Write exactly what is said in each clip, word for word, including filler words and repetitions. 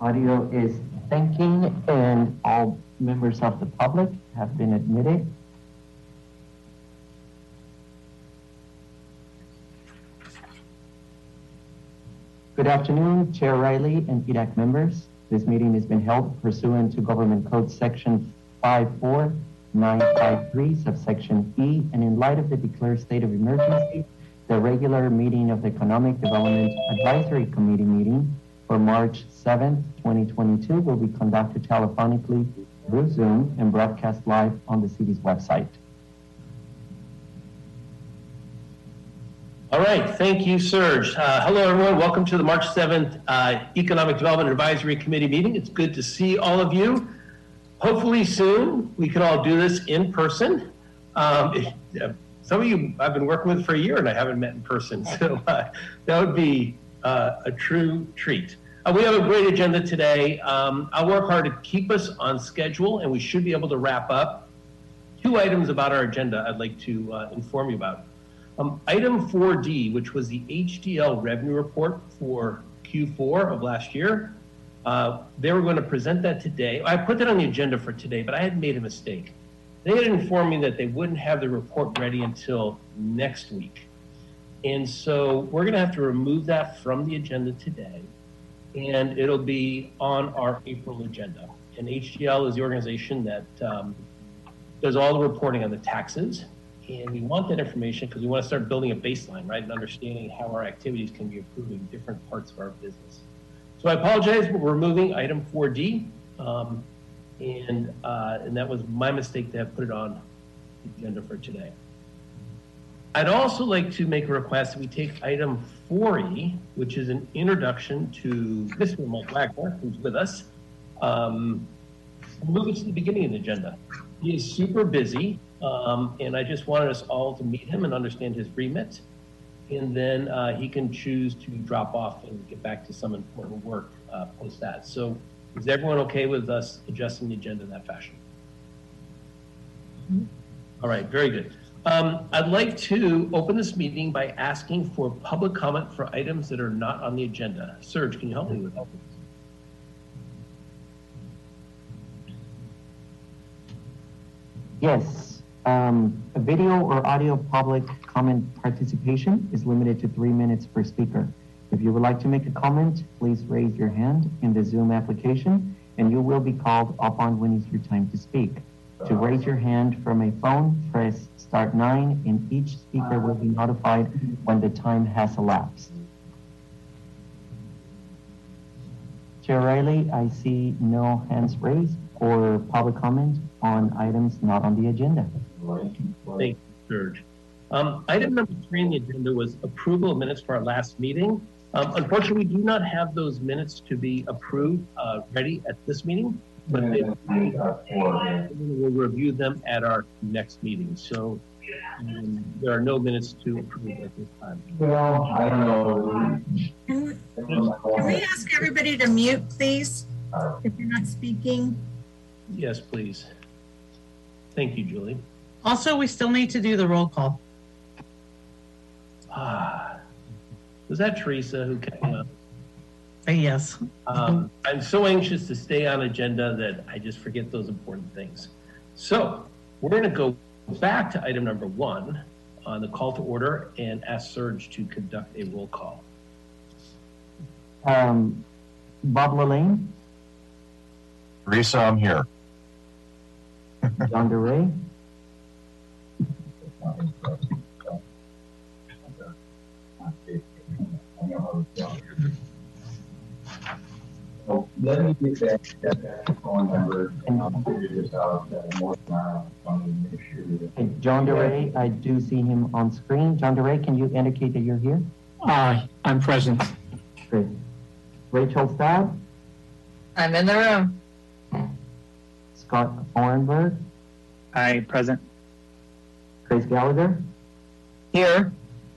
Audio is thinking, and all members of the public have been admitted. Good afternoon, Chair Riley and P D A C members. This meeting has been held pursuant to Government Code Section five four nine five three, subsection E, and in light of the declared state of emergency, the regular meeting of the Economic Development Advisory Committee meeting for March seventh, twenty twenty-two will be conducted telephonically through Zoom and broadcast live on the city's website. All right, thank you, Serge. Uh, hello, everyone. Welcome to the March seventh uh, Economic Development Advisory Committee meeting. It's good to see all of you. Hopefully soon, we can all do this in person. Um, some of you I've been working with for a year and I haven't met in person, so uh, that would be uh, a true treat. Uh, we have a great agenda today. Um, I'll work hard to keep us on schedule and we should be able to wrap up. Two items about our agenda I'd like to uh, inform you about. Um, item four D, which was the H D L revenue report for Q four of last year, uh, they were going to present that today. I put that on the agenda for today, but I had made a mistake. They had informed me that they wouldn't have the report ready until next week. And so we're going to have to remove that from the agenda today, and it'll be on our April agenda. And H D L is the organization that um, does all the reporting on the taxes. And we want that information because we want to start building a baseline, right, and understanding how our activities can be improving different parts of our business. So I apologize, but we're removing item four D, um, and uh, and that was my mistake to have put it on the agenda for today. I'd also like to make a request that we take item four E, which is an introduction to Mister Mike Wagner, who's with us, um, move it to the beginning of the agenda. He is super busy. Um, and I just wanted us all to meet him and understand his remit. And then uh, he can choose to drop off and get back to some important work uh, post that. So is everyone okay with us adjusting the agenda in that fashion? Mm-hmm. All right, very good. Um, I'd like to open this meeting by asking for public comment for items that are not on the agenda. Serge, can you help me with that? Yes. Um, a video or audio public comment participation is limited to three minutes per speaker. If you would like to make a comment, please raise your hand in the Zoom application and you will be called upon when it's your time to speak. To raise your hand from a phone, press star nine and each speaker will be notified when the time has elapsed. Chair Riley, I see no hands raised or public comment on items not on the agenda. Thank you, Serge. Um, item number three on the agenda was approval of minutes for our last meeting. Um, unfortunately, we do not have those minutes to be approved uh, ready at this meeting, but they we'll review them at our next meeting. So um, there are no minutes to approve at this time. Well, I don't know. Can, can we ask everybody to mute, please, if you're not speaking? Yes, please. Thank you, Julie. Also, we still need to do the roll call. Ah, was that Teresa who came up? Yes. Um, I'm so anxious to stay on agenda that I just forget those important things. So we're going to go back to item number one on the call to order and ask Serge to conduct a roll call. Um, Bob Lillane. Teresa, I'm here. John Duray. So let me get that, get that phone number and I'll figure this out more time. John Duray, I do see him on screen. John Duray, can you indicate that you're here? Aye, uh, I'm present. Great. Rachel Stabb. I'm in the room. Scott Orenberg. Aye, present. Chris Gallagher. Here.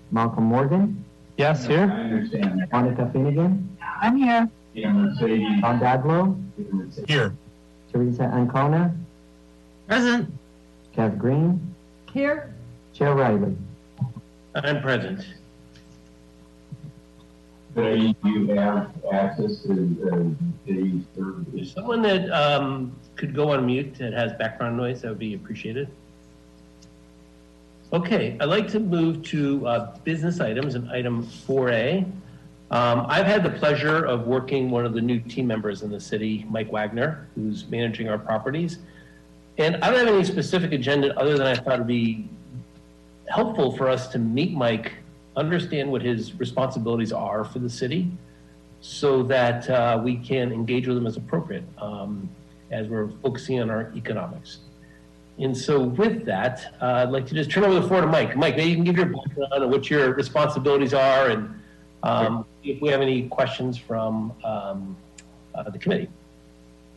Malcolm Morgan. Yes, here. I understand. Monica Finnegan. I'm here. Don Dilo. Here. Teresa Ancona. Present. Cass Green. Here. Chair Riley. I'm present. Today you have access to uh, the third. Is someone that um, could go on mute that has background noise? That would be appreciated. Okay, I'd like to move to uh, business items and item four A. Um, I've had the pleasure of working one of the new team members in the city, Mike Wagner, who's managing our properties. And I don't have any specific agenda other than I thought it'd be helpful for us to meet Mike, understand what his responsibilities are for the city, so that uh, we can engage with him as appropriate um, as we're focusing on our economics. And so with that, uh, I'd like to just turn over the floor to Mike. Mike, maybe you can give your background on what your responsibilities are and um, if we have any questions from um, uh, the committee.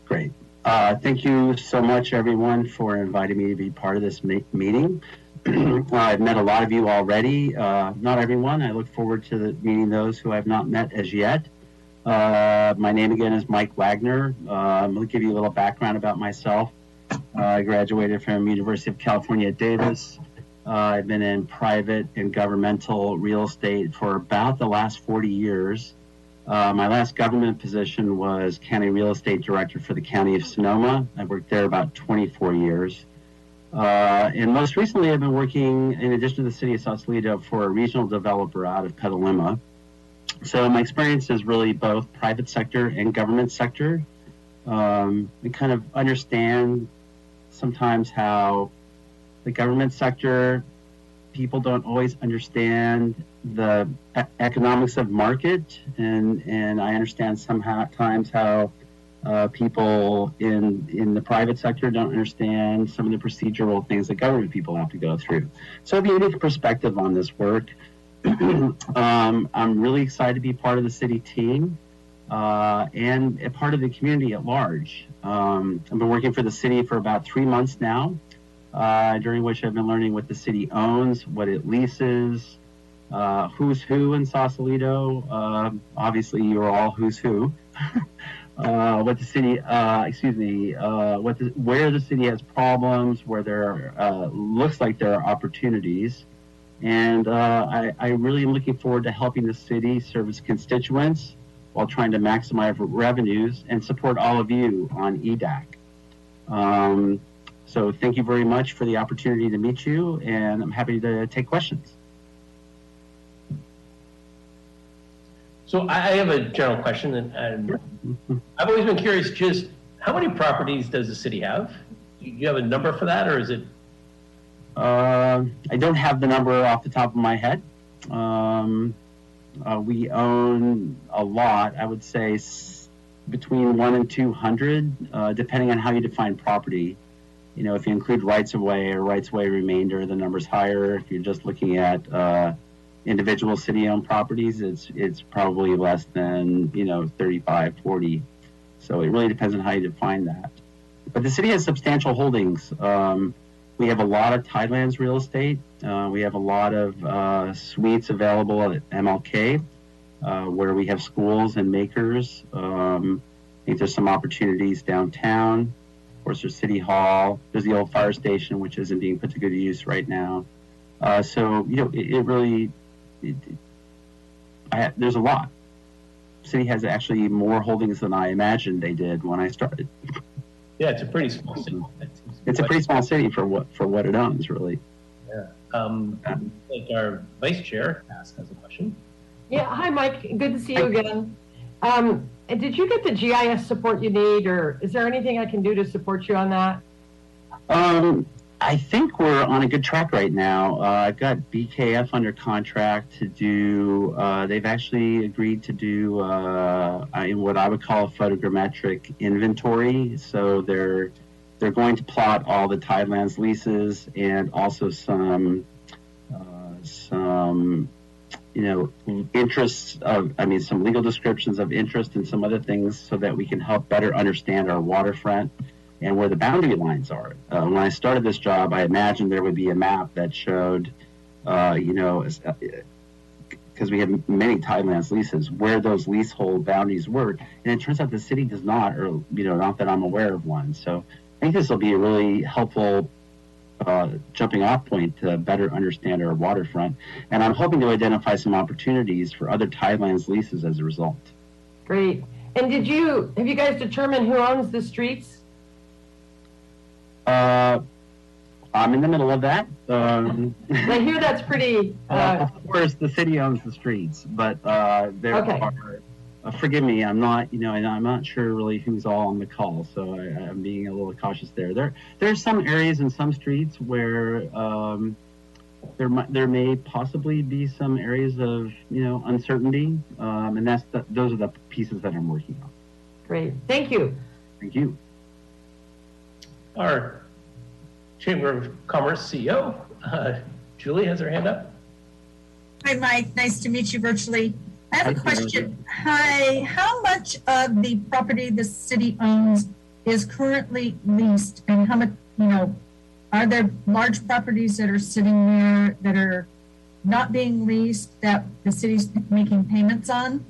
Great. Uh, thank you so much, everyone, for inviting me to be part of this meeting. I've met a lot of you already. Uh, not everyone. I look forward to the, meeting those who I have not met as yet. Uh, my name again is Mike Wagner. Uh, I'm going to give you a little background about myself. Uh, I graduated from University of California at Davis. Uh, I've been in private and governmental real estate for about the last forty years. Uh, my last government position was County Real Estate Director for the County of Sonoma. I worked there about twenty-four years. Uh, and most recently, I've been working, in addition to the city of Sausalito, for a regional developer out of Petaluma. So my experience is really both private sector and government sector. Um, we kind of understand sometimes how the government sector, people don't always understand the e economics of market. And, and I understand somehow at times how uh, people in, in the private sector don't understand some of the procedural things that government people have to go through. So I have a unique perspective on this work. um, I'm really excited to be part of the city team. Uh, and a part of the community at large. Um, I've been working for the city for about three months now, uh, during which I've been learning what the city owns, what it leases, uh, who's who in Sausalito. Uh, obviously, you're all who's who. uh, what the city, uh, excuse me, uh, what the, where the city has problems, where there uh, looks like there are opportunities. And uh, I, I really am looking forward to helping the city serve its constituents, while trying to maximize revenues and support all of you on E D A C. Um, so thank you very much for the opportunity to meet you, and I'm happy to take questions. So I have a general question, and, and I've always been curious, just how many properties does the city have? Do you have a number for that, or is it? Uh, I don't have the number off the top of my head. Um, Uh, we own a lot, I would say s between one and two hundred, uh, depending on how you define property. You know, if you include rights of way or rights of way remainder, the number's higher. If you're just looking at uh, individual city owned properties, it's, it's probably less than, you know, thirty-five, forty. So it really depends on how you define that. But the city has substantial holdings. Um, We have a lot of Tidelands real estate. Uh, we have a lot of uh, suites available at M L K, uh, where we have schools and makers. Um, I think there's some opportunities downtown. Of course, there's City Hall. There's the old fire station, which isn't being put to good use right now. Uh, so, you know, it, it really, it, I, there's a lot. City has actually more holdings than I imagined they did when I started. Yeah, it's a pretty small city. It's a pretty small city for what for what it owns, really. Yeah. Um, I think our vice chair has a question. Yeah. Hi, Mike. Good to see you again. Um, did you get the G I S support you need, or is there anything I can do to support you on that? Um, I think we're on a good track right now. Uh, I've got B K F under contract to do. Uh, they've actually agreed to do uh, what I would call a photogrammetric inventory. So they're they're going to plot all the Tidelands leases and also some uh, some you know interests of I mean some legal descriptions of interest and some other things so that we can help better understand our waterfront and where the boundary lines are. Uh, when I started this job, I imagined there would be a map that showed, uh, you know, because we have many Tidelands leases, where those leasehold boundaries were. And it turns out the city does not, or, you know, not that I'm aware of one. So I think this will be a really helpful uh, jumping off point to better understand our waterfront. And I'm hoping to identify some opportunities for other tidelands leases as a result. Great. And did you, have you guys determined who owns the streets? Uh, I'm in the middle of that. Um, I hear that's pretty... Uh, uh, of course, the city owns the streets, but uh, there okay. are... Uh, forgive me, I'm not, you know, and I'm not sure really who's all on the call, so I, I'm being a little cautious there. There, there are some areas and some streets where um, there might, there may possibly be some areas of, you know, uncertainty, um, and that's the, those are the pieces that I'm working on. Great, thank you. Thank you. Our Chamber of Commerce C E O, uh, Julie, has her hand up. Hi, Mike. Nice to meet you virtually. I have a question. Hi, how much of the property the city owns is currently leased, and how much, you know, are there large properties that are sitting there that are not being leased that the city's making payments on?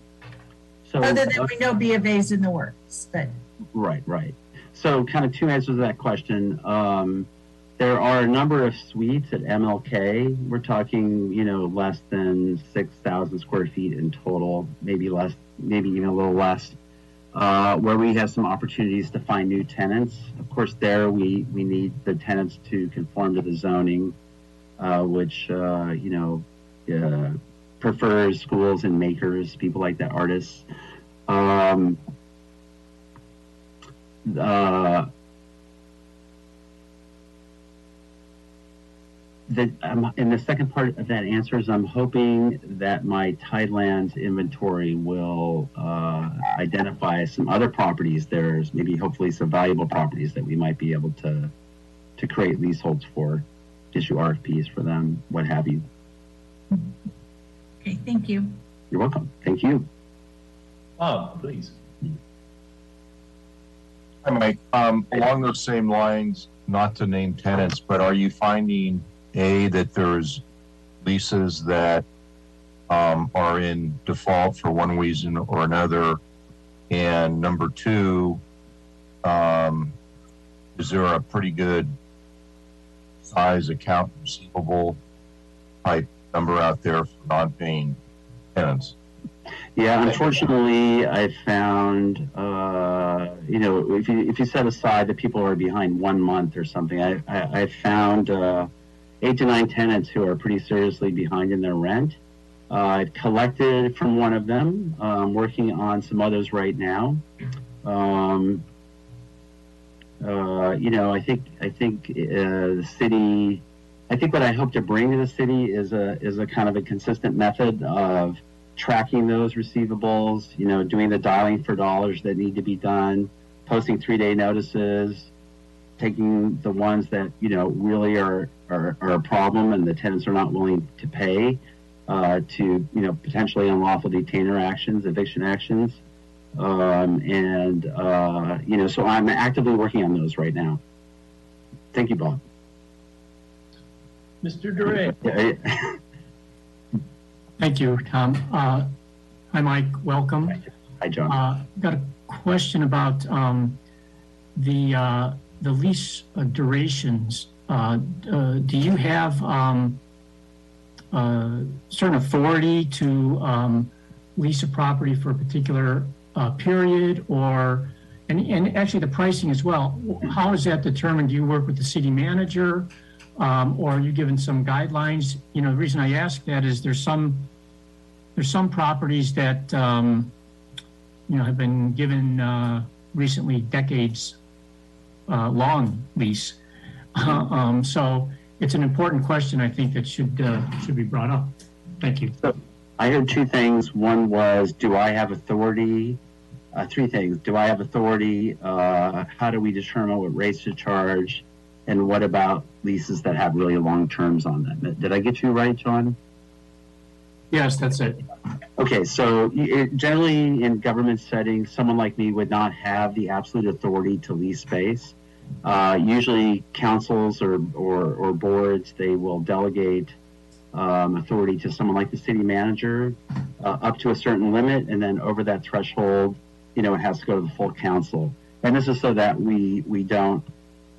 So, other than uh, we know B of A's in the works, but. Right, right. So kind of two answers to that question. Um, There are a number of suites at M L K. We're talking, you know, less than six thousand square feet in total, maybe less, maybe even a little less, uh, where we have some opportunities to find new tenants. Of course, there we, we need the tenants to conform to the zoning, uh, which, uh, you know, uh, prefers schools and makers, people like that, artists. Um, uh, The, um, and the second part of that answer is I'm hoping that my Tidelands inventory will uh, identify some other properties. There's maybe hopefully some valuable properties that we might be able to to create leaseholds for, issue R F Ps for them, what have you. Okay, thank you. You're welcome. Thank you. Bob, please. Hi, Mike. Um, along those same lines, not to name tenants, but are you finding... A, that there's leases that um, are in default for one reason or another, and number two, um, is there a pretty good size account receivable type number out there for non-paying tenants? Yeah, unfortunately, I found, uh, you know, if you, if you set aside that people are behind one month or something, I, I, I found... Uh, eight to nine tenants who are pretty seriously behind in their rent. Uh, I've collected from one of them. I'm working on some others right now. Um, uh, you know, I think I think uh, the city. I think what I hope to bring to the city is a is a kind of a consistent method of tracking those receivables. You know, doing the dialing for dollars that need to be done, posting three-day notices, taking the ones that you know really are. Are, are a problem and the tenants are not willing to pay, uh, to, you know, potentially unlawful detainer actions, eviction actions. Um, and, uh, you know, so I'm actively working on those right now. Thank you, Bob. Mister Duray. Thank you, Tom. Uh, hi, Mike. Welcome. Hi, John. Uh, got a question about um, the, uh, the lease uh, durations. Uh, uh, do you have um, uh, certain authority to um, lease a property for a particular uh, period, or and, and actually the pricing as well? How is that determined? Do you work with the city manager, um, or are you given some guidelines? You know, the reason I ask that is there's some there's some properties that um, you know have been given uh, recently decades uh, long lease. Uh, um, so it's an important question, I think, that should uh, should be brought up. Thank you. So I heard two things. One was, do I have authority? Uh, three things. Do I have authority? Uh, how do we determine what rates to charge? And what about leases that have really long terms on them? Did I get you right, John? Yes, that's it. Okay, so it, generally in government settings, someone like me would not have the absolute authority to lease space. Uh, usually councils or, or, or boards, they will delegate um, authority to someone like the city manager uh, up to a certain limit, and then over that threshold, you know, it has to go to the full council. And this is so that we, we don't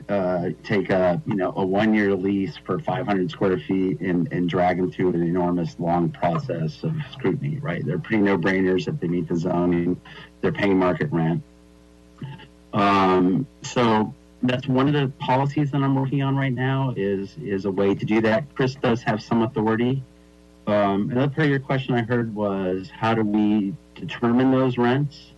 uh, take a, you know, a one-year lease for five hundred square feet and, and drag them through an enormous long process of scrutiny, right? They're pretty no-brainers if they meet the zoning. They're paying market rent. Um, so that's one of the policies that I'm working on right now is, is a way to do that. Chris does have some authority. Um, another part of your question I heard was, how do we determine those rents?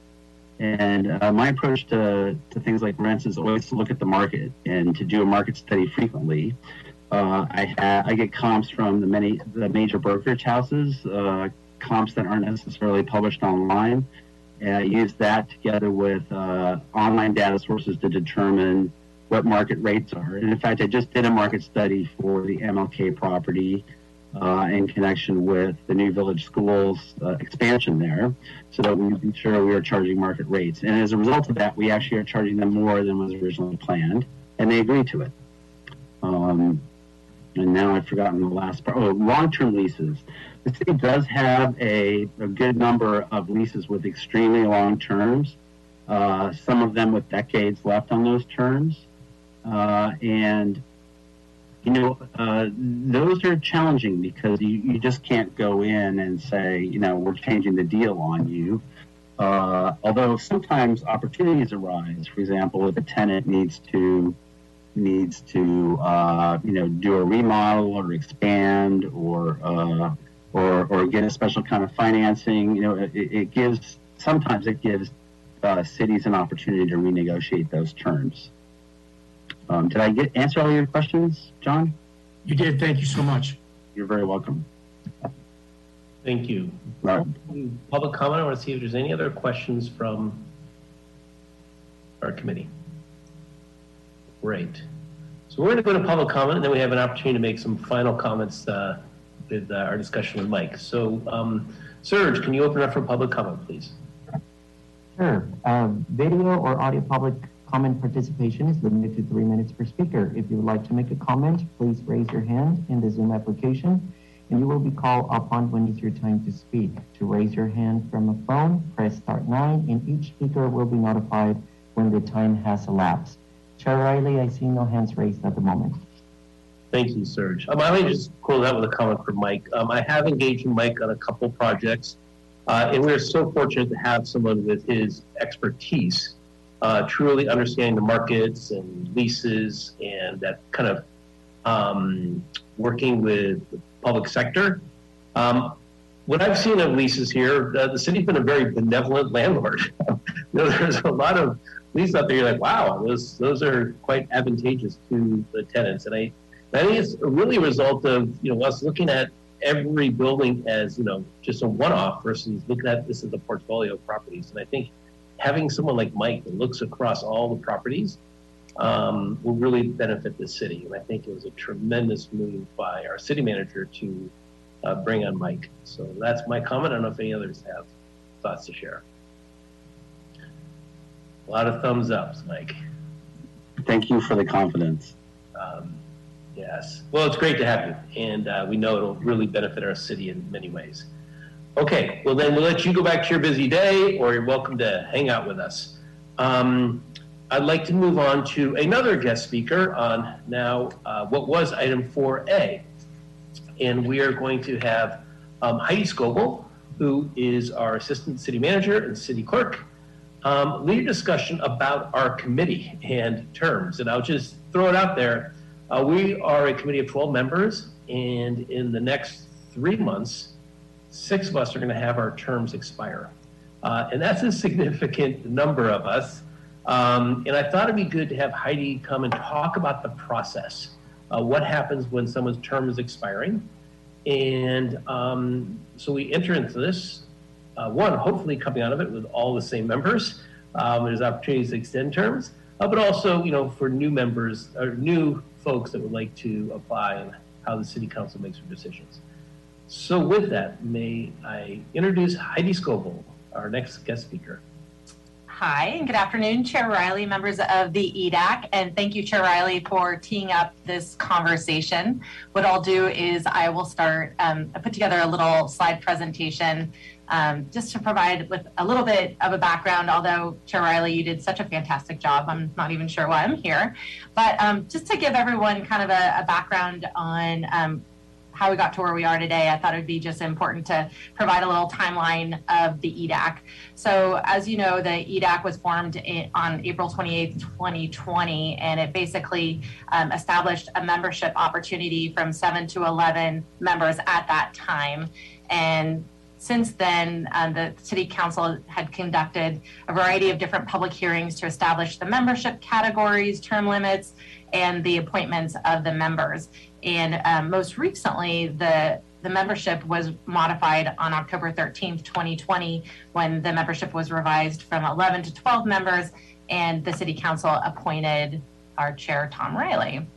And uh, my approach to, to things like rents is always to look at the market and to do a market study frequently. Uh, I, ha I get comps from the many the major brokerage houses, uh, comps that aren't necessarily published online. And I use that together with uh, online data sources to determine what market rates are. And in fact, I just did a market study for the M L K property Uh, in connection with the new Village Schools uh, expansion there, so that we make sure we are charging market rates. And as a result of that, we actually are charging them more than was originally planned, and they agreed to it. Um, and now I've forgotten the last part. Oh, long-term leases. The city does have a, a good number of leases with extremely long terms, uh, some of them with decades left on those terms. Uh, and You know, uh, those are challenging because you, you just can't go in and say, you know, we're changing the deal on you. Uh, although sometimes opportunities arise. For example, if a tenant needs to needs to uh, you know, do a remodel or expand or uh, or or get a special kind of financing, you know, it, it gives sometimes it gives uh, cities an opportunity to renegotiate those terms. Um, did I get answer all your questions, John? You did. Thank you so much. You're very welcome. Thank you. Right. Public comment. I want to see if there's any other questions from our committee. Great. So we're going to go to public comment, and then we have an opportunity to make some final comments uh, with uh, our discussion with Mike. So, um, Serge, can you open up for public comment, please? Sure. Um, video or audio public comment participation is limited to three minutes per speaker. If you would like to make a comment, please raise your hand in the Zoom application, and you will be called upon when it's your time to speak. To raise your hand from a phone, press star nine, and each speaker will be notified when the time has elapsed. Chair Riley, I see no hands raised at the moment. Thank you, Serge. Um, I may just close out with a comment from Mike. Um, I have engaged with Mike on a couple projects, uh, and we're so fortunate to have someone with his expertise. Uh, truly understanding the markets and leases and that kind of um, working with the public sector. Um, what I've seen of leases here, the, the city's been a very benevolent landlord. You know, there's a lot of leases out there. You're like, wow, those those are quite advantageous to the tenants. And I, I think it's really a result of, you know, us looking at every building as, you know, just a one-off versus looking at this as a portfolio of properties. And I think having someone like Mike that looks across all the properties um, will really benefit the city. And I think it was a tremendous move by our city manager to uh, bring on Mike. So that's my comment. I don't know if any others have thoughts to share. A lot of thumbs ups, Mike. Thank you for the confidence. Um, yes. Well, it's great to have you. And uh, we know it'll really benefit our city in many ways. Okay, well then we'll let you go back to your busy day, or you're welcome to hang out with us. Um, I'd like to move on to another guest speaker on now uh, what was item four A. And we are going to have um, Heidi Scoble, who is our assistant city manager and city clerk, um, lead a discussion about our committee and terms. And I'll just throw it out there. Uh, we are a committee of twelve members, and in the next three months, six of us are going to have our terms expire. Uh, and that's a significant number of us. Um, and I thought it'd be good to have Heidi come and talk about the process. Uh, what happens when someone's term is expiring? And um, so we enter into this, uh, one, hopefully coming out of it with all the same members. Um, there's opportunities to extend terms, uh, but also, you know, for new members or new folks that would like to apply and how the city council makes their decisions. So with that, may I introduce Heidi Scoble, our next guest speaker. Hi, and good afternoon, Chair Riley, members of the E D A C, and thank you, Chair Riley, for teeing up this conversation. What I'll do is I will start, um, I put together a little slide presentation um, just to provide with a little bit of a background, although Chair Riley, you did such a fantastic job, I'm not even sure why I'm here, but um, just to give everyone kind of a, a background on um, how we got to where we are today, I thought it'd be just important to provide a little timeline of the E D A C. So as you know, the E D A C was formed in, on April twenty-eighth, twenty twenty, and it basically um, established a membership opportunity from seven to eleven members at that time. And since then, um, the City Council had conducted a variety of different public hearings to establish the membership categories, term limits, and the appointments of the members. And um, most recently, the, the membership was modified on October thirteenth, twenty twenty, when the membership was revised from eleven to twelve members, and the City Council appointed our Chair, Tom Riley.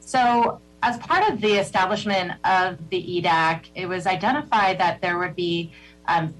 So as part of the establishment of the E D A C, it was identified that there would be um,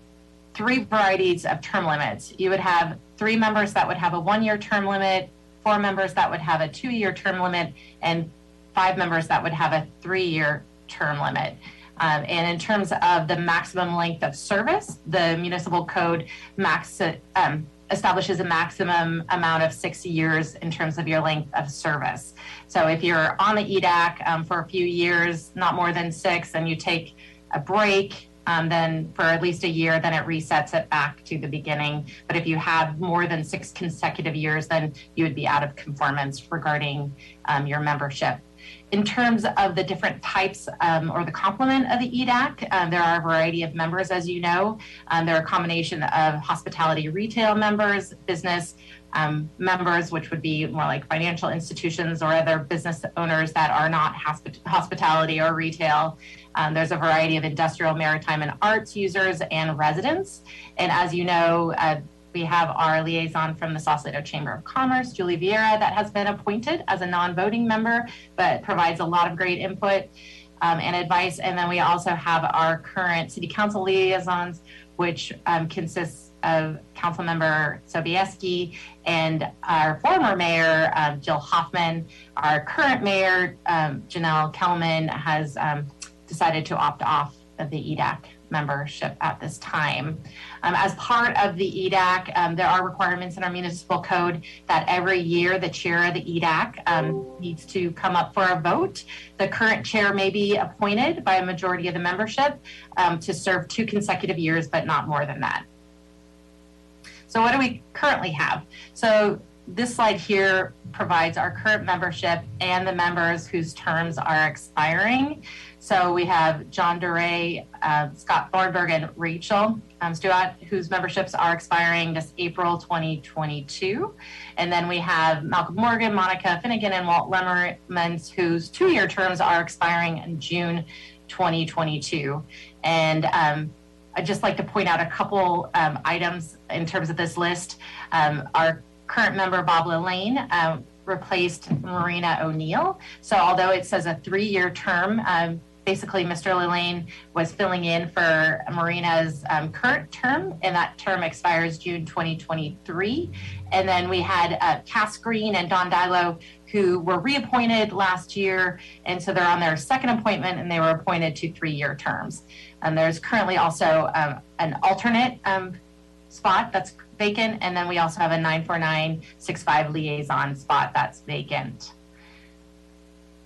three varieties of term limits. You would have three members that would have a one-year term limit, four members that would have a two-year term limit, and five members that would have a three-year term limit. Um, and in terms of the maximum length of service, the municipal code max, um, establishes a maximum amount of six years in terms of your length of service. So if you're on the E D A C um, for a few years, not more than six, and you take a break, Um, then for at least a year, then it resets it back to the beginning. But if you have more than six consecutive years, then you would be out of conformance regarding um, your membership. In terms of the different types um, or the complement of the E D A C, um, there are a variety of members, as you know. Um, there are a combination of hospitality retail members, business um, members, which would be more like financial institutions or other business owners that are not hosp- hospitality or retail. Um, there's a variety of industrial, maritime, and arts users and residents. And as you know, uh, we have our liaison from the Sausalito Chamber of Commerce, Julie Vieira, that has been appointed as a non-voting member, but provides a lot of great input um, and advice. And then we also have our current City Council liaisons, which um, consists of Council Member Sobieski and our former mayor, um, Jill Hoffman. Our current mayor, um, Janelle Kelman, has um, decided to opt off of the E D A C membership at this time. Um, as part of the E D A C, um, there are requirements in our municipal code that every year the chair of the E D A C um, needs to come up for a vote. The current chair may be appointed by a majority of the membership um, to serve two consecutive years, but not more than that. So what do we currently have? So this slide here provides our current membership and the members whose terms are expiring. So we have John Duray, uh, Scott Orenberg, and Rachel um, Stewart, whose memberships are expiring this April twenty twenty-two. And then we have Malcolm Morgan, Monica Finnegan, and Walt Lemmermans, whose two-year terms are expiring in June twenty twenty-two. And um, I'd just like to point out a couple um, items in terms of this list. Um, our current member, Bob Lillane, um, replaced Marina O'Neill. So although it says a three-year term, um, basically Mister Lillane was filling in for Marina's um, current term, and that term expires June twenty twenty-three. And then we had uh, Cass Green and Don Dilo, who were reappointed last year, and so they're on their second appointment, and they were appointed to three-year terms. And there's currently also um, an alternate um, spot that's vacant, and then we also have a nine four nine six five liaison spot that's vacant.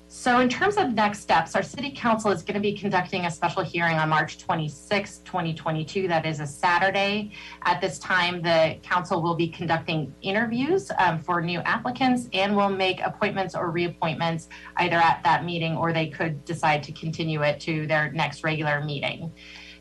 So in terms of next steps, our City Council is going to be conducting a special hearing on March twenty-sixth, twenty twenty-two. That is a Saturday. At this time, the Council will be conducting interviews um, for new applicants and will make appointments or reappointments either at that meeting, or they could decide to continue it to their next regular meeting.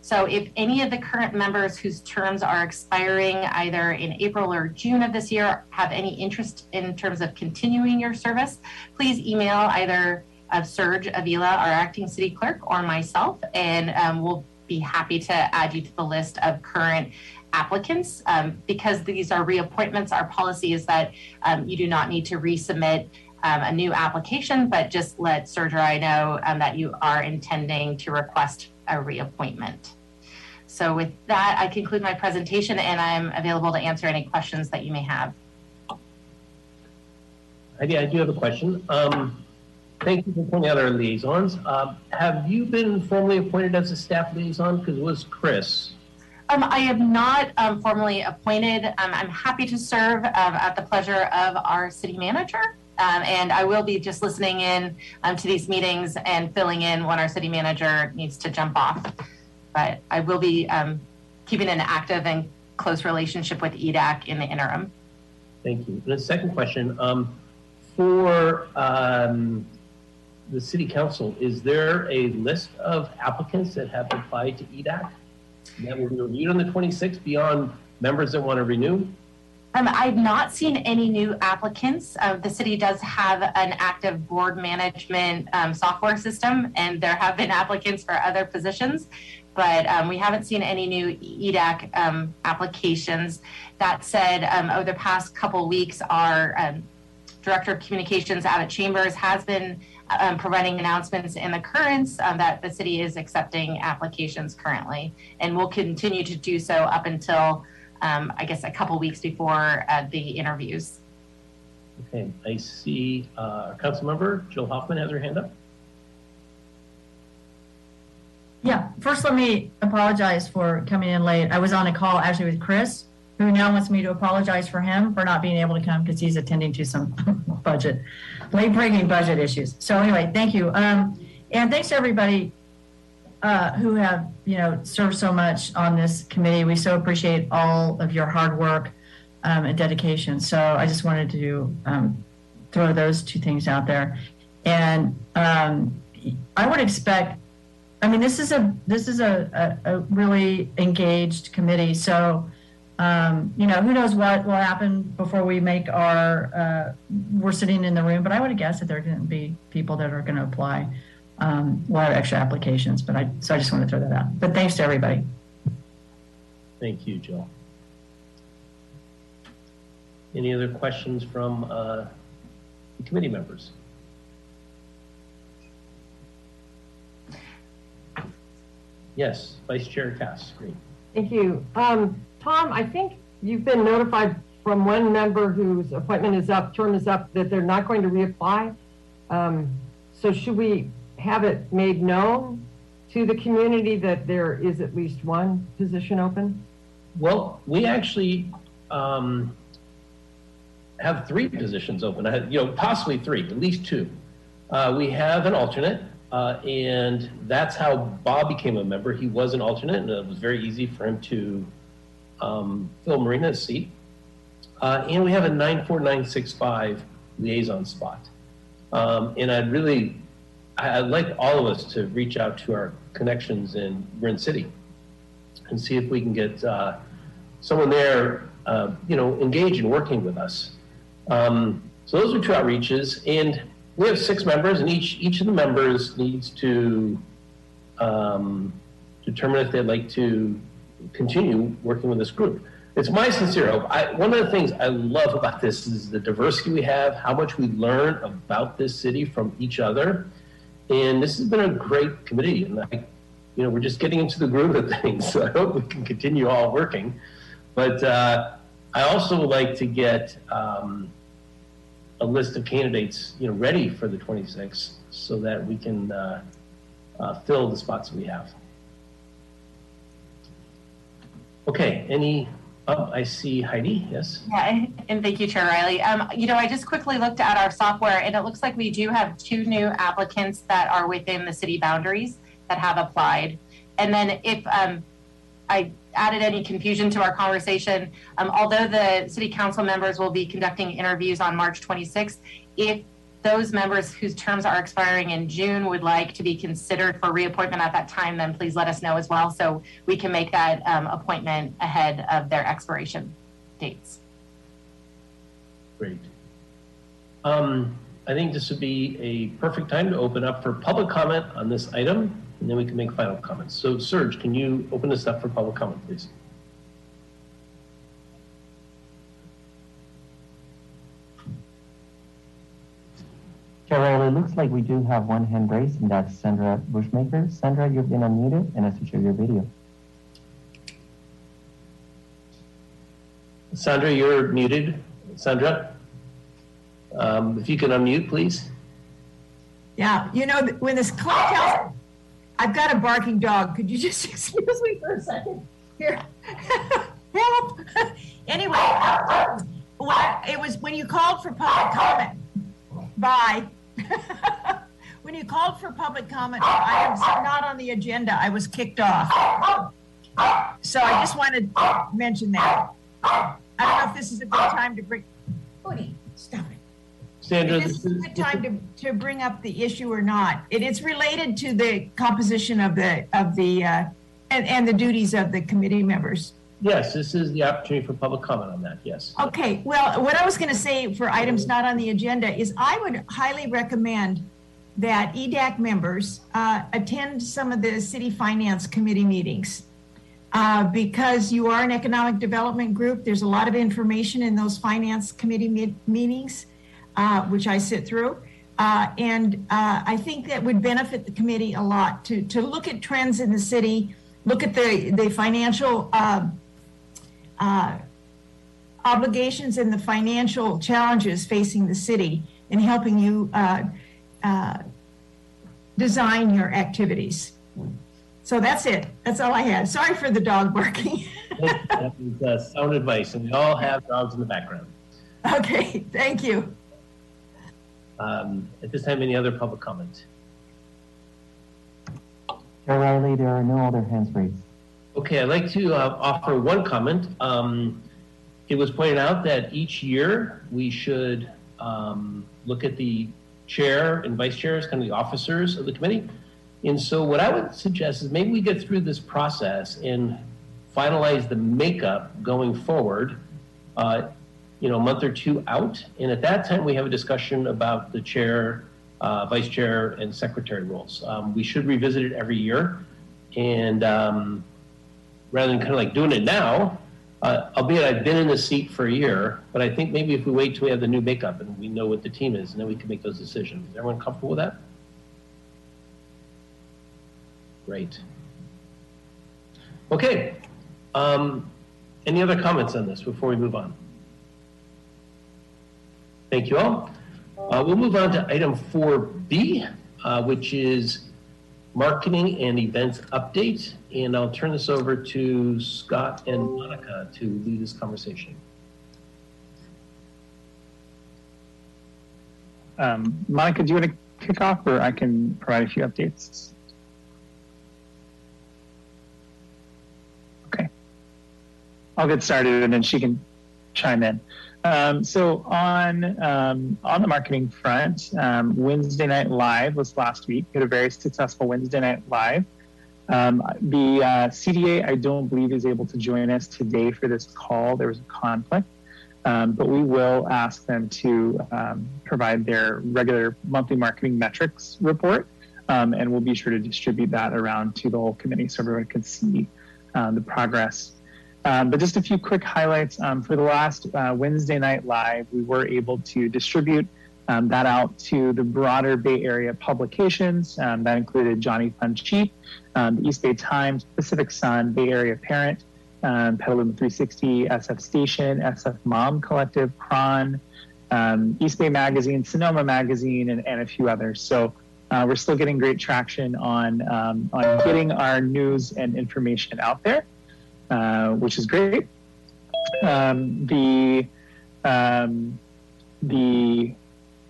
So if any of the current members whose terms are expiring either in April or June of this year have any interest in terms of continuing your service, please email either of Serge Avila, our acting city clerk, or myself, and um, we'll be happy to add you to the list of current applicants. Um, because these are reappointments, our policy is that um, you do not need to resubmit Um, a new application, but just let Serge or I know um, that you are intending to request a reappointment. So with that, I conclude my presentation and I'm available to answer any questions that you may have. Heidi, I do have a question. Um, thank you for pointing out our liaisons. Uh, have you been formally appointed as a staff liaison? Because it was Chris. Um, I am not um, formally appointed. Um, I'm happy to serve um, at the pleasure of our city manager. Um, and I will be just listening in um, to these meetings and filling in when our city manager needs to jump off. But I will be um, keeping an active and close relationship with E D A C in the interim. Thank you. The second question, um, for um, the city council, is there a list of applicants that have applied to E D A C that will be reviewed on the twenty-sixth beyond members that want to renew? Um, I've not seen any new applicants. Uh, the city does have an active board management um, software system, and there have been applicants for other positions, but um, we haven't seen any new E D A C um, applications. That said, um, over the past couple weeks, our um, Director of Communications, Abbott Chambers, has been um, providing announcements in the Currents um, that the city is accepting applications currently, and will continue to do so up until Um, I guess a couple weeks before uh, the interviews. Okay, I see uh, our council member, Jill Hoffman, has her hand up. Yeah, first let me apologize for coming in late. I was on a call actually with Chris, who now wants me to apologize for him for not being able to come because he's attending to some budget, late-breaking budget issues. So anyway, thank you. Um, and thanks to everybody Uh, who have, you know, served so much on this committee. We so appreciate all of your hard work um, and dedication. So I just wanted to um, throw those two things out there. And um, I would expect, I mean, this is a this is a, a, a really engaged committee. So, um, you know, who knows what will happen before we make our, uh, we're sitting in the room, but I would guess that there are going to be people that are going to apply. Um, a lot of extra applications, but I so I just want to throw that out. But thanks to everybody. Thank you, Jill. Any other questions from uh, the committee members? Yes, Vice Chair Cass Green. Thank you, um, Tom. I think you've been notified from one member whose appointment is up, term is up, that they're not going to reapply. Um, so should we have it made known to the community that there is at least one position open? Well, we actually um, have three positions open. I have, you know, possibly three, at least two. Uh, we have an alternate, uh, and that's how Bob became a member. He was an alternate, and it was very easy for him to um, fill Marina's seat. Uh, and we have a nine four nine six five liaison spot. Um, and I'd really I'd like all of us to reach out to our connections in Marin City and see if we can get uh, someone there, uh, you know, engaged in working with us. Um, so those are two outreaches, and we have six members, and each each of the members needs to um, determine if they'd like to continue working with this group. It's my sincere hope. I, one of the things I love about this is the diversity we have, how much we learn about this city from each other. And this has been a great committee, and I, you know, we're just getting into the groove of things. So I hope we can continue all working. But uh, I also would like to get um, a list of candidates, you know, ready for the twenty-sixth, so that we can uh, uh, fill the spots we have. Okay. Any? Oh, I see Heidi, yes. Yeah, and thank you, Chair Riley. Um, you know, I just quickly looked at our software, and it looks like we do have two new applicants that are within the city boundaries that have applied. And then if um, I added any confusion to our conversation, um, although the city council members will be conducting interviews on March twenty-sixth, if those members whose terms are expiring in June would like to be considered for reappointment at that time, then please let us know as well, so we can make that um, appointment ahead of their expiration dates. Great. Um, I think this would be a perfect time to open up for public comment on this item, and then we can make final comments. So Serge, can you open this up for public comment, please? Well, it looks like we do have one hand raised, and that's Sandra Bushmaker. Sandra, you've been unmuted, and I switch your video. Sandra, you're muted. Sandra, um, if you can unmute, please. Yeah, you know, when this cocktail, I've got a barking dog. Could you just excuse me for a second? Here, help. Anyway, I, it was when you called for public comment. Bye. When you called for public comment, I am not on the agenda. I was kicked off. So I just wanted to mention that. I don't know if this is a good time to bring. Cody, stop it. Sandra, if this is a good time to, to bring up the issue or not. It, it's related to the composition of the of the uh, and and the duties of the committee members. Yes, this is the opportunity for public comment on that, yes. Okay, well, what I was going to say for items not on the agenda is I would highly recommend that E D A C members uh, attend some of the City Finance Committee meetings uh, because you are an economic development group. There's a lot of information in those Finance Committee me meetings, uh, which I sit through. Uh, and uh, I think that would benefit the committee a lot to, to look at trends in the city, look at the, the financial uh, Uh, obligations and the financial challenges facing the city and helping you uh, uh, design your activities. So that's it. That's all I had. Sorry for the dog barking. That is uh, sound advice, and we all have dogs in the background. Okay, thank you. Um, at this time, any other public comment? Chair Riley, there are no other hands raised. Okay, I'd like to uh, offer one comment. Um, it was pointed out that each year we should um, look at the chair and vice chairs, kind of the officers of the committee. And so what I would suggest is maybe we get through this process and finalize the makeup going forward, uh, you know, a month or two out. And at that time, we have a discussion about the chair, uh, vice chair, and secretary roles. Um, we should revisit it every year. And um, rather than kind of like doing it now, uh, albeit I've been in the seat for a year, but I think maybe if we wait till we have the new makeup and we know what the team is, and then we can make those decisions. Is everyone comfortable with that? Great. Okay. Um, any other comments on this before we move on? Thank you all. Uh, we'll move on to item four B, uh, which is marketing and events update, and I'll turn this over to Scott and Monica to lead this conversation. Um, Monica, do you want to kick off, or I can provide a few updates? Okay. I'll get started, and then she can chime in. Um, so on um, on the marketing front, um, Wednesday Night Live was last week. We had a very successful Wednesday Night Live. Um, the uh, C D A, I don't believe, is able to join us today for this call. There was a conflict, um, but we will ask them to um, provide their regular monthly marketing metrics report, um, and we'll be sure to distribute that around to the whole committee so everyone can see um, the progress. Um, but just a few quick highlights. Um, for the last uh, Wednesday Night Live, we were able to distribute um, that out to the broader Bay Area publications. Um, that included Johnny Fun Cheap, um, the East Bay Times, Pacific Sun, Bay Area Parent, um, Petaluma three sixty, S F Station, S F Mom Collective, Kron, um, East Bay Magazine, Sonoma Magazine, and, and a few others. So uh, we're still getting great traction on, um, on getting our news and information out there. Uh, which is great. Um, the um, the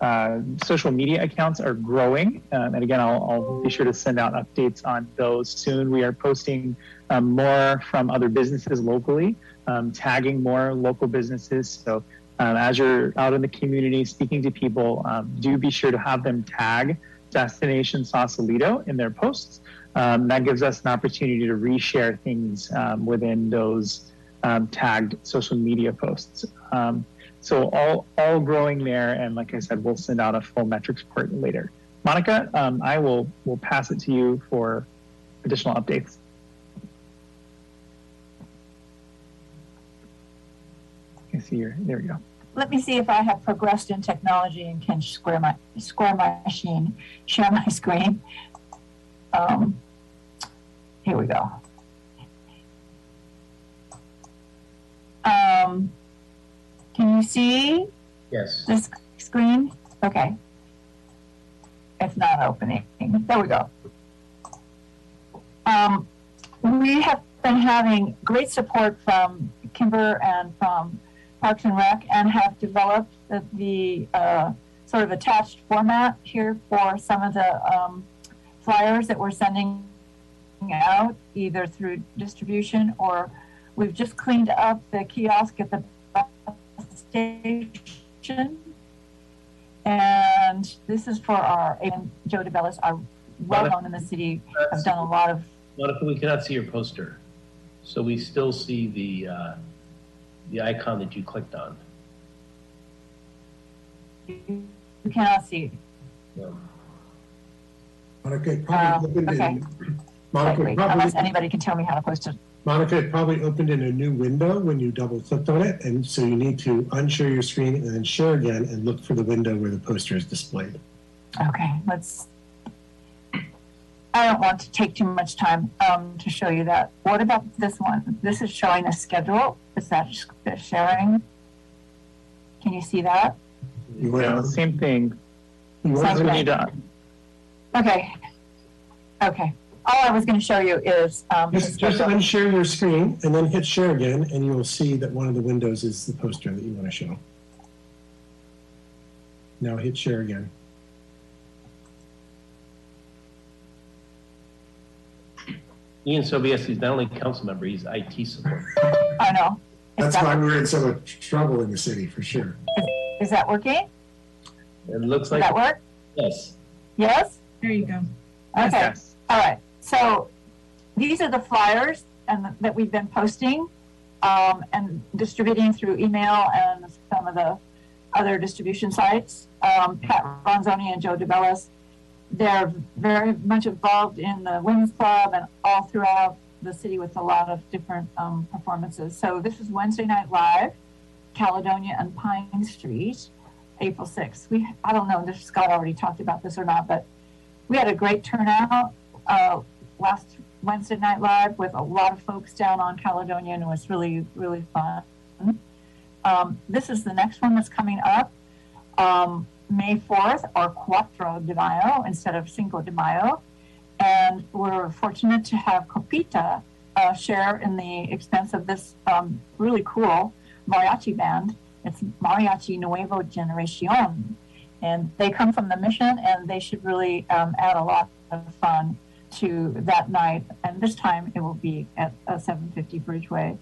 uh, social media accounts are growing, um, and again, I'll, I'll be sure to send out updates on those soon. We are posting um, more from other businesses locally, um, tagging more local businesses. So um, as you're out in the community speaking to people, um, do be sure to have them tag Destination Sausalito in their posts. Um, that gives us an opportunity to reshare things um, within those um, tagged social media posts. Um, so all, all growing there, and like I said, we'll send out a full metrics report later. Monica, um, I will will pass it to you for additional updates. I see your, there we go. Let me see if I have progressed in technology and can square my, square my machine, share my screen. Um, here we go. Um, Can you see? Yes. This screen? Okay. It's not opening. There we go. Um, we have been having great support from Kimber and from Parks and Rec, and have developed the, the uh, sort of attached format here for some of the um, flyers that we're sending out, either through distribution, or we've just cleaned up the kiosk at the bus station. And this is for our, and Joe DeBellis, our well known in the city. I've done a lot of. Monica, we cannot see your poster. So we still see the uh, the icon that you clicked on. You cannot see. No. Monica, probably um, opened okay. in. Monica, probably, unless anybody can tell me how to post it. Monica, it probably opened in a new window when you double clicked on it, and so you need to unshare your screen and then share again and look for the window where the poster is displayed. Okay, let's. I don't want to take too much time um, to show you that. What about this one? This is showing a schedule. Is that sharing? Can you see that? Yeah, same thing. You same thing. Okay. Okay. All I was going to show you is um, just, just unshare your screen and then hit share again, and you will see that one of the windows is the poster that you want to show. Now hit share again. Ian Sobiesi is not only council member, he's I T support. I know. That's why we're in so much trouble in the city, for sure. Is, is that working? It looks like. Does that work? Yes. Yes? There you go. Okay. Yes. All right. So these are the flyers and that we've been posting um, and distributing through email and some of the other distribution sites. Um, Pat Ronzoni and Joe DeBellis. They're very much involved in the Women's Club and all throughout the city with a lot of different um, performances. So this is Wednesday Night Live, Caledonia and Pine Street, April sixth. We, I don't know if Scott already talked about this or not, but we had a great turnout uh, last Wednesday Night Live with a lot of folks down on Caledonia, and it was really, really fun. Um, this is the next one that's coming up. Um, May fourth, or Cuatro de Mayo instead of Cinco de Mayo. And we're fortunate to have Copita uh, share in the expense of this um, really cool mariachi band. It's Mariachi Nuevo Generacion. And they come from the Mission, and they should really um, add a lot of fun to that night. And this time it will be at uh, seven fifty Bridgeway.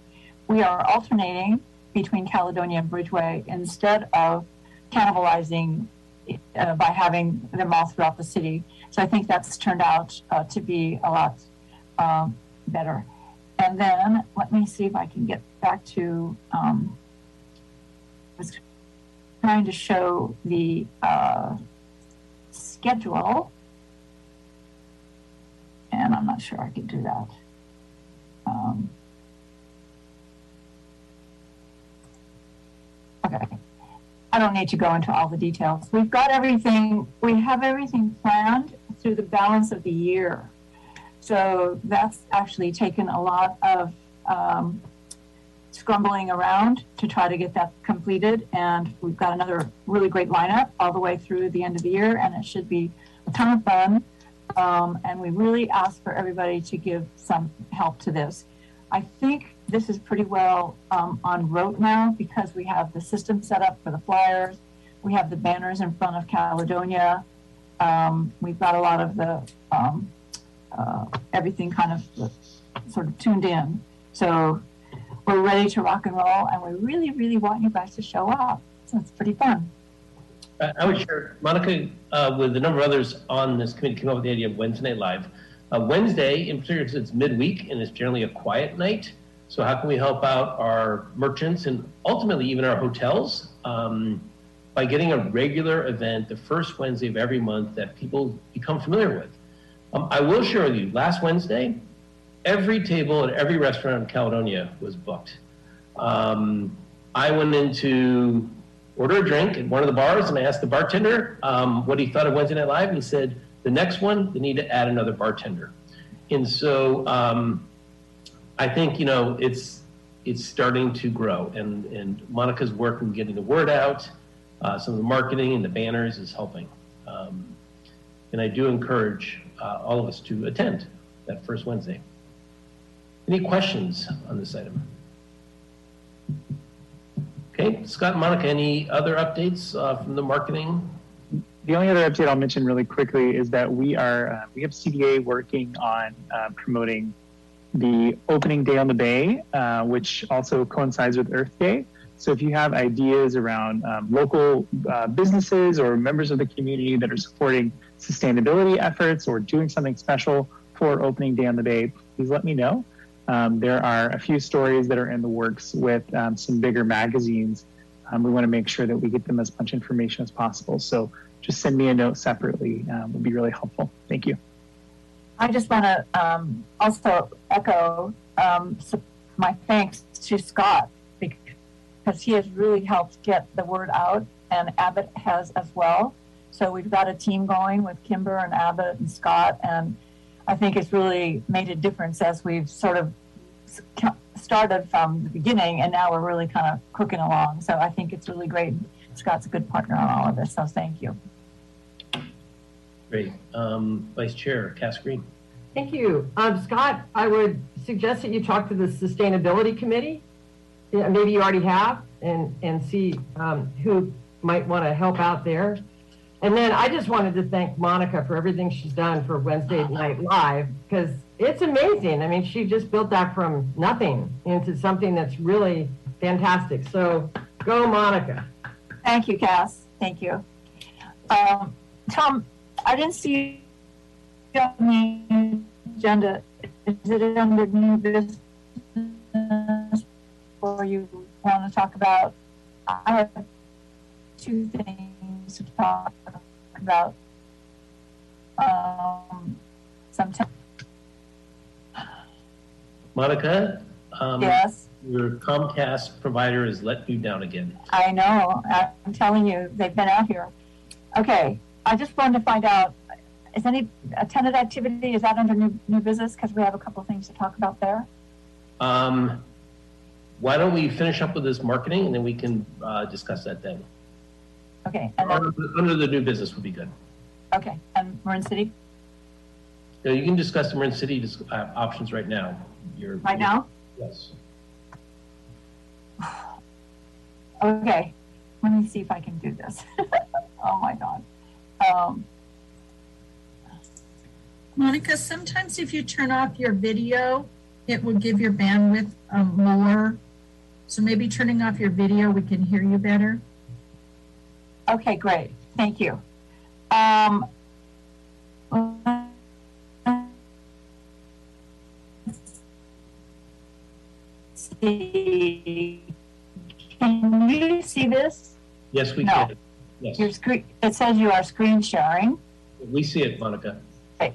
We are alternating between Caledonia and Bridgeway instead of cannibalizing uh, by having them all throughout the city. So I think that's turned out uh, to be a lot um, better. And then let me see if I can get back to, um, I was trying to show the uh, schedule, and I'm not sure I could do that. Um, okay. I don't need to go into all the details. We've got everything, we have everything planned through the balance of the year. So that's actually taken a lot of um, scrambling around to try to get that completed. And we've got another really great lineup all the way through the end of the year, and it should be a ton of fun. Um, and we really ask for everybody to give some help to this. I think this is pretty well um, on route now, because we have the system set up for the flyers. We have the banners in front of Caledonia. Um, we've got a lot of the, um, uh, everything kind of sort of tuned in. So we're ready to rock and roll, and we really, really want you guys to show up. So it's pretty fun. Uh, I would share, Monica, uh, with a number of others on this committee, came up with the idea of Wednesday Night Live. Uh, Wednesday, in particular, because it's midweek and it's generally a quiet night. So how can we help out our merchants and ultimately even our hotels um, by getting a regular event the first Wednesday of every month that people become familiar with? Um, I will share with you, last Wednesday, every table at every restaurant in Caledonia was booked. Um, I went in to order a drink at one of the bars, and I asked the bartender um, what he thought of Wednesday Night Live, and he said, the next one, they need to add another bartender. And so um, I think, you know, it's it's starting to grow, and, and Monica's work in getting the word out, uh, some of the marketing and the banners is helping. Um, and I do encourage uh, all of us to attend that first Wednesday. Any questions on this item? Okay, Scott, Monica, any other updates uh, from the marketing? The only other update I'll mention really quickly is that we are, uh, we have C D A working on uh, promoting the opening day on the Bay, uh, which also coincides with Earth Day. So if you have ideas around um, local uh, businesses or members of the community that are supporting sustainability efforts or doing something special for opening day on the Bay, please let me know. Um, there are a few stories that are in the works with um, some bigger magazines. Um, we want to make sure that we get them as much information as possible. So just send me a note separately. Um, would be really helpful. Thank you. I just want to um, also echo um, my thanks to Scott, because he has really helped get the word out, and Abbott has as well. So we've got a team going with Kimber and Abbott and Scott, and I think it's really made a difference as we've sort of started from the beginning, and now we're really kind of cooking along. So I think it's really great. Scott's a good partner on all of this, so thank you. Great. Um, Vice Chair Cass Green. Thank you. Um, Scott, I would suggest that you talk to the Sustainability Committee. Yeah, maybe you already have, and, and see um, who might want to help out there. And then I just wanted to thank Monica for everything she's done for Wednesday Night Live, because it's amazing. I mean, she just built that from nothing into something that's really fantastic. So go, Monica. Thank you, Cass. Thank you. Um, Tom, I didn't see you on the agenda. Is it under new business or you want to talk about? I have two things to talk about. Um, sometimes. Monica? Um, yes. Your Comcast provider has let you down again. I know. I'm telling you, they've been out here. Okay. I just wanted to find out, is any attended activity, is that under new, new business? Because we have a couple of things to talk about there. Um, why don't we finish up with this marketing, and then we can uh, discuss that then. Okay. And under, then, under the new business would be good. Okay. And Marin City? Yeah, you can discuss the Marin City uh, options right now. You're, right you're, now? Yes. Okay. Let me see if I can do this. Oh, my God. Um, Monica, sometimes if you turn off your video, it will give your bandwidth um, lower. So maybe turning off your video, we can hear you better. Okay, great. Thank you. Um, let's see. Can you see this? Yes, we no. can. Yes. Your screen, it says you are screen sharing. We see it, Monica. Okay.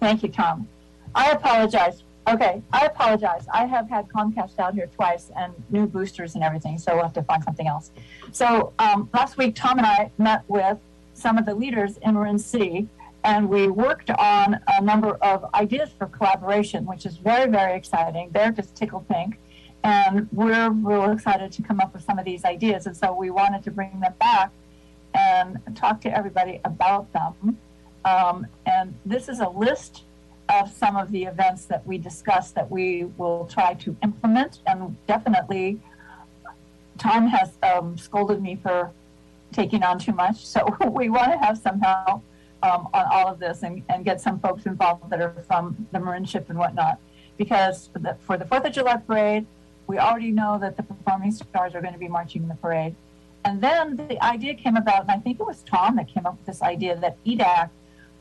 Thank you, Tom. I apologize. Okay, I apologize. I have had Comcast out here twice and new boosters and everything, so we'll have to find something else. So um, last week, Tom and I met with some of the leaders in Marin City, and we worked on a number of ideas for collaboration, which is very, very exciting. They're just tickled pink, and we're real excited to come up with some of these ideas, and so we wanted to bring them back and talk to everybody about them. Um, and this is a list of some of the events that we discussed that we will try to implement. And definitely, Tom has um, scolded me for taking on too much. So we want to have some help um, on all of this, and, and get some folks involved that are from the Marinship and whatnot. Because for the, for the fourth of July parade, we already know that the Performing Stars are going to be marching in the parade. And then the idea came about, and I think it was Tom that came up with this idea that E D A C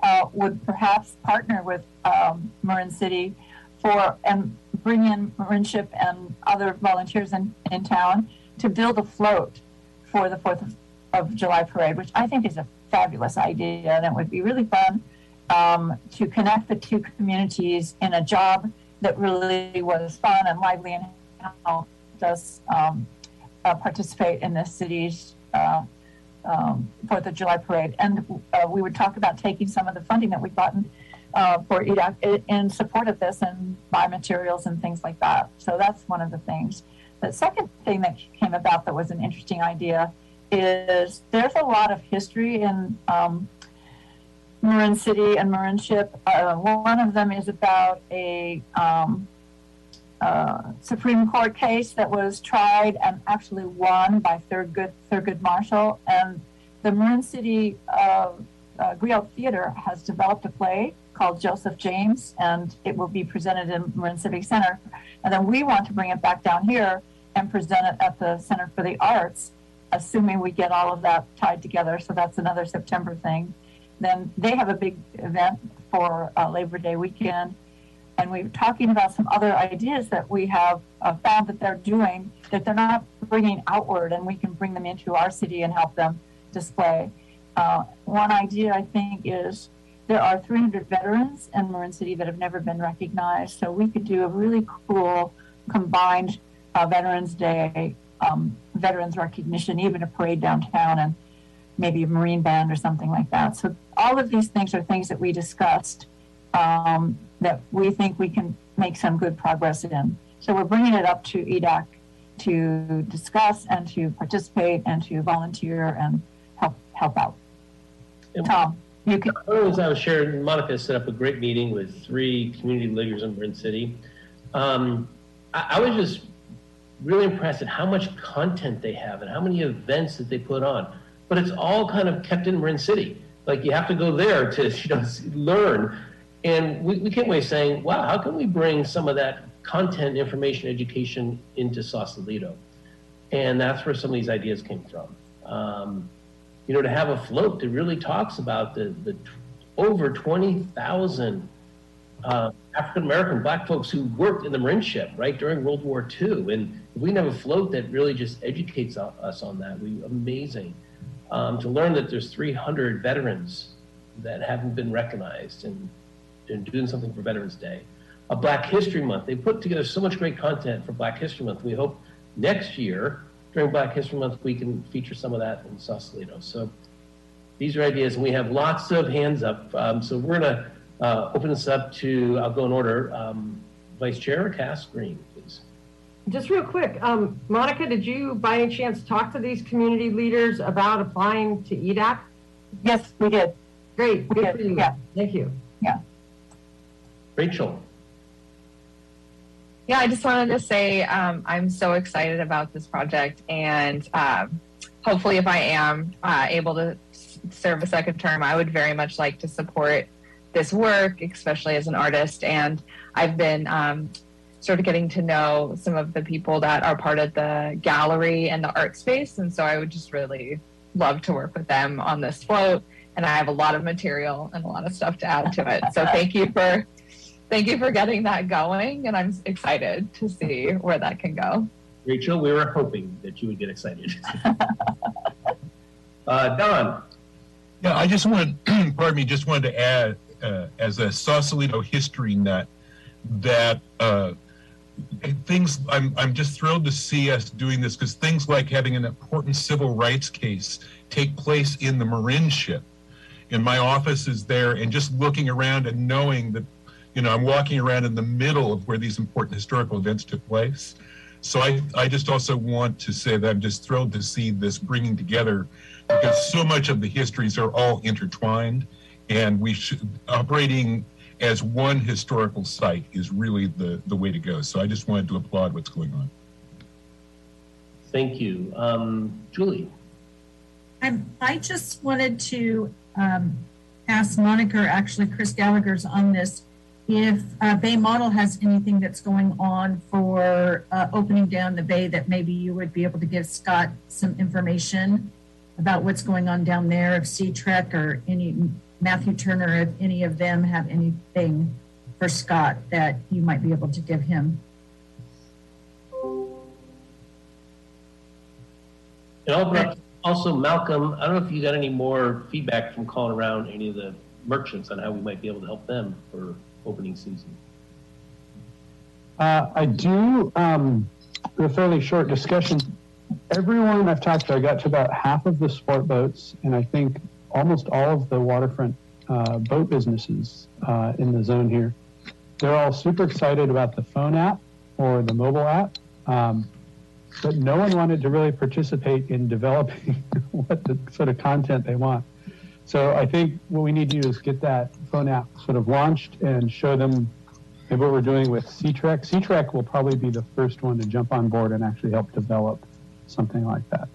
uh, would perhaps partner with um, Marin City for and bring in Marinship and other volunteers in, in town to build a float for the fourth of July parade, which I think is a fabulous idea, and it would be really fun um, to connect the two communities in a job that really was fun and lively and helped us um, Uh, participate in the city's uh, um, Fourth of July parade, and uh, we would talk about taking some of the funding that we've gotten uh, for E D A C in support of this, and biomaterials and things like that. So that's one of the things. The second thing that came about that was an interesting idea is there's a lot of history in um, Marin City and Marinship. Uh, one of them is about a um, uh, Supreme Court case that was tried and actually won by Thurgood, Thurgood Marshall. And the Marin City uh, uh, Griot Theater has developed a play called Joseph James, and it will be presented in Marin Civic Center. And then we want to bring it back down here and present it at the Center for the Arts, assuming we get all of that tied together. So that's another September thing. Then they have a big event for uh, Labor Day weekend. And we were talking about some other ideas that we have uh, found that they're doing, that they're not bringing outward, and we can bring them into our city and help them display. Uh, one idea, I think, is there are three hundred veterans in Marin City that have never been recognized. So we could do a really cool combined uh, Veterans Day, um, veterans recognition, even a parade downtown, and maybe a Marine Band or something like that. So all of these things are things that we discussed um, that we think we can make some good progress in. So we're bringing it up to E D A C to discuss and to participate and to volunteer and help help out. Yeah. Tom, you can. As I was sharing, Monica set up a great meeting with three community leaders in Marin City. Um, I, I was just really impressed at how much content they have and how many events that they put on. But it's all kind of kept in Marin City. Like, you have to go there to, you know, learn. And we, we came away saying, wow, how can we bring some of that content, information, education into Sausalito? And that's where some of these ideas came from. Um, you know, to have a float that really talks about the, the t over twenty thousand uh, African-American Black folks who worked in the Marineship, right, during World War Two. And if we can have a float that really just educates us on that, we amazing. Um, to learn that there's three hundred veterans that haven't been recognized, and, and doing something for Veterans Day. A Black History Month. They put together so much great content for Black History Month. We hope next year, during Black History Month, we can feature some of that in Sausalito. So these are ideas, and we have lots of hands up. Um, so we're gonna uh, open this up to, I'll go in order, um, Vice Chair Cass Green, please. Just real quick, um, Monica, did you by any chance talk to these community leaders about applying to E D A C? Yes, we did. Great, good for you. Yeah. Thank you. Yeah. Rachel. Yeah, I just wanted to say um, I'm so excited about this project, and um, hopefully if I am uh, able to serve a second term, I would very much like to support this work, especially as an artist. And I've been um, sort of getting to know some of the people that are part of the gallery and the art space. And so I would just really love to work with them on this float. And I have a lot of material and a lot of stuff to add to it. So thank you for, thank you for getting that going. And I'm excited to see where that can go. Rachel, we were hoping that you would get excited. uh, Don. Yeah, I just wanted, pardon me, just wanted to add uh, as a Sausalito history nut that, uh, Things I'm, I'm just thrilled to see us doing this, because things like having an important civil rights case take place in the Marineship, and my office is there, and just looking around and knowing that, you know, I'm walking around in the middle of where these important historical events took place. So I, I just also want to say that I'm just thrilled to see this bringing together, because so much of the histories are all intertwined, and we should operating as one historical site is really the, the way to go. So I just wanted to applaud what's going on. Thank you. Um, Julie. I'm, I just wanted to um, ask Monica, or actually Chris Gallagher's on this, if uh, Bay Model has anything that's going on for uh, opening down the Bay, that maybe you would be able to give Scott some information about what's going on down there, if C TREC or any Matthew Turner, if any of them have anything for Scott that you might be able to give him. And also, also, Malcolm, I don't know if you got any more feedback from calling around any of the merchants on how we might be able to help them for opening season. Uh, I do, um, a fairly short discussion. Everyone I've talked to, I got to about half of the sport boats, and I think almost all of the waterfront uh, boat businesses uh, in the zone here. They're all super excited about the phone app or the mobile app, um, but no one wanted to really participate in developing what the sort of content they want. So I think what we need to do is get that phone app sort of launched and show them maybe what we're doing with C TREC. C TREC will probably be the first one to jump on board and actually help develop something like that.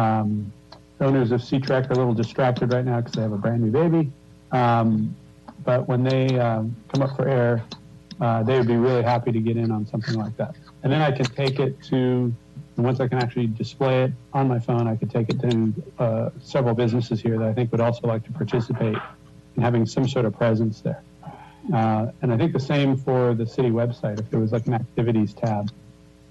Um, owners of C TREC are a little distracted right now because they have a brand new baby. Um, but when they um, come up for air, uh, they would be really happy to get in on something like that. And then I can take it to, and once I can actually display it on my phone, I could take it to uh, several businesses here that I think would also like to participate in having some sort of presence there. Uh, and I think the same for the city website. If there was like an activities tab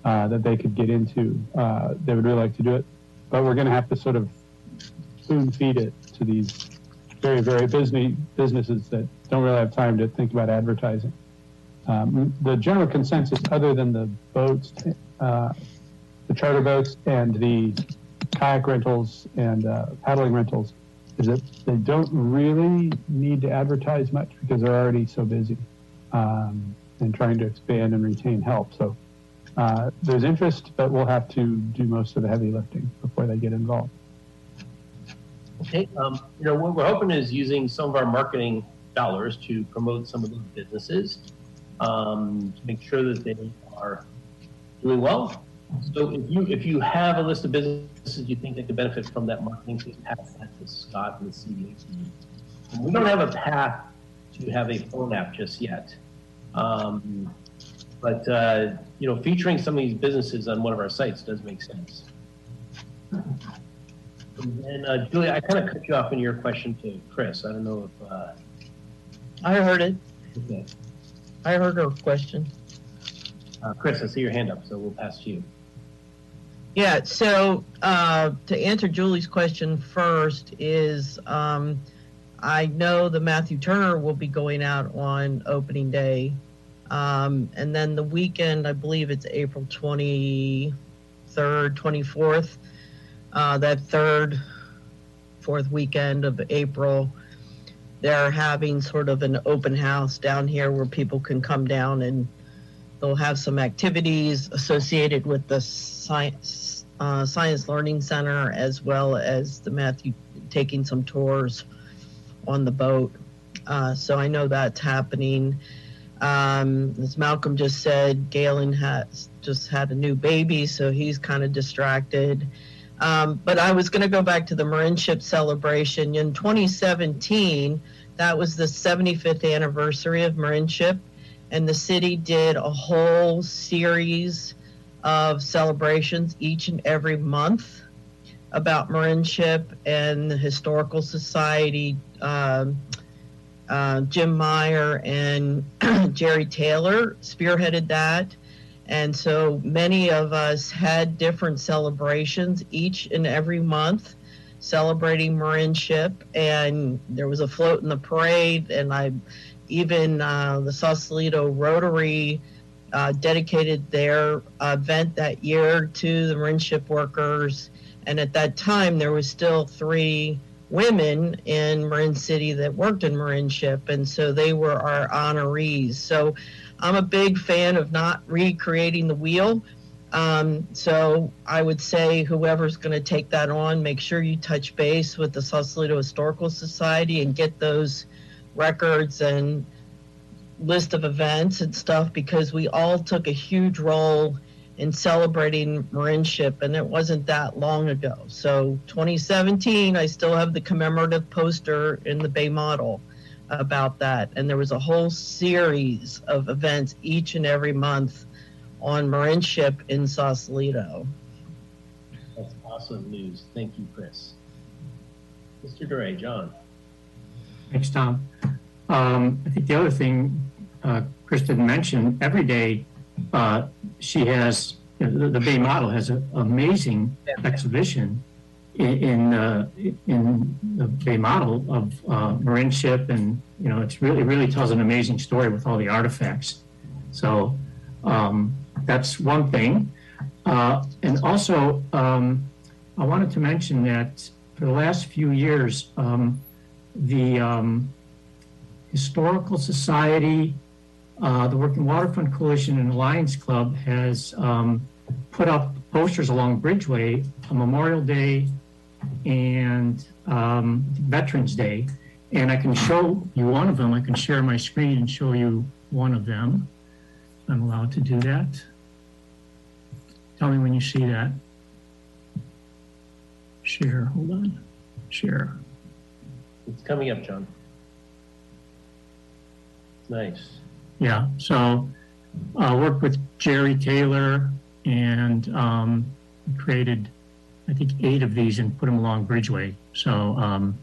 uh, that they could get into, uh, they would really like to do it. But we're going to have to sort of spoon feed it to these very, very busy businesses that don't really have time to think about advertising. Um, the general consensus, other than the boats, uh, the charter boats and the kayak rentals and uh, paddling rentals, is that they don't really need to advertise much because they're already so busy um, and trying to expand and retain help. So uh, there's interest, but we'll have to do most of the heavy lifting before they get involved. Okay, um, you know, what we're hoping is using some of our marketing dollars to promote some of those businesses um, to make sure that they are doing well. So if you if you have a list of businesses you think that could benefit from that marketing, please pass that to Scott and the C D A. We don't have a path to have a phone app just yet, um, but uh, you know, featuring some of these businesses on one of our sites does make sense. And then, uh, Julie, I kind of cut you off in your question to Chris. I don't know if uh, I heard it. Okay. I heard her question. Uh, Chris, I see your hand up, so we'll pass to you. Yeah, so uh, to answer Julie's question first is, um, I know the Matthew Turner will be going out on opening day. Um, and then the weekend, I believe it's April twenty-third, twenty-fourth, uh, that third, fourth weekend of April, they're having sort of an open house down here where people can come down and they'll have some activities associated with the Science, uh, Science Learning Center, as well as the Matthew taking some tours on the boat. Uh, so I know that's happening. Um, as Malcolm just said, Galen has just had a new baby, so he's kind of distracted. Um, but I was going to go back to the Marineship celebration. In twenty seventeen, that was the seventy-fifth anniversary of Marineship. And the city did a whole series of celebrations each and every month about Marineship and the Historical Society. Uh, uh, Jim Moore and Jerry Taylor spearheaded that. And so many of us had different celebrations each and every month celebrating Marineship. And there was a float in the parade, and I... Even uh, the Sausalito Rotary uh, dedicated their uh, event that year to the Marineship workers. And at that time, there was still three women in Marin City that worked in Marineship. And so they were our honorees. So I'm a big fan of not recreating the wheel. Um, so I would say whoever's going to take that on, make sure you touch base with the Sausalito Historical Society and get those records and list of events and stuff, because we all took a huge role in celebrating Marineship, and it wasn't that long ago. So twenty seventeen, I still have the commemorative poster in the Bay Model about that, and there was a whole series of events each and every month on Marineship in Sausalito. That's awesome news. Thank you, Chris. Mister Duray, John. Thanks, Tom. Um, I think the other thing uh, Chris didn't mention, every day uh, she has, you know, the, the Bay Model has an amazing exhibition in in, uh, in the Bay Model of uh, Marineship, and you know, it's really really tells an amazing story with all the artifacts. So um, that's one thing, uh, and also um, I wanted to mention that for the last few years. Um, The um, Historical Society, uh, the Working Waterfront Coalition, and Alliance Club has um, put up posters along Bridgeway on Memorial Day and um, Veterans Day. And I can show you one of them. I can share my screen and show you one of them. I'm allowed to do that. Tell me when you see that. Share, hold on, share. It's coming up, John. Nice. Yeah, so I uh, worked with Jerry Taylor and um, created, I think, eight of these and put them along Bridgeway. So, um,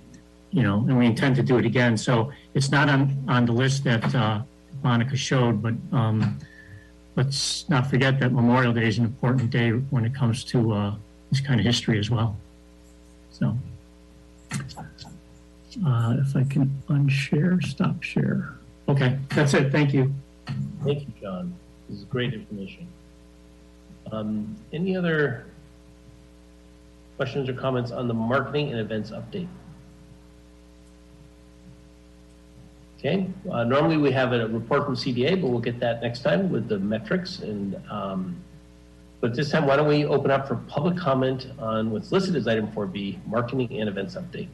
you know, and we intend to do it again. So it's not on, on the list that uh, Monica showed, but um, let's not forget that Memorial Day is an important day when it comes to uh, this kind of history as well. So uh, if I can unshare, stop share. Okay, that's it. Thank you. Thank you, John. This is great information. Um, any other questions or comments on the marketing and events update? Okay, uh, normally we have a report from C D A, but we'll get that next time with the metrics. And um, but this time, why don't we open up for public comment on what's listed as item four B, marketing and events update.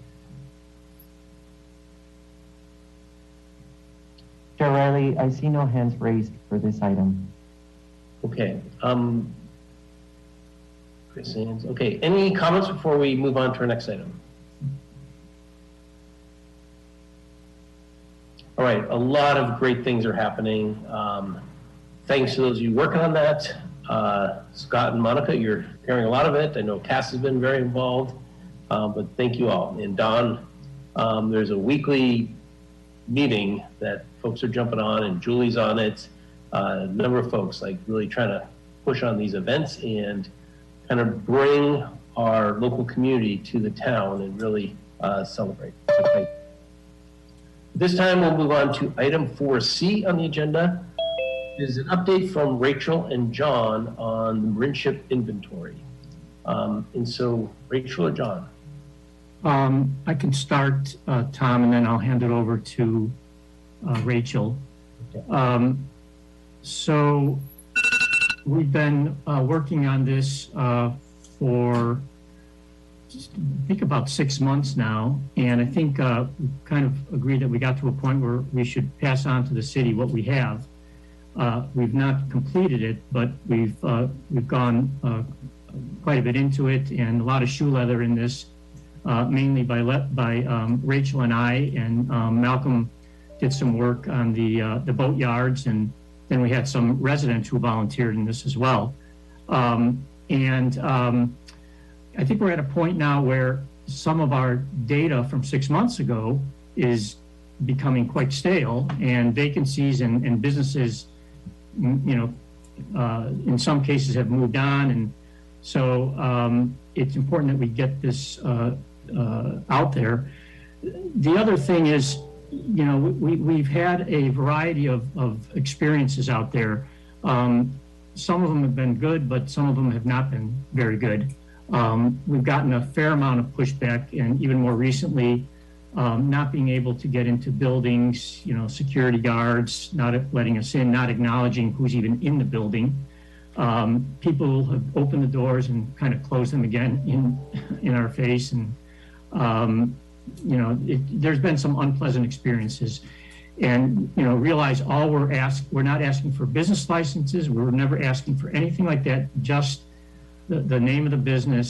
Chair Riley, I see no hands raised for this item. Okay. Um, Chris Sands. Okay, any comments before we move on to our next item? All right, a lot of great things are happening. Um, thanks to those of you working on that. Uh, Scott and Monica, you're carrying a lot of it. I know Cass has been very involved, um, but thank you all. And Don, um, there's a weekly meeting that folks are jumping on, and Julie's on it. Uh, a number of folks like really trying to push on these events and kind of bring our local community to the town and really uh, celebrate. So thank you. This time we'll move on to item four C on the agenda. It is an update from Rachel and John on the Marineship inventory. Um, and so, Rachel or John? Um, I can start, uh, Tom, and then I'll hand it over to uh, Rachel. Okay. Um, so we've been uh, working on this uh, for just, I think about six months now, and I think uh, we kind of agreed that we got to a point where we should pass on to the city what we have. Uh, we've not completed it, but we've uh, we've gone uh, quite a bit into it, and a lot of shoe leather in this, uh, mainly by Le by um, Rachel and I, and um, Malcolm did some work on the uh, the boat yards, and then we had some residents who volunteered in this as well, um, and. Um, I think we're at a point now where some of our data from six months ago is becoming quite stale, and vacancies and, and businesses, you know, uh, in some cases have moved on. And so um, it's important that we get this uh, uh, out there. The other thing is, you know, we, we've had a variety of, of experiences out there. Um, some of them have been good, but some of them have not been very good. Um, we've gotten a fair amount of pushback, and even more recently, um, not being able to get into buildings, you know, security guards not letting us in, not acknowledging who's even in the building. Um, people have opened the doors and kind of closed them again in, in our face. And, um, you know, it, there's been some unpleasant experiences. And, you know, realize all we're asked, we're not asking for business licenses. We're never asking for anything like that, just The, the name of the business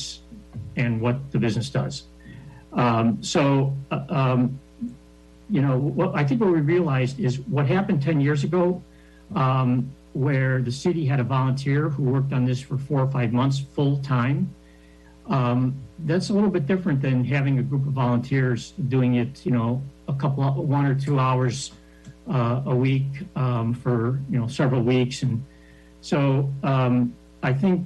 and what the business does. Um, so, uh, um, you know, what, I think what we realized is what happened ten years ago, um, where the city had a volunteer who worked on this for four or five months full time. Um, that's a little bit different than having a group of volunteers doing it, you know, a couple of one or two hours uh, a week um, for, you know, several weeks. And so um, I think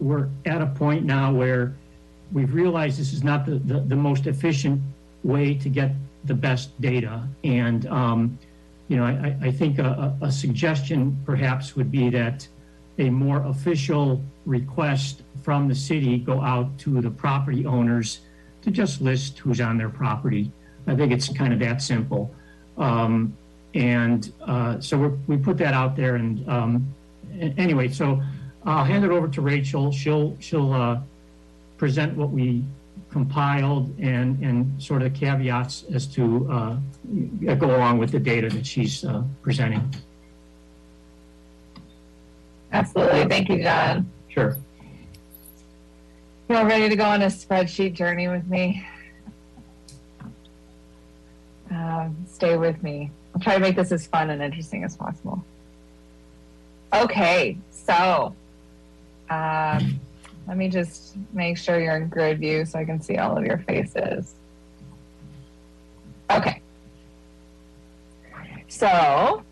we're at a point now where we've realized this is not the, the, the most efficient way to get the best data. And, um, you know, I, I think a, a suggestion perhaps would be that a more official request from the city go out to the property owners to just list who's on their property. I think it's kind of that simple. Um, and uh, so we're, we put that out there. And um, anyway, so I'll hand it over to Rachel. She'll she'll uh, present what we compiled and and sort of caveats as to uh, go along with the data that she's uh, presenting. Absolutely. Thank you, John. Sure. You all ready to go on a spreadsheet journey with me? Um, stay with me. I'll try to make this as fun and interesting as possible. Okay, so um, let me just make sure you're in grid view so I can see all of your faces. Okay. So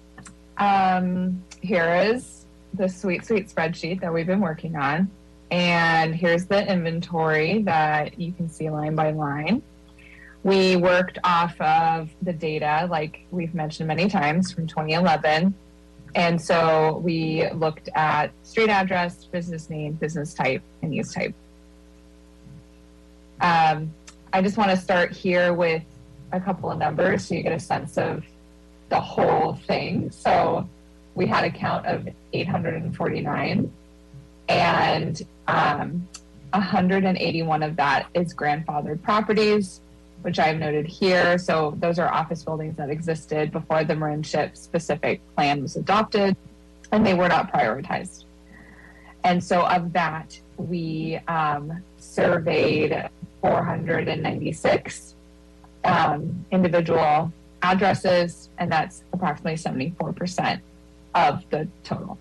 um, here is the sweet, sweet spreadsheet that we've been working on. And here's the inventory that you can see line by line. We worked off of the data, like we've mentioned many times, from twenty eleven. And so we looked at street address, business name, business type, and use type. Um, I just want to start here with a couple of numbers so you get a sense of the whole thing. So we had a count of eight hundred forty-nine. And um, one hundred eighty-one of that is grandfathered properties, which I've noted here. So those are office buildings that existed before the Marineship specific plan was adopted, and they were not prioritized. And so of that, we um, surveyed four hundred ninety-six um, individual addresses, and that's approximately seventy-four percent of the total,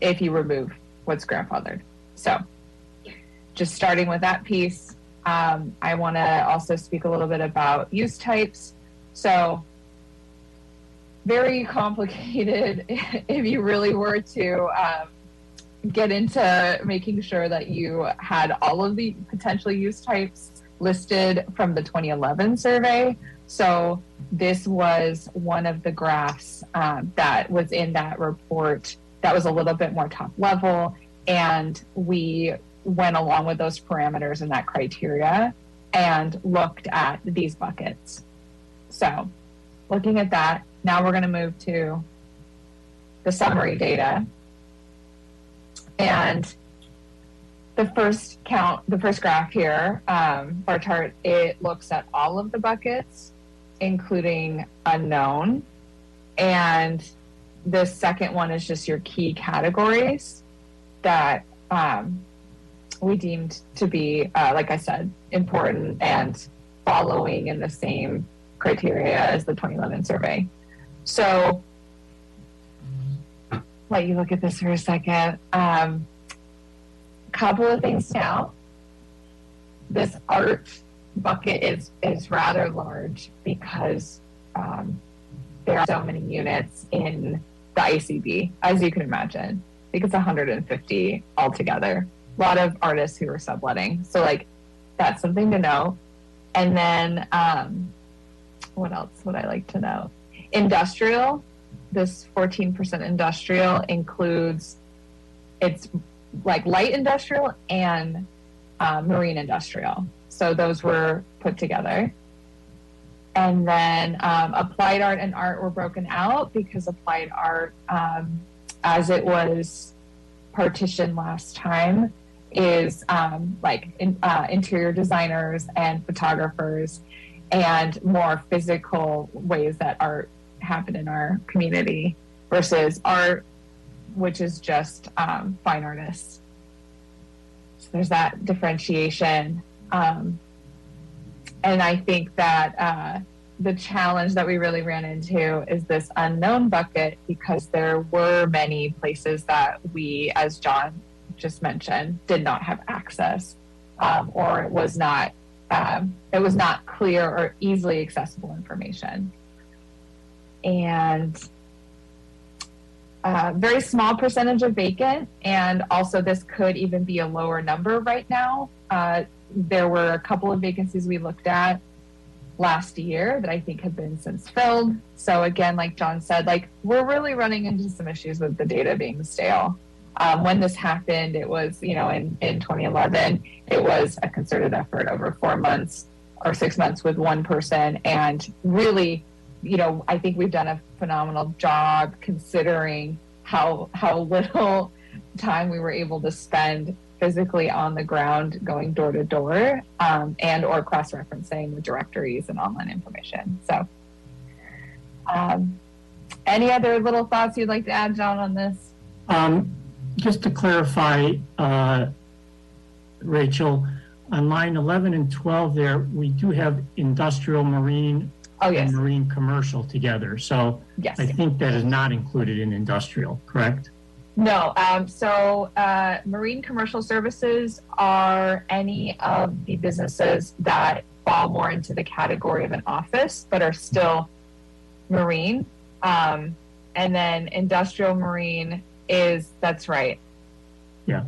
if you remove what's grandfathered. So just starting with that piece, um, I want to also speak a little bit about use types. So very complicated if you really were to um, get into making sure that you had all of the potential use types listed from the twenty eleven survey. So this was one of the graphs um, that was in that report that was a little bit more top level, and we went along with those parameters and that criteria and looked at these buckets. So looking at that, now we're going to move to the summary data. And the first count, the first graph here, um, bar chart, it looks at all of the buckets, including unknown. And the second one is just your key categories that um, we deemed to be, uh, like I said, important and following in the same criteria as the twenty eleven survey. So let you look at this for a second. Um, couple of things now. This art bucket is, is rather large because um, there are so many units in the I C B, as you can imagine. I think it's one hundred fifty altogether. A lot of artists who are subletting. So like, that's something to know. And then um, what else would I like to know? Industrial, this fourteen percent industrial includes, it's like light industrial and uh, marine industrial. So those were put together. And then um, applied art and art were broken out because applied art, um, as it was partitioned last time, is um, like in, uh, interior designers and photographers and more physical ways that art happened in our community versus art, which is just um, fine artists. So there's that differentiation. Um, And I think that uh, the challenge that we really ran into is this unknown bucket, because there were many places that we, as John just mentioned, did not have access, um, or it was not um, it was not clear or easily accessible information. And a very small percentage of vacant, and also this could even be a lower number right now. Uh, There were a couple of vacancies we looked at last year that I think have been since filled. So again, like John said, like we're really running into some issues with the data being stale. Um, when this happened, it was, you know, in, in twenty eleven, it was a concerted effort over four months or six months with one person, and really you know, I think we've done a phenomenal job considering how how little time we were able to spend physically on the ground going door to door um, and or cross-referencing the directories and online information. So um, any other little thoughts you'd like to add, John, on this? Um, just to clarify, uh, Rachel, on line eleven and twelve there, we do have industrial, marine, oh, yes. and marine commercial together. So yes. I think that is not included in industrial, correct? No, um, so uh, marine commercial services are any of the businesses that fall more into the category of an office, but are still marine. Um, and then industrial marine is, that's right. Yeah.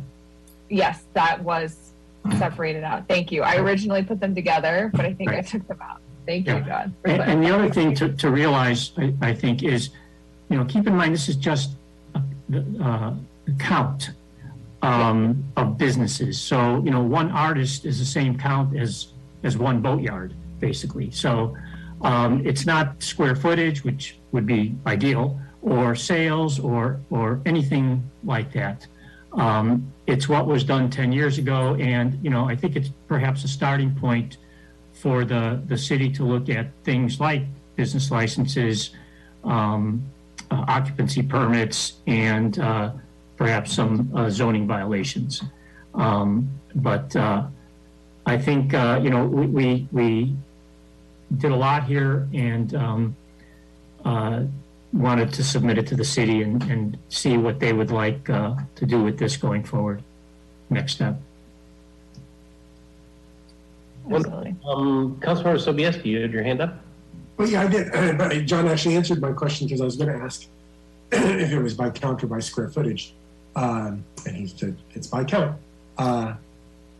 Yes, that was separated out. Thank you. I originally put them together, but I think right. I took them out. Thank yeah. you, John. And, and the other thing to, to realize, I, I think, is, you know, keep in mind this is just Uh, count um, of businesses. So, you know, one artist is the same count as as one boatyard, basically. So um, it's not square footage, which would be ideal, or sales or or anything like that. Um, it's what was done ten years ago. And, you know, I think it's perhaps a starting point for the, the city to look at things like business licenses, um, Uh, occupancy permits, and uh, perhaps some uh, zoning violations. Um, but uh, I think, uh, you know, we, we, we did a lot here, and um, uh, wanted to submit it to the city and, and see what they would like uh, to do with this going forward. Next step. Absolutely. Um, Councilmember Sobieski, you had your hand up? Well, yeah, I did. But John actually answered my question, because I was going to ask if it was by count or by square footage. Um, and he said, it's by count. Uh,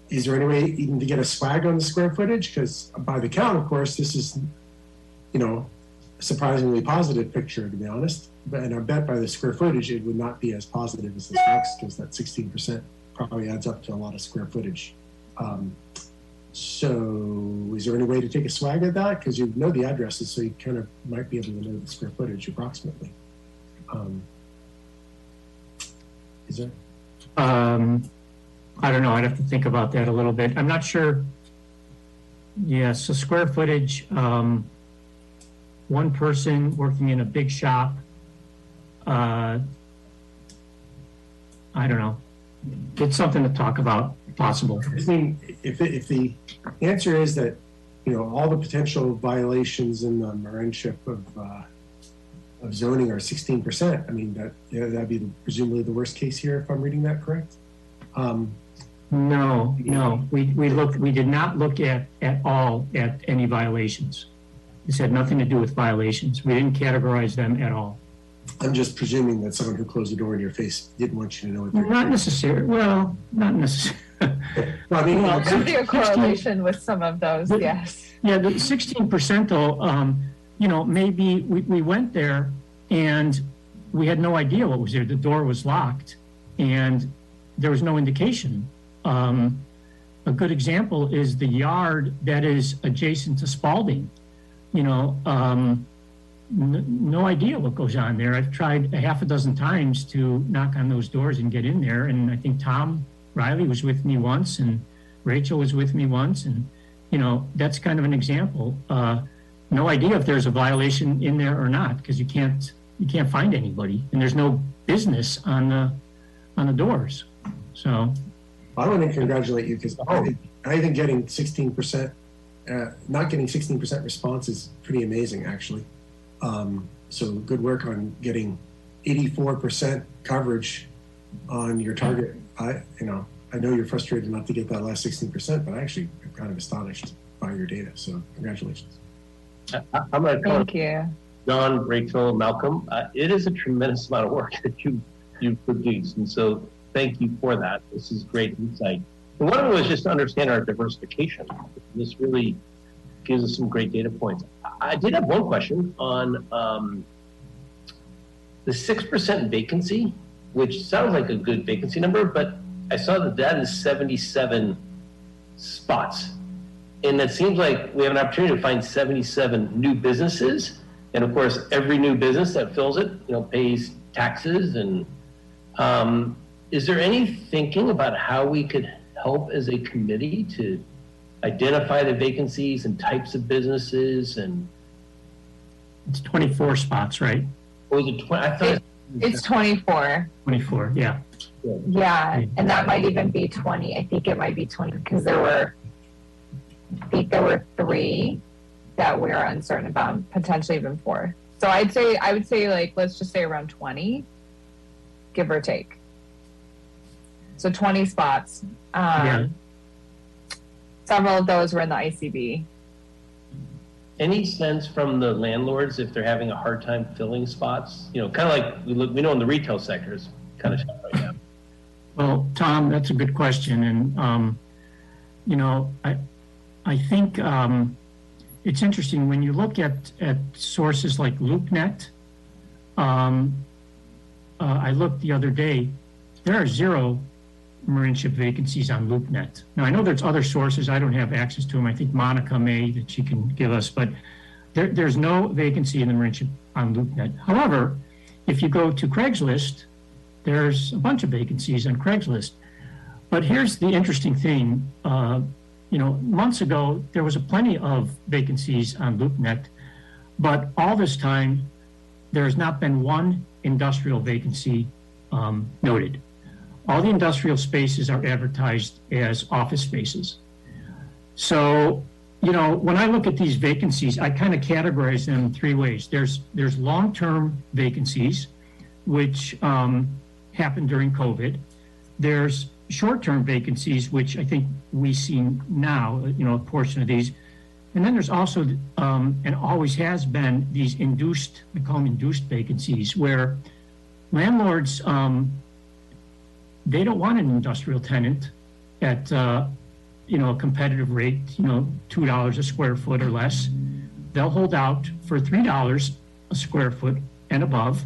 is there any way even to get a swag on the square footage? Because by the count, of course, this is, you know, a surprisingly positive picture, to be honest. And I bet by the square footage, it would not be as positive as this next, because that sixteen percent probably adds up to a lot of square footage. Um, So is there any way to take a swag at that? Because you know the addresses, so you kind of might be able to know the square footage approximately. Um, is there? Um, I don't know. I'd have to think about that a little bit. I'm not sure. Yeah, so square footage, um, one person working in a big shop. Uh, I don't know. It's something to talk about. Possible. I mean, if, if the answer is that, you know, all the potential violations in the marinership of uh, of zoning are sixteen percent, I mean, that you know, that'd be the, presumably the worst case here, if I'm reading that correct. Um, no, no, we we looked, we did not look at at all at any violations. This had nothing to do with violations. We didn't categorize them at all. I'm just presuming that someone who closed the door in your face didn't want you to know what they're doing. Not necessarily. Well, not necessarily. Well, I mean, well, there'd be a correlation with some of those, but, yes. Yeah, the sixteen percent though, um, you know, maybe we, we went there and we had no idea what was there. The door was locked and there was no indication. Um, a good example is the yard that is adjacent to Spalding, you know, um, no idea what goes on there. I've tried a half a dozen times to knock on those doors and get in there, and I think Tom Riley was with me once, and Rachel was with me once, and you know, that's kind of an example. Uh, no idea if there's a violation in there or not, because you can't you can't find anybody, and there's no business on the on the doors. So I want to congratulate you, because I think, I think getting sixteen percent, uh, not getting sixteen percent response is pretty amazing, actually. Um, so good work on getting eighty-four percent coverage on your target. I, you know, I know you're frustrated not to get that last sixteen percent, but I actually am kind of astonished by your data. So congratulations. I, I'm going to call Thank you. John, Rachel, Malcolm. Uh, it is a tremendous amount of work that you you produced, and so thank you for that. This is great insight. And one of it was just to understand our diversification. This really gives us some great data points. I did have one question on um, the six percent vacancy, which sounds like a good vacancy number, but I saw that that is seventy-seven spots. And that seems like we have an opportunity to find seventy-seven new businesses. And of course, every new business that fills it, you know, pays taxes. And um, is there any thinking about how we could help as a committee to identify the vacancies and types of businesses? And it's twenty-four spots, right? Or is it twenty? I thought it, it's twenty-four. twenty-four, yeah. Yeah, yeah, and that might even be twenty. I think it might be twenty because there were, I think there were three that we are uncertain about, potentially even four. So I'd say, I would say like, let's just say around twenty, give or take. So twenty spots. Um, yeah. Several of those were in the I C B. Any sense from the landlords if they're having a hard time filling spots? You know, kind of like we look, we know in the retail sector is kind of tough right now. Well, Tom, that's a good question. And, um, you know, I, I think um, it's interesting when you look at, at sources like LoopNet. Um, uh, I looked the other day, there are zero Marineship vacancies on LoopNet. Now, I know there's other sources. I don't have access to them. I think Monica may, that she can give us, but there, there's no vacancy in the Marineship on LoopNet. However, if you go to Craigslist, there's a bunch of vacancies on Craigslist. But here's the interesting thing. Uh, you know, months ago, there was a plenty of vacancies on LoopNet, but all this time, there has not been one industrial vacancy um, noted. All the industrial spaces are advertised as office spaces. So, you know, when I look at these vacancies, I kind of categorize them in three ways. There's there's long-term vacancies, which um, happened during COVID. There's short-term vacancies, which I think we see now, you know, a portion of these. And then there's also, um, and always has been, these induced, we call them induced vacancies, where landlords, um, they don't want an industrial tenant at, uh, you know, a competitive rate, you know, two dollars a square foot or less. They'll hold out for three dollars a square foot and above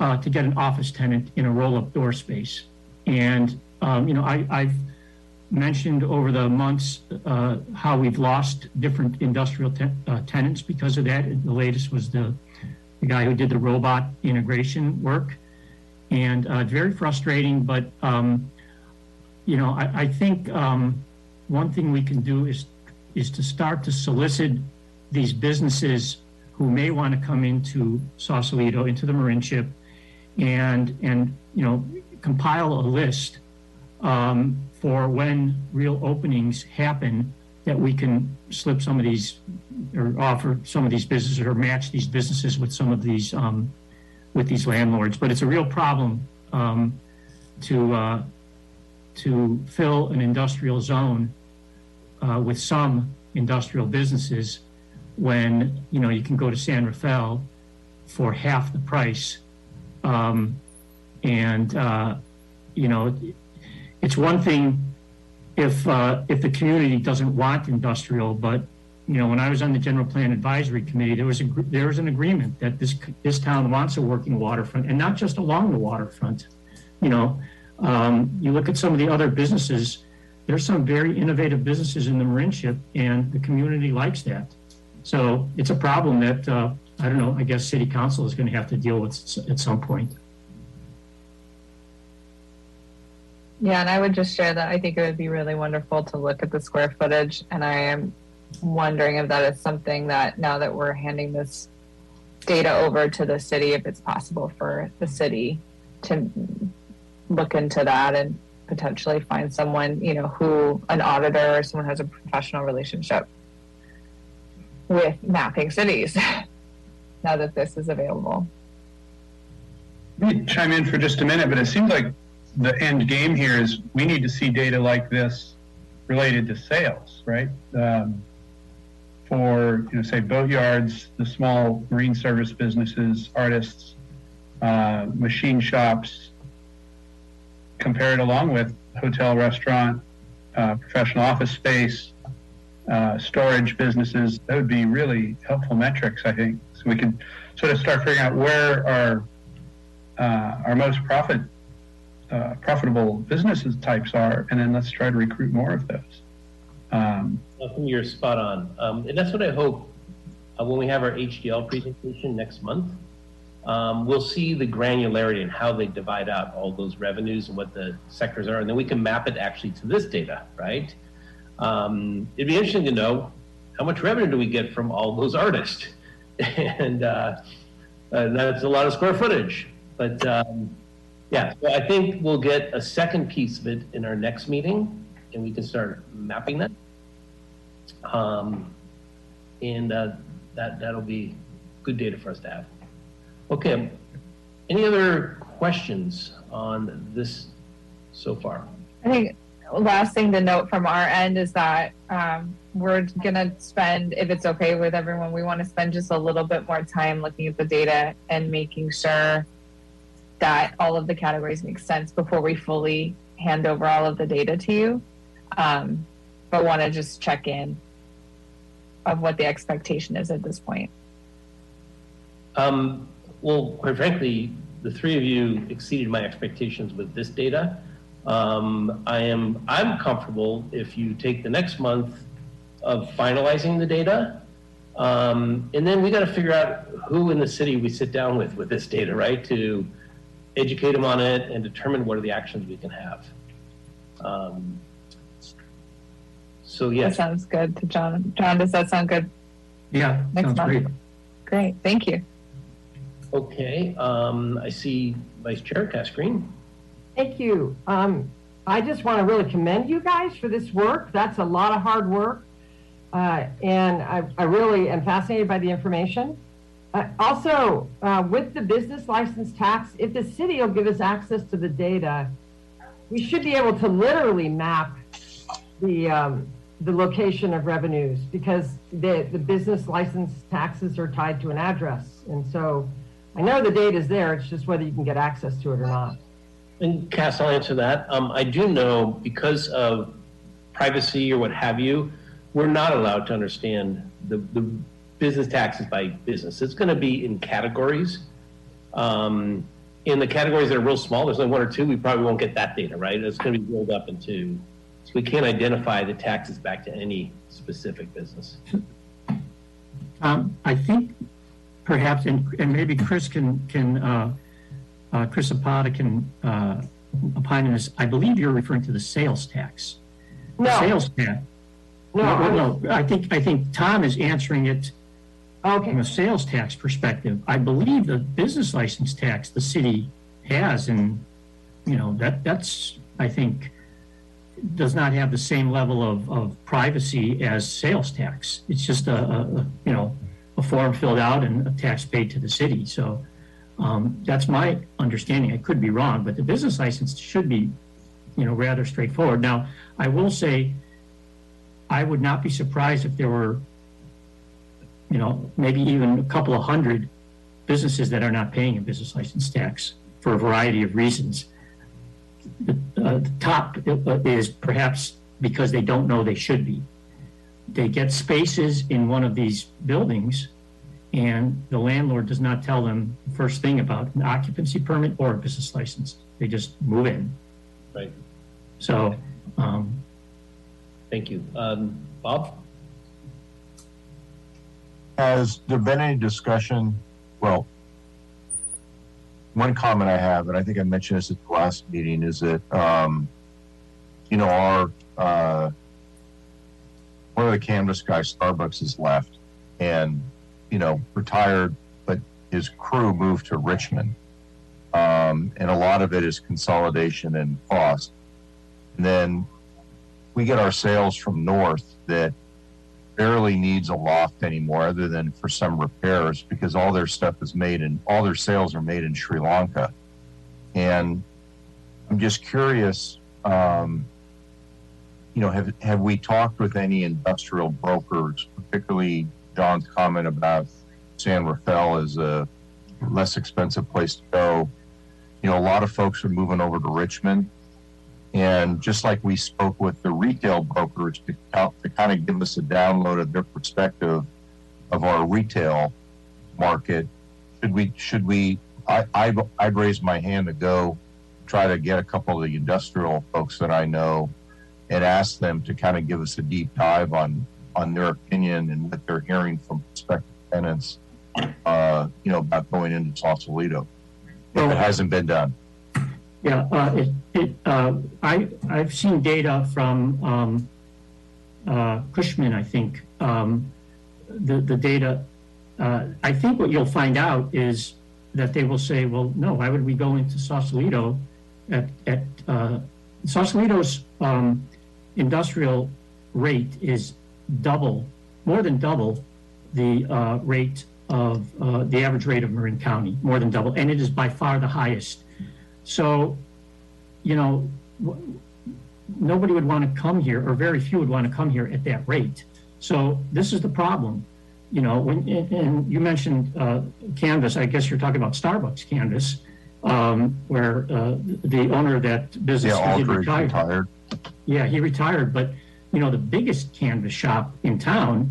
uh, to get an office tenant in a roll-up door space. And, um, you know, I, I've mentioned over the months uh, how we've lost different industrial te uh, tenants because of that. The latest was the, the guy who did the robot integration work. And uh, it's very frustrating, but, um, you know, I, I think um, one thing we can do is is to start to solicit these businesses who may want to come into Sausalito, into the Marineship, and, and you know, compile a list um, for when real openings happen that we can slip some of these, or offer some of these businesses, or match these businesses with some of these um with these landlords. But it's a real problem um, to uh, to fill an industrial zone uh, with some industrial businesses when, you know, you can go to San Rafael for half the price. Um, and, uh, you know, it's one thing if, uh, if the community doesn't want industrial, but you know, when I was on the General Plan Advisory Committee, there was a there was an agreement that this this town wants a working waterfront, and not just along the waterfront. You know, um, you look at some of the other businesses. There's some very innovative businesses in the Marineship, and the community likes that. So it's a problem that uh, I don't know. I guess City Council is going to have to deal with at some point. Yeah, and I would just share that I think it would be really wonderful to look at the square footage, and I am wondering if that is something that, now that we're handing this data over to the city, if it's possible for the city to look into that and potentially find someone, you know, who an auditor or someone has a professional relationship with mapping cities now that this is available. Let me chime in for just a minute, but it seems like the end game here is we need to see data like this related to sales, right? Um, for, you know, say boatyards, the small marine service businesses, artists, uh, machine shops, compared along with hotel, restaurant, uh, professional office space, uh, storage businesses. That would be really helpful metrics, I think. So we could sort of start figuring out where our, uh, our most profit, uh, profitable businesses types are, and then let's try to recruit more of those. Um, You're spot on. Um, and that's what I hope uh, when we have our H D L presentation next month, um, we'll see the granularity and how they divide out all those revenues and what the sectors are, and then we can map it actually to this data, right? Um, it'd be interesting to know how much revenue do we get from all those artists, and uh, uh, that's a lot of square footage. But um, yeah, so I think we'll get a second piece of it in our next meeting, and we can start mapping that. Um, and uh, that that'll be good data for us to have. Okay. Any other questions on this so far? I think last thing to note from our end is that um, we're gonna spend, if it's okay with everyone, we want to spend just a little bit more time looking at the data and making sure that all of the categories make sense before we fully hand over all of the data to you. Um, but want to just check in of what the expectation is at this point. Um, well, quite frankly, the three of you exceeded my expectations with this data. Um, I am, I'm comfortable if you take the next month of finalizing the data. Um, and then we got to figure out who in the city we sit down with with this data, right? To educate them on it and determine what are the actions we can have. Um, So yes. That sounds good to John. John, does that sound good? Yeah, next month. Great. Great, thank you. Okay, um, I see Vice Chair Cass Green. Thank you. Um, I just want to really commend you guys for this work. That's a lot of hard work. Uh, and I, I really am fascinated by the information. Uh, also, uh, with the business license tax, if the city will give us access to the data, we should be able to literally map the um, the location of revenues, because the, the business license taxes are tied to an address. And so I know the data is there, it's just whether you can get access to it or not. And Cass, I'll answer that. Um, I do know, because of privacy or what have you, we're not allowed to understand the, the business taxes by business. It's gonna be in categories. Um, in the categories that are real small, there's only one or two, we probably won't get that data, right? It's gonna be rolled up into, so we can't identify the taxes back to any specific business. Um, I think perhaps, and, and maybe Chris can, can uh, uh, Chris Zapata can uh, opine on this. I believe you're referring to the sales tax. No. The sales tax. No. Well, no, I think I think Tom is answering it okay. From a sales tax perspective. I believe the business license tax the city has, and you know that that's I think. does not have the same level of, of privacy as sales tax. It's just a, a you know a form filled out and a tax paid to the city. So um, that's my understanding. I could be wrong, but the business license should be you know rather straightforward. Now I will say I would not be surprised if there were you know maybe even a couple of hundred businesses that are not paying a business license tax for a variety of reasons. The, uh, the top is perhaps because they don't know they should be. They get spaces in one of these buildings and the landlord does not tell them the first thing about an occupancy permit or a business license. They just move in. Right. So. Um, Thank you. Um, Bob? Has there been any discussion? Well, one comment I have, and I think I mentioned this at the last meeting, is that, um, you know, our, uh, one of the canvas guys, Starbucks, has left and, you know, retired, but his crew moved to Richmond. Um, and a lot of it is consolidation and cost. And then we get our sales from North that barely needs a loft anymore other than for some repairs, because all their stuff is made and all their sales are made in Sri Lanka. And I'm just curious, um, you know, have, have we talked with any industrial brokers, particularly John's comment about San Rafael as a less expensive place to go? You know, a lot of folks are moving over to Richmond. And just like we spoke with the retail brokers to, to kind of give us a download of their perspective of our retail market, should we, should we, I, I, I'd raise my hand to go try to get a couple of the industrial folks that I know and ask them to kind of give us a deep dive on, on their opinion and what they're hearing from prospective tenants, uh, you know, about going into Sausalito. If it hasn't been done. Yeah, uh, it, it, uh, I, I've seen data from um, uh, Cushman, I think. Um, the, the data, uh, I think what you'll find out is that they will say, well, no, why would we go into Sausalito? At, at uh, Sausalito's um, industrial rate is double, more than double the uh, rate of uh, the average rate of Marin County, more than double, and it is by far the highest. So, you know, w nobody would want to come here, or very few would want to come here at that rate. So this is the problem, you know. When and, and you mentioned uh, Canvas, I guess you're talking about Starbucks Canvas, um, where uh, the owner of that business yeah, he retired. retired. Yeah, he retired. But you know, the biggest canvas shop in town,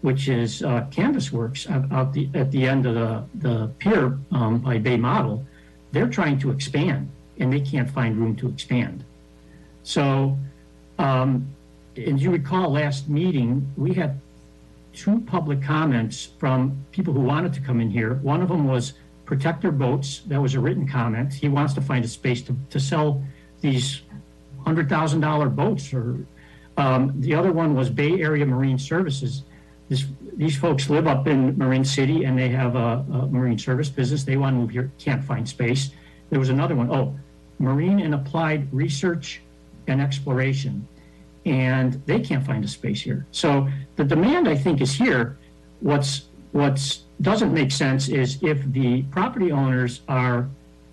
which is uh, Canvas Works out, out the, at the end of the, the pier um, by Bay Model, they're trying to expand and they can't find room to expand. So, um, and you recall last meeting, we had two public comments from people who wanted to come in here. One of them was protect their boats. That was a written comment. He wants to find a space to, to sell these one hundred thousand dollar boats. Or um, the other one was Bay Area Marine Services. This, these folks live up in Marin City and they have a, a marine service business. They want to move here, can't find space. There was another one, oh, Marine and Applied Research and Exploration. And they can't find a space here. So the demand, I think, is here. What's, what's doesn't make sense is if the property owners are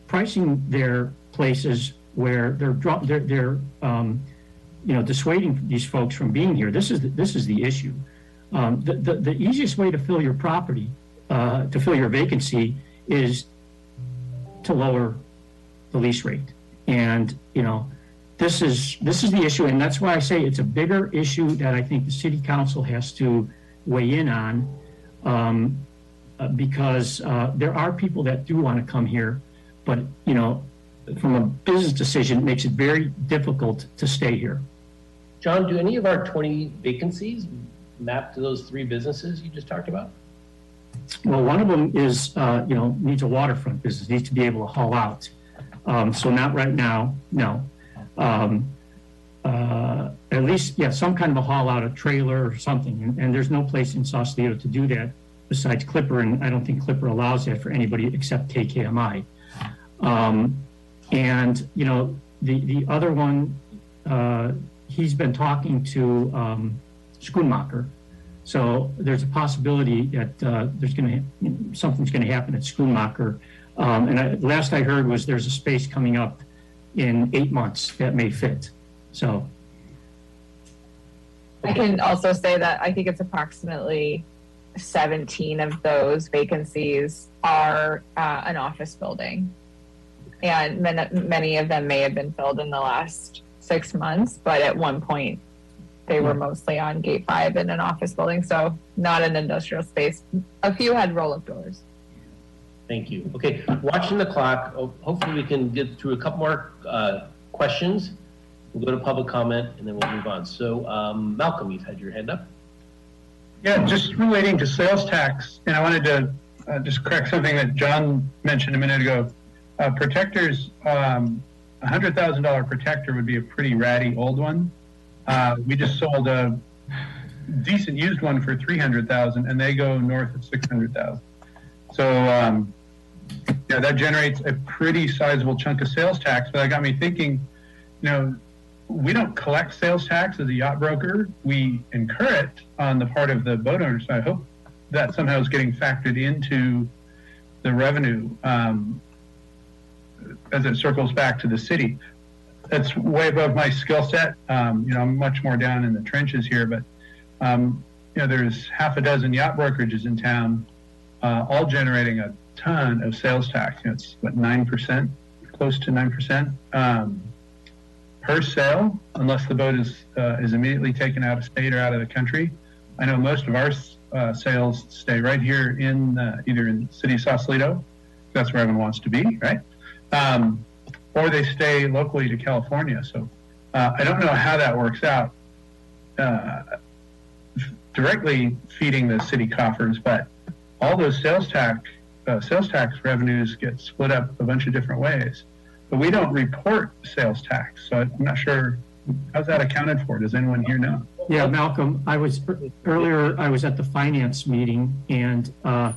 pricing their places where they're, they're, they're um, you know, dissuading these folks from being here. This is the, this is the issue. Um, the, the, the easiest way to fill your property, uh, to fill your vacancy, is to lower the lease rate. And, you know, this is, this is the issue. And that's why I say it's a bigger issue that I think the city council has to weigh in on, um, uh, because uh, there are people that do want to come here. But, you know, from a business decision, it makes it very difficult to stay here. John, do any of our twenty vacancies map to those three businesses you just talked about? Well, one of them is, uh, you know, needs a waterfront business, needs to be able to haul out. Um, so not right now, no. Um, uh, at least, yeah, some kind of a haul out, a trailer or something. And, and there's no place in Sausalito to do that besides Clipper. And I don't think Clipper allows that for anybody except K K M I. Um, and, you know, the, the other one, uh, he's been talking to, um, Schoonmaker. So there's a possibility that uh, there's going to something's going to happen at Schoonmaker. Um, and I, last I heard was there's a space coming up in eight months that may fit. So I can also say that I think it's approximately seventeen of those vacancies are uh, an office building, and many of them may have been filled in the last six months. But at one point, they were mostly on gate five in an office building, so not an industrial space. A few had roll-up doors. Thank you. Okay, watching the clock. Hopefully we can get through a couple more uh, questions. We'll go to public comment and then we'll move on. So um, Malcolm, you've had your hand up. Yeah, just relating to sales tax. And I wanted to uh, just correct something that John mentioned a minute ago. Uh, protectors, um, one hundred thousand dollar protector would be a pretty ratty old one. Uh, we just sold a decent used one for three hundred thousand dollars, and they go north of six hundred thousand dollars. So, um, yeah, that generates a pretty sizable chunk of sales tax. But that got me thinking, you know, we don't collect sales tax as a yacht broker. We incur it on the part of the boat owner. So I hope that somehow is getting factored into the revenue um, as it circles back to the city. That's way above my skill set. Um, you know, I'm much more down in the trenches here, but, um, you know, there's half a dozen yacht brokerages in town, uh, all generating a ton of sales tax. You know, it's what, nine percent, close to nine percent um, per sale, unless the boat is, uh, is immediately taken out of state or out of the country. I know most of our uh, sales stay right here in uh, either in the city of Sausalito, that's where everyone wants to be, right? Um, or they stay locally to California. So uh, I don't know how that works out uh, directly feeding the city coffers, but all those sales tax uh, sales tax revenues get split up a bunch of different ways, but we don't report sales tax. So I'm not sure how's that accounted for. Does anyone here know? Yeah, Malcolm, I was earlier. I was at the finance meeting, and uh,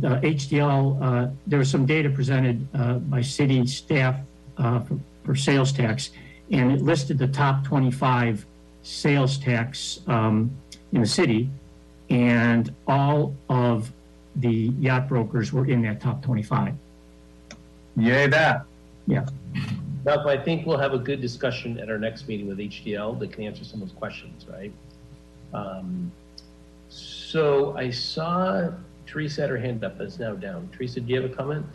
the H D L. Uh, there was some data presented uh, by city staff uh, for, for sales tax, and it listed the top twenty-five sales tax um, in the city, and all of the yacht brokers were in that top twenty-five. Yay, that. Yeah. Ralph, I think we'll have a good discussion at our next meeting with H D L that can answer some of those questions, right? Um, so I saw Teresa had her hand up, but it's now down. Teresa, do you have a comment?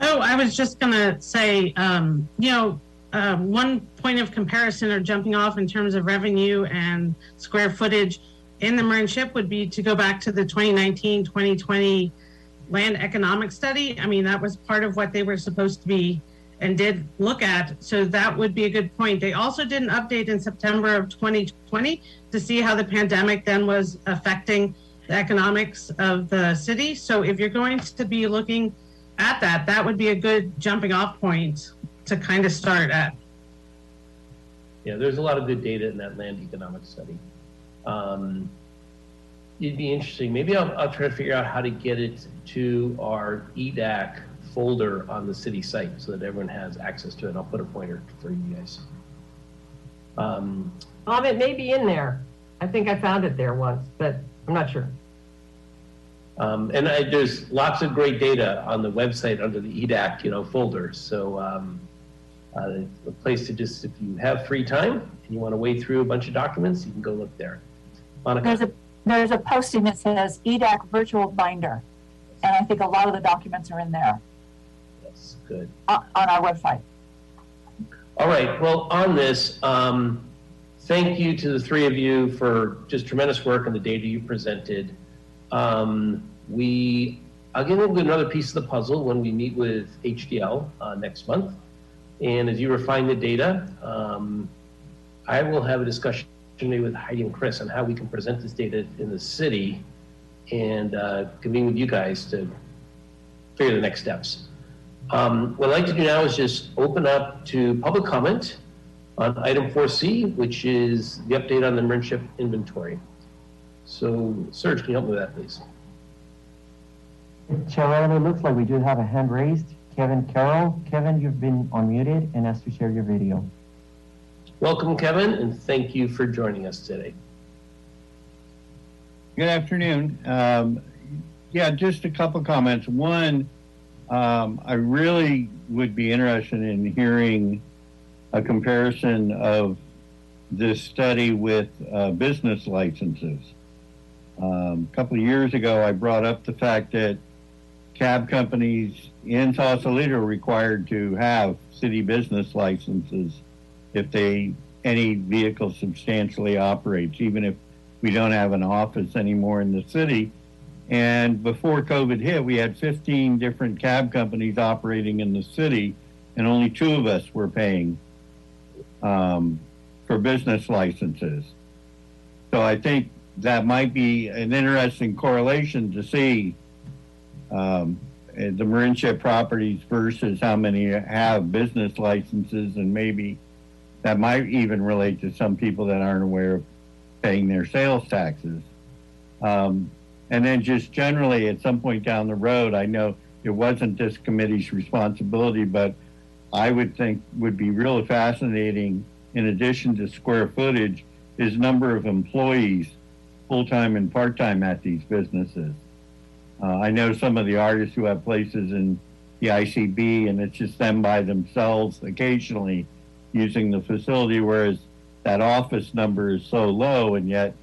Oh, I was just going to say, um, you know, uh, one point of comparison or jumping off in terms of revenue and square footage in the Marin Ship would be to go back to the twenty nineteen twenty twenty land economic study. I mean, that was part of what they were supposed to be and did look at, so that would be a good point. They also did an update in September of twenty twenty to see how the pandemic then was affecting the economics of the city. So if you're going to be looking at that, that would be a good jumping off point to kind of start at. Yeah, there's a lot of good data in that land economic study. Um, it'd be interesting. Maybe I'll, I'll try to figure out how to get it to our E D A C folder on the city site so that everyone has access to it. I'll put a pointer for you guys. Um, um, it may be in there. I think I found it there once, but I'm not sure. Um, and I, there's lots of great data on the website under the E D A C, you know, folder. So um, uh, a place to just, if you have free time and you want to wade through a bunch of documents, you can go look there. Monica. There's a, there's a posting that says E D A C virtual binder. And I think a lot of the documents are in there. Good. Uh, on our website. All right. Well, on this, um, thank you to the three of you for just tremendous work and the data you presented. Um, we, I'll give you another piece of the puzzle when we meet with H D L uh, next month. And as you refine the data, um, I will have a discussion with Heidi and Chris on how we can present this data in the city and uh, convene with you guys to figure the next steps. Um, what I'd like to do now is just open up to public comment on item four C, which is the update on the Marin Ship inventory. So, Serge, can you help me with that, please? Chairman, it looks like we do have a hand raised. Kevin Carroll. Kevin, you've been unmuted and asked to share your video. Welcome, Kevin, and thank you for joining us today. Good afternoon. Um, yeah, just a couple comments. One, Um, I really would be interested in hearing a comparison of this study with uh, business licenses. Um, a couple of years ago, I brought up the fact that cab companies in Sausalito are required to have city business licenses if they any vehicle substantially operates, even if we don't have an office anymore in the city. And before COVID hit, we had fifteen different cab companies operating in the city, and only two of us were paying um, for business licenses. So I think that might be an interesting correlation to see um, the Marin Ship properties versus how many have business licenses, and maybe that might even relate to some people that aren't aware of paying their sales taxes. Um, And then just generally at some point down the road, I know it wasn't this committee's responsibility, but I would think would be really fascinating, in addition to square footage, is number of employees, full-time and part-time at these businesses. Uh, I know some of the artists who have places in the I C B and it's just them by themselves occasionally using the facility, whereas that office number is so low, and yet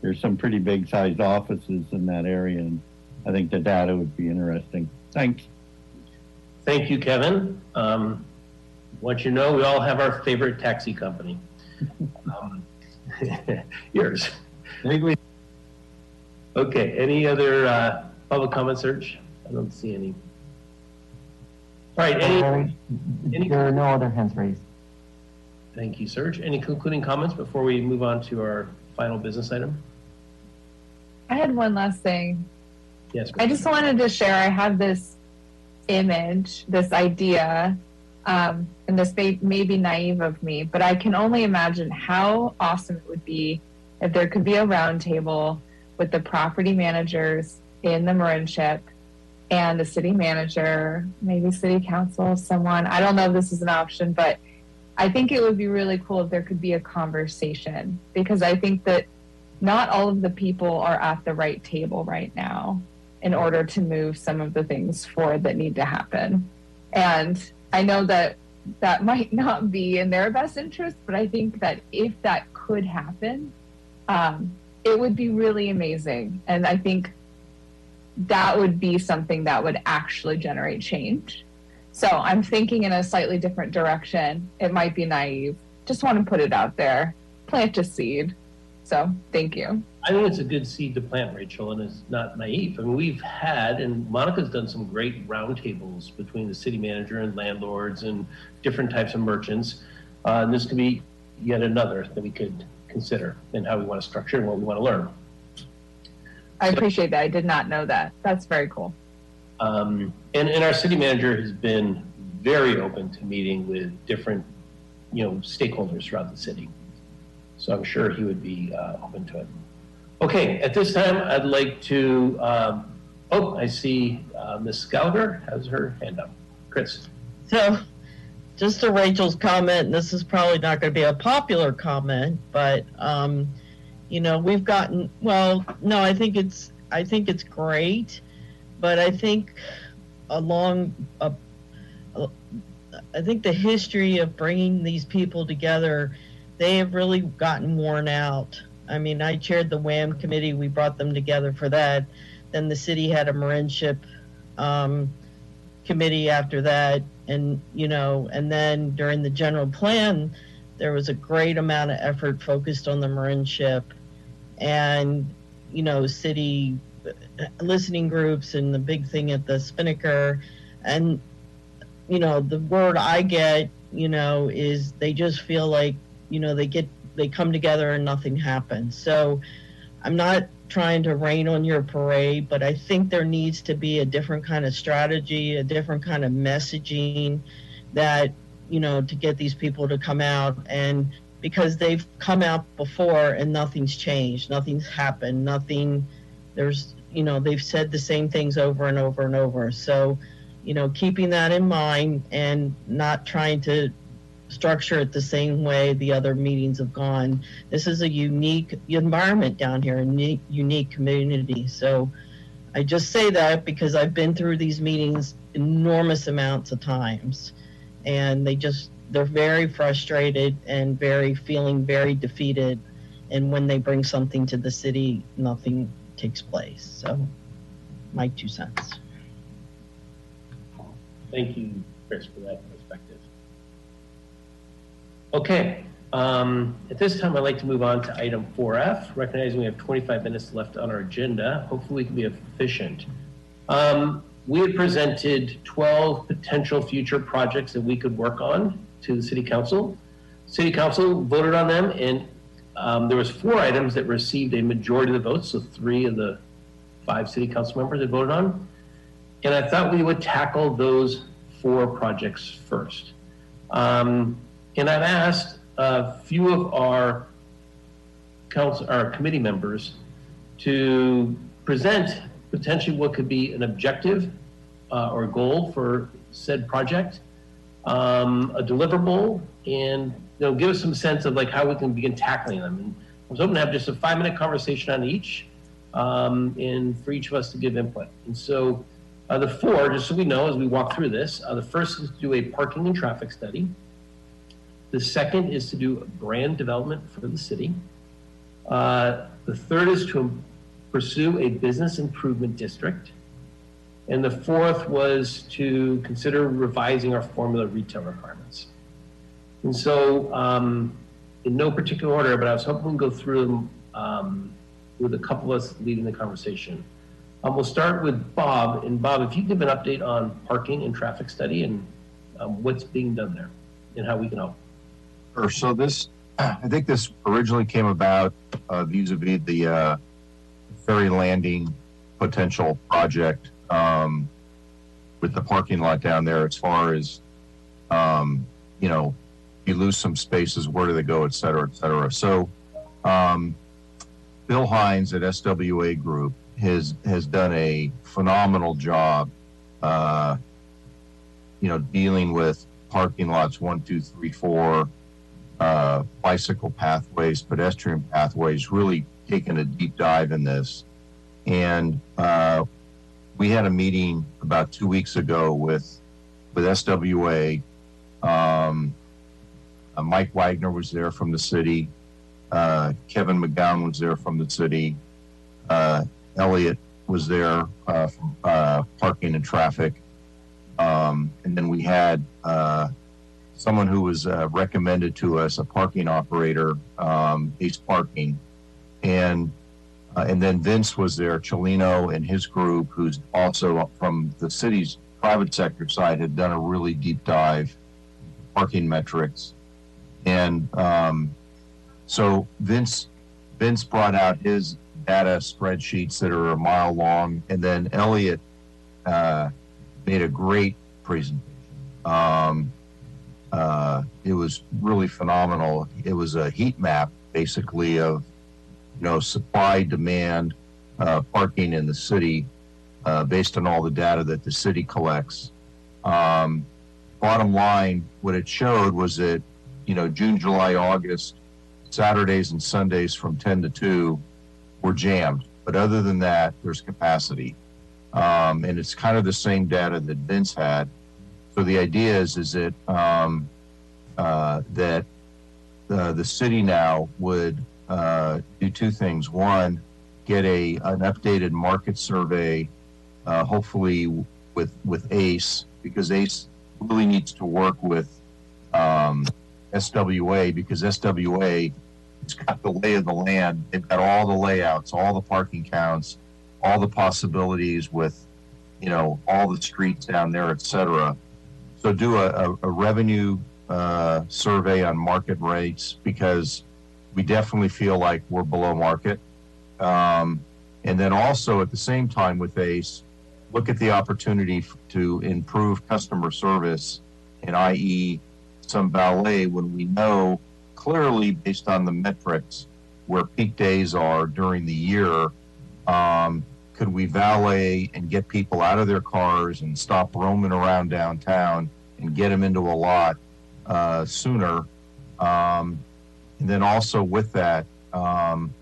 there's some pretty big sized offices in that area, and I think the data would be interesting. Thanks. Thank you, Kevin. Um, what you know, we all have our favorite taxi company. Um, yours. I think we. Okay. Any other uh, public comment, Serge? I don't see any. All right. Any, any there are no other hands raised. Thank you, Serge. Any concluding comments before we move on to our final business item? I had one last thing. Yes. I just wanted to share, I have this image, this idea, um, and this may, may be naive of me, but I can only imagine how awesome it would be if there could be a round table with the property managers in the Marineship and the city manager, maybe city council, someone. I don't know if this is an option, but I think it would be really cool if there could be a conversation, because I think that not all of the people are at the right table right now in order to move some of the things forward that need to happen. And I know that that might not be in their best interest, but I think that if that could happen, um, it would be really amazing. And I think that would be something that would actually generate change. So I'm thinking in a slightly different direction. It might be naive. Just want to put it out there, plant a seed. So thank you. I think it's a good seed to plant, Rachel, and it's not naive. I mean, we've had, and Monica's done some great roundtables between the city manager and landlords and different types of merchants. Uh, and this could be yet another that we could consider in how we want to structure and what we want to learn. I appreciate that. I did not know that. That's very cool. Um, and, and our city manager has been very open to meeting with different, you know, stakeholders throughout the city. So I'm sure he would be uh, open to it. Okay, at this time, I'd like to, um, oh, I see uh, Miz Gallagher has her hand up. Chris. So just to Rachel's comment, this is probably not going to be a popular comment, but, um, you know, we've gotten, well, no, I think it's, I think it's great, but I think along, a, a, I think the history of bringing these people together, they have really gotten worn out. I mean, I chaired the W A M committee. We brought them together for that. Then the city had a Marineship um, committee after that. And, you know, and then during the general plan, there was a great amount of effort focused on the Marineship and, you know, city listening groups and the big thing at the Spinnaker. And, you know, the word I get, you know, is they just feel like, you know, they get, they come together and nothing happens. So I'm not trying to rain on your parade, but I think there needs to be a different kind of strategy, a different kind of messaging that, you know, to get these people to come out, and because they've come out before and nothing's changed, nothing's happened, nothing, there's, you know, they've said the same things over and over and over. So, you know, keeping that in mind and not trying to structure it the same way the other meetings have gone. This is a unique environment down here, a unique, unique community. So I just say that because I've been through these meetings enormous amounts of times, and they just, they're very frustrated and very feeling very defeated. And when they bring something to the city, nothing takes place. So my two cents. Thank you, Chris, for that perspective. Okay, um, at this time, I'd like to move on to item four F, recognizing we have twenty-five minutes left on our agenda. Hopefully we can be efficient. Um, we had presented twelve potential future projects that we could work on to the City Council. City Council voted on them, and um, there was four items that received a majority of the votes, so three of the five City Council members had voted on. And I thought we would tackle those four projects first. Um, And I've asked a few of our council, our committee members to present potentially what could be an objective uh, or goal for said project, um, a deliverable, and you know, give us some sense of like how we can begin tackling them. And I was hoping to have just a five minute conversation on each um, and for each of us to give input. And so uh, the four, just so we know as we walk through this, uh, the first is to do a parking and traffic study. The second is to do brand development for the city. Uh, the third is to pursue a business improvement district. And the fourth was to consider revising our formula retail requirements. And so um, in no particular order, but I was hoping we can go through them um, with a couple of us leading the conversation. Um, we'll start with Bob. And Bob, if you give an update on parking and traffic study and um, what's being done there and how we can help. So this, I think this originally came about uh, vis-a-vis the uh, ferry landing potential project um, with the parking lot down there, as far as, um, you know, you lose some spaces, where do they go, et cetera, et cetera. So um, Bill Hines at S W A Group has, has done a phenomenal job, uh, you know, dealing with parking lots one, two, three, four, uh, bicycle pathways, pedestrian pathways, really taking a deep dive in this. And uh, we had a meeting about two weeks ago with, with S W A. Um, uh, Mike Wagner was there from the city. Uh, Kevin McGowan was there from the city. Uh, Elliot was there uh, from uh, parking and traffic. Um, and then we had uh, someone who was uh, recommended to us, a parking operator, um, Ace Parking. And uh, and then Vince was there, Chelino and his group, who's also from the city's private sector side, had done a really deep dive, parking metrics. And um, so Vince, Vince brought out his data spreadsheets that are a mile long. And then Elliot uh, made a great presentation. Um, uh, it was really phenomenal. It was a heat map, basically, of, you know, supply, demand, uh, parking in the city, uh, based on all the data that the city collects. Um, bottom line, what it showed was that, you know, June, July, August, Saturdays and Sundays from ten to two were jammed. But other than that, there's capacity. Um, and it's kind of the same data that Vince had. So the idea is, is that, um, uh, that the, the city now would, uh, do two things. One, get a, an updated market survey, uh, hopefully with, with ACE, because ACE really needs to work with, um, S W A, because S W A has got the lay of the land. They've got all the layouts, all the parking counts, all the possibilities with, you know, all the streets down there, et cetera. So do a, a revenue, uh, survey on market rates, because we definitely feel like we're below market. Um, and then also at the same time with ACE, look at the opportunity to improve customer service, and that is some valet, when we know clearly based on the metrics where peak days are during the year, um, could we valet and get people out of their cars and stop roaming around downtown and get them into a lot uh, sooner? Um, And then also with that, um,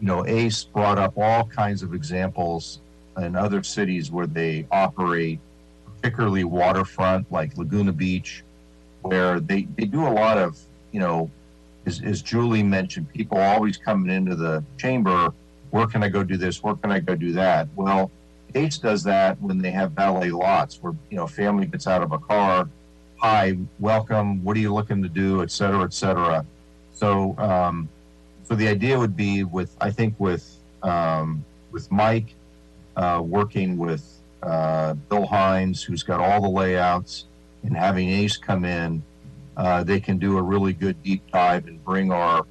you know, ACE brought up all kinds of examples in other cities where they operate, particularly waterfront, like Laguna Beach, where they, they do a lot of, you know, as, as Julie mentioned, people always coming into the chamber, where can I go do this? Where can I go do that? Well, ACE does that when they have valet lots where, you know, family gets out of a car, hi, welcome, what are you looking to do, et cetera, et cetera. So, um, so the idea would be with, I think with, um, with Mike, uh, working with, uh, Bill Hines, who's got all the layouts, and having ACE come in, uh, they can do a really good deep dive and bring our,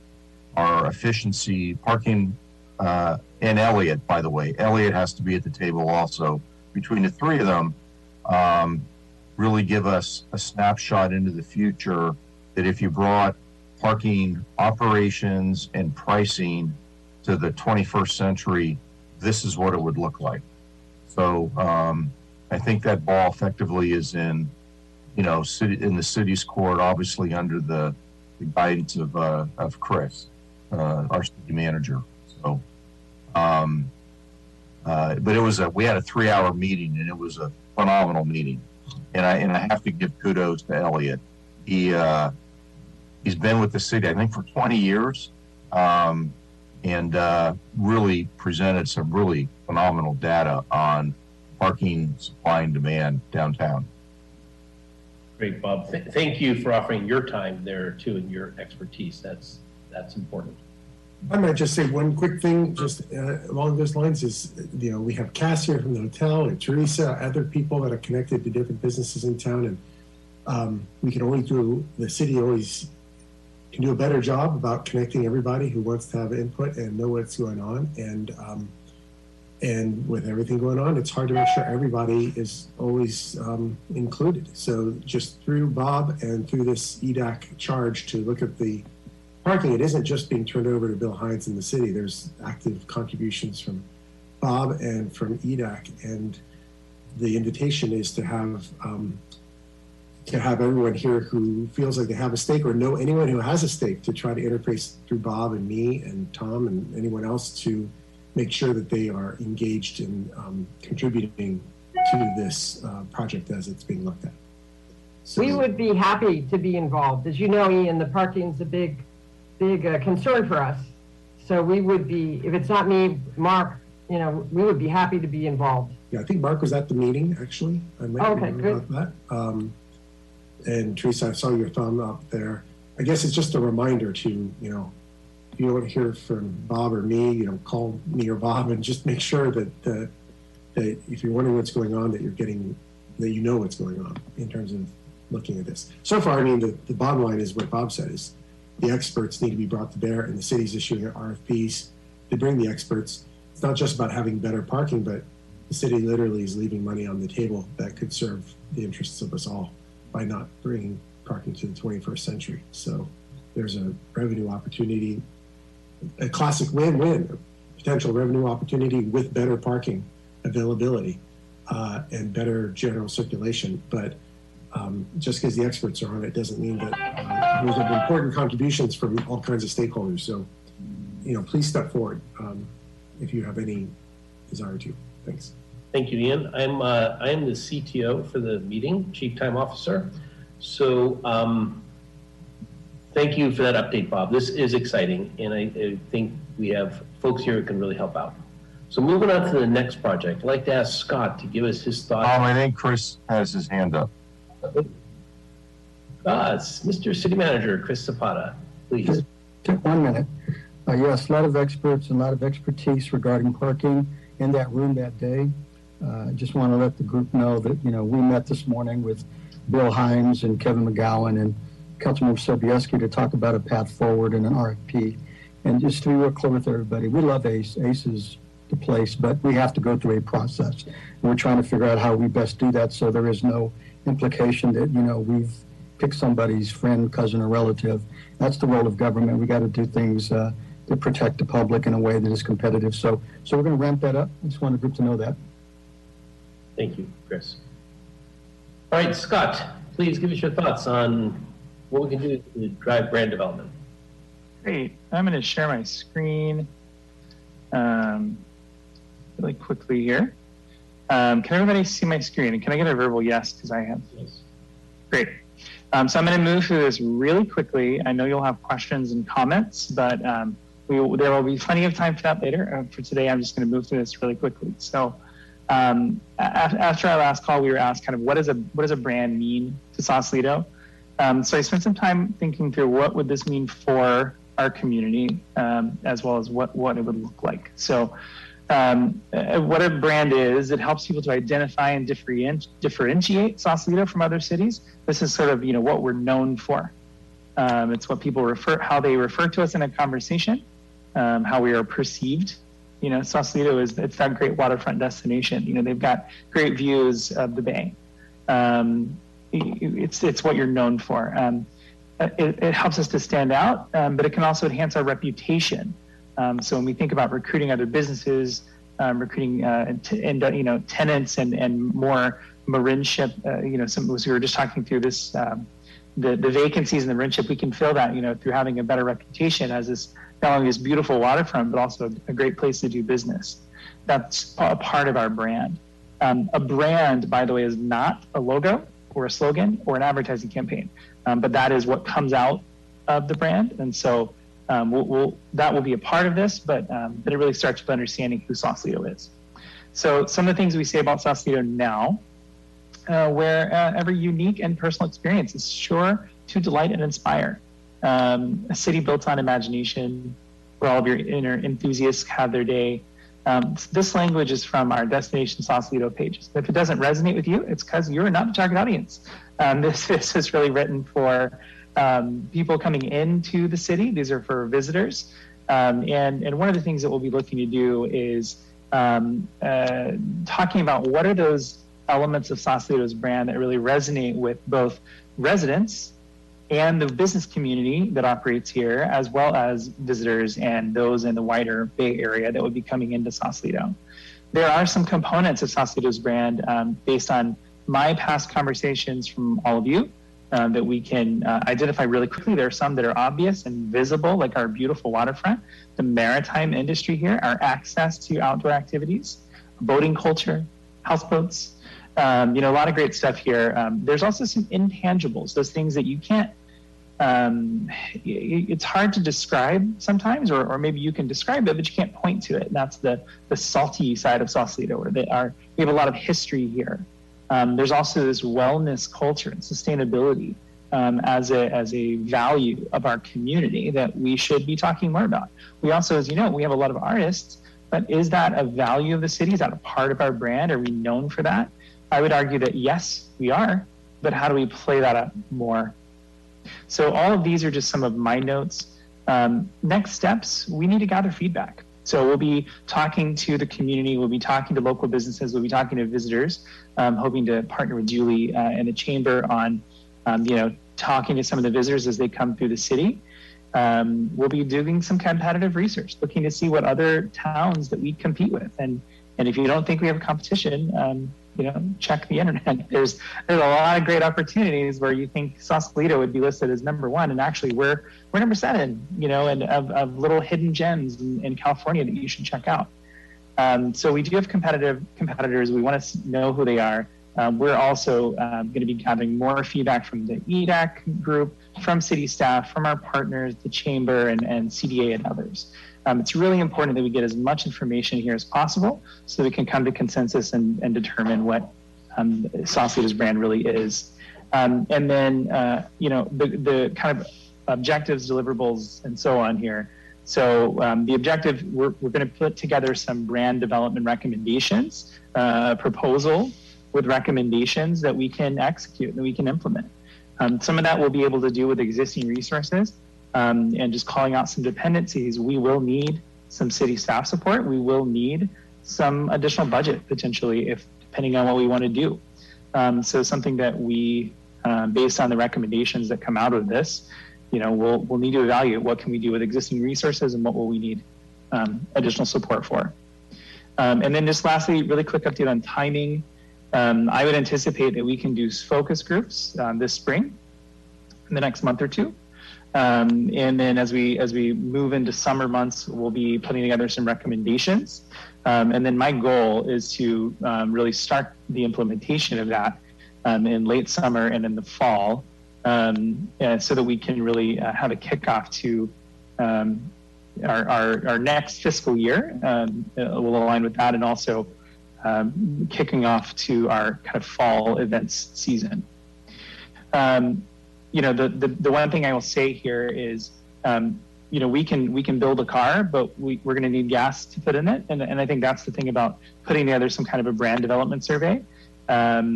our efficiency parking, uh, and Elliot, by the way, Elliot has to be at the table also. Between the three of them, um, really give us a snapshot into the future that if you brought parking operations and pricing to the twenty-first century, this is what it would look like. So um, I think that ball effectively is in, you know, city, in the city's court, obviously under the, the guidance of, uh, of Chris, uh, our city manager. So, um, uh, but it was a, we had a three hour meeting and it was a phenomenal meeting. And I, and I have to give kudos to Elliot. He, uh, He's been with the city, I think, for twenty years, um, and uh, really presented some really phenomenal data on parking supply and demand downtown. Great, Bob. Th thank you for offering your time there too and your expertise. That's that's important. I might just say one quick thing, just uh, along those lines is, you know, we have Cass here from the hotel and Teresa, other people that are connected to different businesses in town, and um, we can only do the city always. Can do a better job about connecting everybody who wants to have input and know what's going on. And um, And with everything going on, it's hard to make sure everybody is always um, included. So just through Bob and through this E D A C charge to look at the parking, it isn't just being turned over to Bill Hines in the city. There's active contributions from Bob and from E D A C, and the invitation is to have um, to have everyone here who feels like they have a stake, or know anyone who has a stake, to try to interface through Bob and me and Tom and anyone else to make sure that they are engaged in um, contributing to this uh, project as it's being looked at. So, we would be happy to be involved. As you know, Ian, the parking's a big, big uh, concern for us. So we would be, if it's not me, Mark, you know, we would be happy to be involved. Yeah, I think Mark was at the meeting, actually. I might oh, okay, good. About that. Um, and Teresa, I saw your thumb up there. I guess it's just a reminder to, you know, you don't hear from Bob or me, you know, call me or Bob, and just make sure that, that that if you're wondering what's going on, that you're getting, that you know what's going on in terms of looking at this. So far, I mean, the, the bottom line is what Bob said, is the experts need to be brought to bear, and the city's issuing their R F Ps. They bring the experts. It's not just about having better parking, but the city literally is leaving money on the table that could serve the interests of us all by not bringing parking to the twenty-first century. So there's a revenue opportunity, a classic win-win, potential revenue opportunity with better parking availability uh, and better general circulation. But um, just because the experts are on it doesn't mean that uh, there's important contributions from all kinds of stakeholders. So, you know, please step forward um, if you have any desire to. Thanks. Thank you, Ian. I'm uh, I am the C T O for the meeting, Chief Time Officer. So. Um, Thank you for that update, Bob. This is exciting, and I, I think we have folks here who can really help out. So moving on to the next project, I'd like to ask Scott to give us his thoughts. Um, I think Chris has his hand up. Ah, it's Mister City Manager, Chris Zapata, please. Just, just one minute. Uh, yes, a lot of experts and a lot of expertise regarding parking in that room that day. I uh, just want to let the group know that, you know, we met this morning with Bill Hines and Kevin McGowan and Councilmember Sobieski to talk about a path forward and an R F P. And just to be real clear with everybody, we love Ace. Ace is the place, but we have to go through a process. And we're trying to figure out how we best do that so there is no implication that, you know, we've picked somebody's friend, cousin, or relative. That's the role of government. We got to do things uh, that protect the public in a way that is competitive. So, so we're going to ramp that up. I just want the group to know that. Thank you, Chris. All right, Scott, please give us your thoughts on what we can do to drive brand development. Great. I'm going to share my screen um, really quickly here. Um, can everybody see my screen? And can I get a verbal yes? Because I have. Yes. Great. Um, so I'm going to move through this really quickly. I know you'll have questions and comments, but um, we will, there will be plenty of time for that later. Uh, for today, I'm just going to move through this really quickly. So um, after our last call, we were asked kind of what, is a, what does a brand mean to Sausalito? Um, so I spent some time thinking through what would this mean for our community, um, as well as what, what it would look like. So um, what a brand is, it helps people to identify and different, differentiate Sausalito from other cities. This is sort of, you know, what we're known for. Um, it's what people refer, how they refer to us in a conversation, um, how we are perceived. You know, Sausalito is, it's that great waterfront destination. You know, they've got great views of the bay. Um, It's it's what you're known for. Um, it, it helps us to stand out, um, but it can also enhance our reputation. Um, so when we think about recruiting other businesses, um, recruiting uh, t and uh, you know tenants and and more marineship, uh, you know, some we were just talking through this um, the the vacancies in the marineship. We can fill that, you know, through having a better reputation as this not only this beautiful waterfront, but also a, a great place to do business. That's a part of our brand. Um, a brand, by the way, is not a logo or a slogan or an advertising campaign, um, but that is what comes out of the brand, and so um, we'll, we'll, that will be a part of this. But um, but it really starts with understanding who Sausalito is. So some of the things we say about Sausalito now, uh, where uh, every unique and personal experience is sure to delight and inspire. Um, a city built on imagination, where all of your inner enthusiasts have their day. Um, this language is from our Destination Sausalito pages. If it doesn't resonate with you, it's because you're not the target audience. Um, this, this is really written for um, people coming into the city. These are for visitors. Um, and, and one of the things that we'll be looking to do is um, uh, talking about what are those elements of Sausalito's brand that really resonate with both residents and the business community that operates here, as well as visitors and those in the wider Bay Area that would be coming into Sausalito. There are some components of Sausalito's brand um, based on my past conversations from all of you um, that we can uh, identify really quickly. There are some that are obvious and visible, like our beautiful waterfront, the maritime industry here, our access to outdoor activities, boating culture, houseboats, um, you know, a lot of great stuff here. Um, there's also some intangibles, those things that you can't, Um, it's hard to describe sometimes, or, or maybe you can describe it, but you can't point to it. And that's the, the salty side of Sausalito, where they are, we have a lot of history here. Um, there's also this wellness culture and sustainability um, as a as a value of our community that we should be talking more about. We also, as you know, we have a lot of artists, but is that a value of the city? Is that a part of our brand? Are we known for that? I would argue that yes, we are, but how do we play that up more? So all of these are just some of my notes. Um, next steps, we need to gather feedback. So we'll be talking to the community, we'll be talking to local businesses, we'll be talking to visitors, um, hoping to partner with Julie uh, and the chamber on, um, you know, talking to some of the visitors as they come through the city. Um, we'll be doing some competitive research, looking to see what other towns that we compete with. And, and if you don't think we have a competition, um, you know, check the internet. There's there's a lot of great opportunities where you think Sausalito would be listed as number one, and actually we're we're number seven. You know, and of, of little hidden gems in, in California that you should check out. Um, so we do have competitive competitors. We want to know who they are. Um, we're also um, going to be having more feedback from the E D A C group, from city staff, from our partners, the chamber, and, and C D A, and others. Um, it's really important that we get as much information here as possible so we can come to consensus and, and determine what um, Sausalito's brand really is. Um, and then, uh, you know, the, the kind of objectives, deliverables, and so on here. So um, the objective, we're, we're going to put together some brand development recommendations, uh, proposal with recommendations that we can execute, that we can implement. Um, some of that we'll be able to do with existing resources. Um, and just calling out some dependencies, we will need some city staff support. We will need some additional budget potentially, if depending on what we want to do. Um, so something that we, uh, based on the recommendations that come out of this, you know, we'll we'll need to evaluate what can we do with existing resources and what will we need um, additional support for. Um, and then just lastly, really quick update on timing. Um, I would anticipate that we can do focus groups um, this spring, in the next month or two. Um, and then as we as we move into summer months, we'll be putting together some recommendations. Um, and then my goal is to um, really start the implementation of that um, in late summer and in the fall, um, and so that we can really uh, have a kickoff to um, our, our, our next fiscal year. Um, we'll align with that, and also um, kicking off to our kind of fall events season. Um, You know, the, the, the one thing I will say here is, um, you know, we can we can build a car, but we, we're going to need gas to put in it. And, and I think that's the thing about putting together some kind of a brand development survey. Um,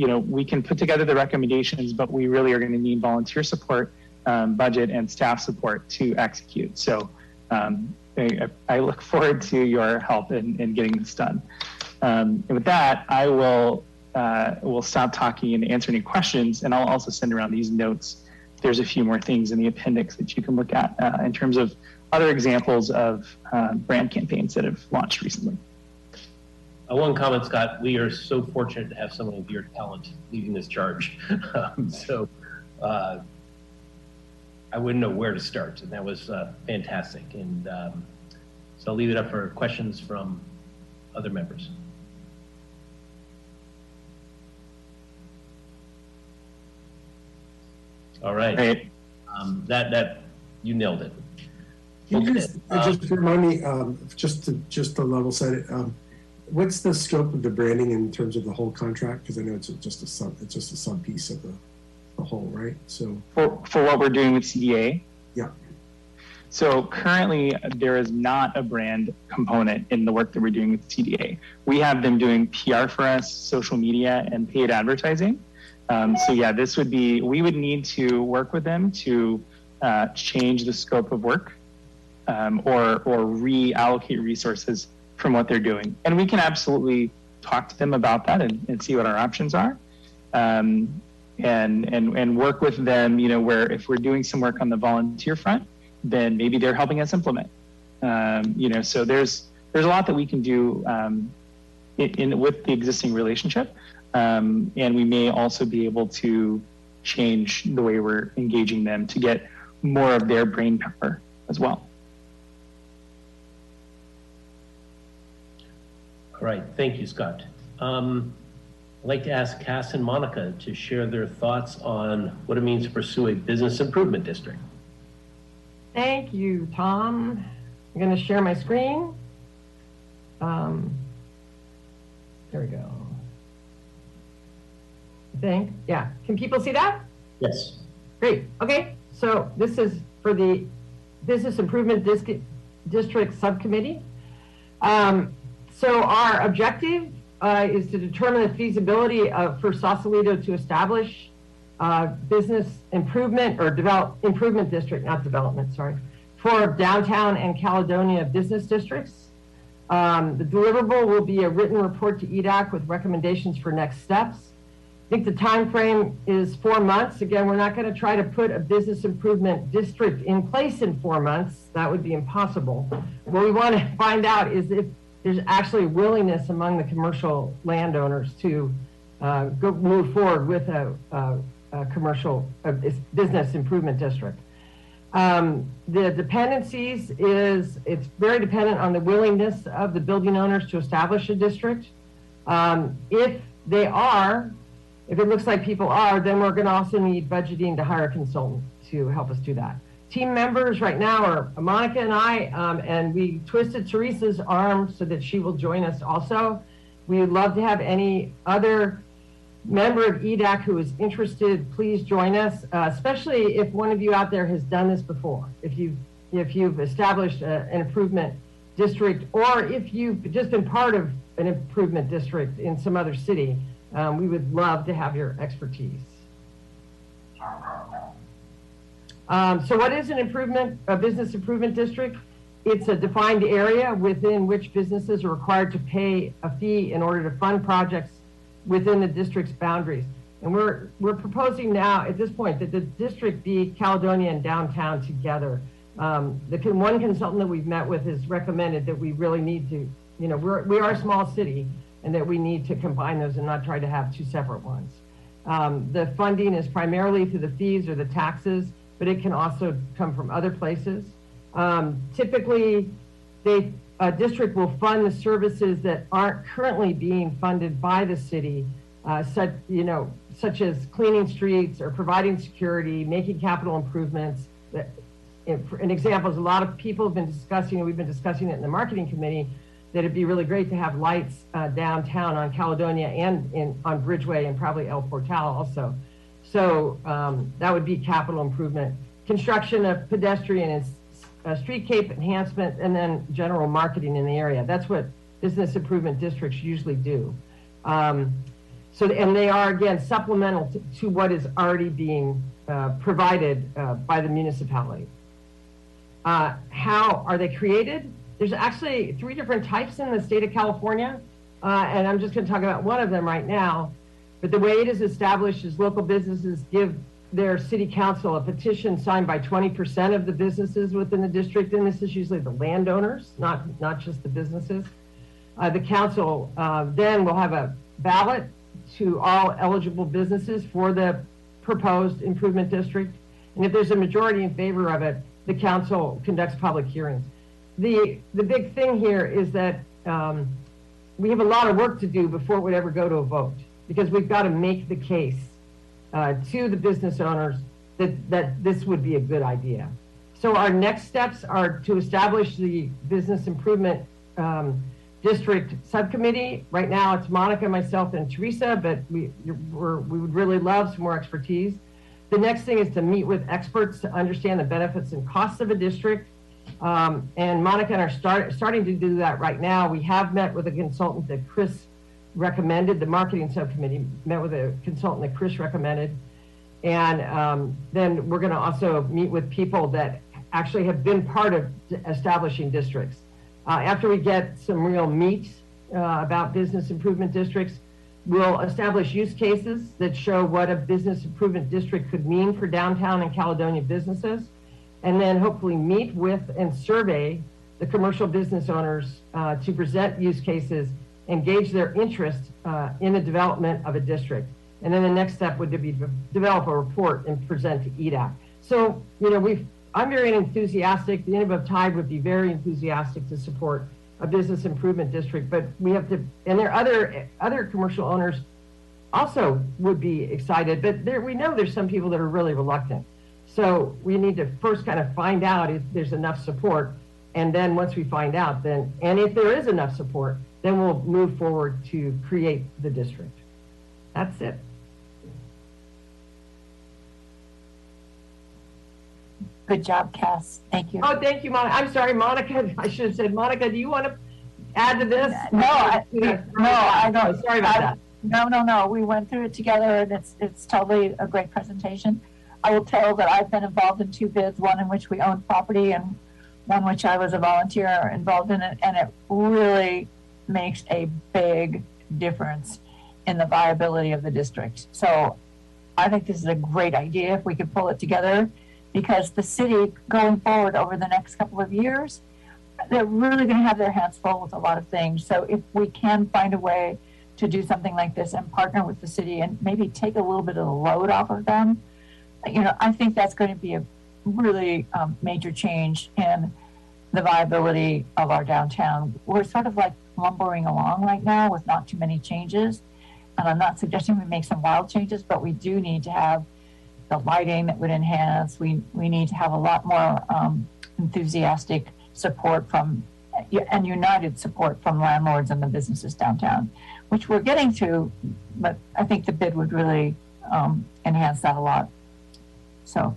you know, we can put together the recommendations, but we really are going to need volunteer support, um, budget, and staff support to execute. So um, I, I look forward to your help in, in getting this done. Um, and with that, I will... Uh, we'll stop talking and answer any questions, and I'll also send around these notes. There's a few more things in the appendix that you can look at uh, in terms of other examples of uh, brand campaigns that have launched recently. Uh, one comment, Scott, we are so fortunate to have someone of your talent leading this charge. um, so uh, I wouldn't know where to start, and that was uh, fantastic. And um, so I'll leave it up for questions from other members. All right. Hey. Um, that that you nailed it. Can you just, um, just remind me, um, just to just to level set it. Um, what's the scope of the branding in terms of the whole contract? Because I know it's just a sub, it's just a sub piece of the, the whole, right? So for for what we're doing with C D A. Yeah. So currently there is not a brand component in the work that we're doing with C D A. We have them doing P R for us, social media, and paid advertising. Um, so yeah, this would be, we would need to work with them to uh, change the scope of work um, or, or reallocate resources from what they're doing. And we can absolutely talk to them about that and, and see what our options are, um, and, and, and work with them, you know, where if we're doing some work on the volunteer front, then maybe they're helping us implement. Um, you know, so there's, there's a lot that we can do um, in, in with the existing relationship. Um, and we may also be able to change the way we're engaging them to get more of their brain power as well. All right, thank you, Scott. Um, I'd like to ask Cass and Monica to share their thoughts on what it means to pursue a business improvement district. Thank you, Tom. I'm gonna share my screen. Um, there we go. Thing. Yeah. Can people see that? Yes. Great. Okay. So this is for the Business Improvement Dis- District Subcommittee. Um, so our objective uh, is to determine the feasibility of, for Sausalito to establish uh, business improvement or develop improvement district, not development, sorry, for downtown and Caledonia business districts. Um, the deliverable will be a written report to E D A C with recommendations for next steps. I think the time frame is four months. Again, we're not going to try to put a business improvement district in place in four months. That would be impossible. What we want to find out is if there's actually willingness among the commercial landowners to uh, go move forward with a, a, a commercial a business improvement district. Um, the dependencies is it's very dependent on the willingness of the building owners to establish a district. Um, if they are, If it looks like people are, then we're going to also need budgeting to hire a consultant to help us do that. Team members right now are Monica and I, um, and we twisted Teresa's arm so that she will join us also. We would love to have any other member of E D A C who is interested, please join us, uh, especially if one of you out there has done this before. If you've, if you've established a, an improvement district, or if you've just been part of an improvement district in some other city, Um, we would love to have your expertise. Um, so what is an improvement, a business improvement district? It's a defined area within which businesses are required to pay a fee in order to fund projects within the district's boundaries. And we're, we're proposing now at this point that the district be Caledonia and downtown together. Um, the one consultant that we've met with has recommended that we really need to, you know, we're, we are a small city, and that we need to combine those and not try to have two separate ones. Um, the funding is primarily through the fees or the taxes, but it can also come from other places. Um, typically, they, a district will fund the services that aren't currently being funded by the city, uh, such, you know, such as cleaning streets or providing security, making capital improvements. An example is a lot of people have been discussing, and we've been discussing it in the marketing committee, that it'd be really great to have lights uh, downtown on Caledonia and in, on Bridgeway and probably El Portal also. So um, that would be capital improvement. Construction of pedestrian and uh, streetscape enhancement, and then general marketing in the area. That's what business improvement districts usually do. Um, so, and they are, again, supplemental to, to what is already being uh, provided uh, by the municipality. Uh, how are they created? There's actually three different types in the state of California, uh, and I'm just going to talk about one of them right now. But the way it is established is local businesses give their city council a petition signed by twenty percent of the businesses within the district, and this is usually the landowners, not, not just the businesses. Uh, the council uh, then will have a ballot to all eligible businesses for the proposed improvement district, and if there's a majority in favor of it, the council conducts public hearings. The, the big thing here is that um, we have a lot of work to do before it would ever go to a vote, because we've got to make the case uh, to the business owners that, that this would be a good idea. So our next steps are to establish the Business Improvement um, District Subcommittee. Right now it's Monica, myself, and Teresa, but we, we're, we would really love some more expertise. The next thing is to meet with experts to understand the benefits and costs of a district. Um, and Monica and I are start, starting to do that right now. We have met with a consultant that Chris recommended, the marketing subcommittee met with a consultant that Chris recommended. And um, then we're going to also meet with people that actually have been part of establishing districts. uh, after we get some real meat uh, about business improvement districts, we'll establish use cases that show what a business improvement district could mean for downtown and Caledonia businesses, and then hopefully meet with and survey the commercial business owners uh, to present use cases, engage their interest uh, in the development of a district. And then the next step would be to develop a report and present to E D A C. So, you know, we've, I'm very enthusiastic, the Innovative Tide would be very enthusiastic to support a business improvement district, but we have to, and there are other, other commercial owners also would be excited, but there, we know there's some people that are really reluctant. So we need to first kind of find out if there's enough support. And then once we find out, then, and if there is enough support, then we'll move forward to create the district. That's it. Good job, Cass. Thank you. Oh, thank you, Monica. I'm sorry, Monica. I should have said, Monica, do you want to add to this? No, I, we, no, I don't. Sorry about I, that. No, no, no. We went through it together, and it's it's totally a great presentation. I will tell that I've been involved in two bids, one in which we owned property and one which I was a volunteer involved in it, and it really makes a big difference in the viability of the district. So I think this is a great idea if we could pull it together, because the city going forward over the next couple of years, they're really going to have their hands full with a lot of things. So if we can find a way to do something like this and partner with the city and maybe take a little bit of the load off of them, you know, I think that's going to be a really um, major change in the viability of our downtown. We're sort of like lumbering along right now with not too many changes. And I'm not suggesting we make some wild changes, but we do need to have the lighting that would enhance. We, we need to have a lot more um, enthusiastic support from and united support from landlords and the businesses downtown, which we're getting to, but I think the bid would really um, enhance that a lot. So.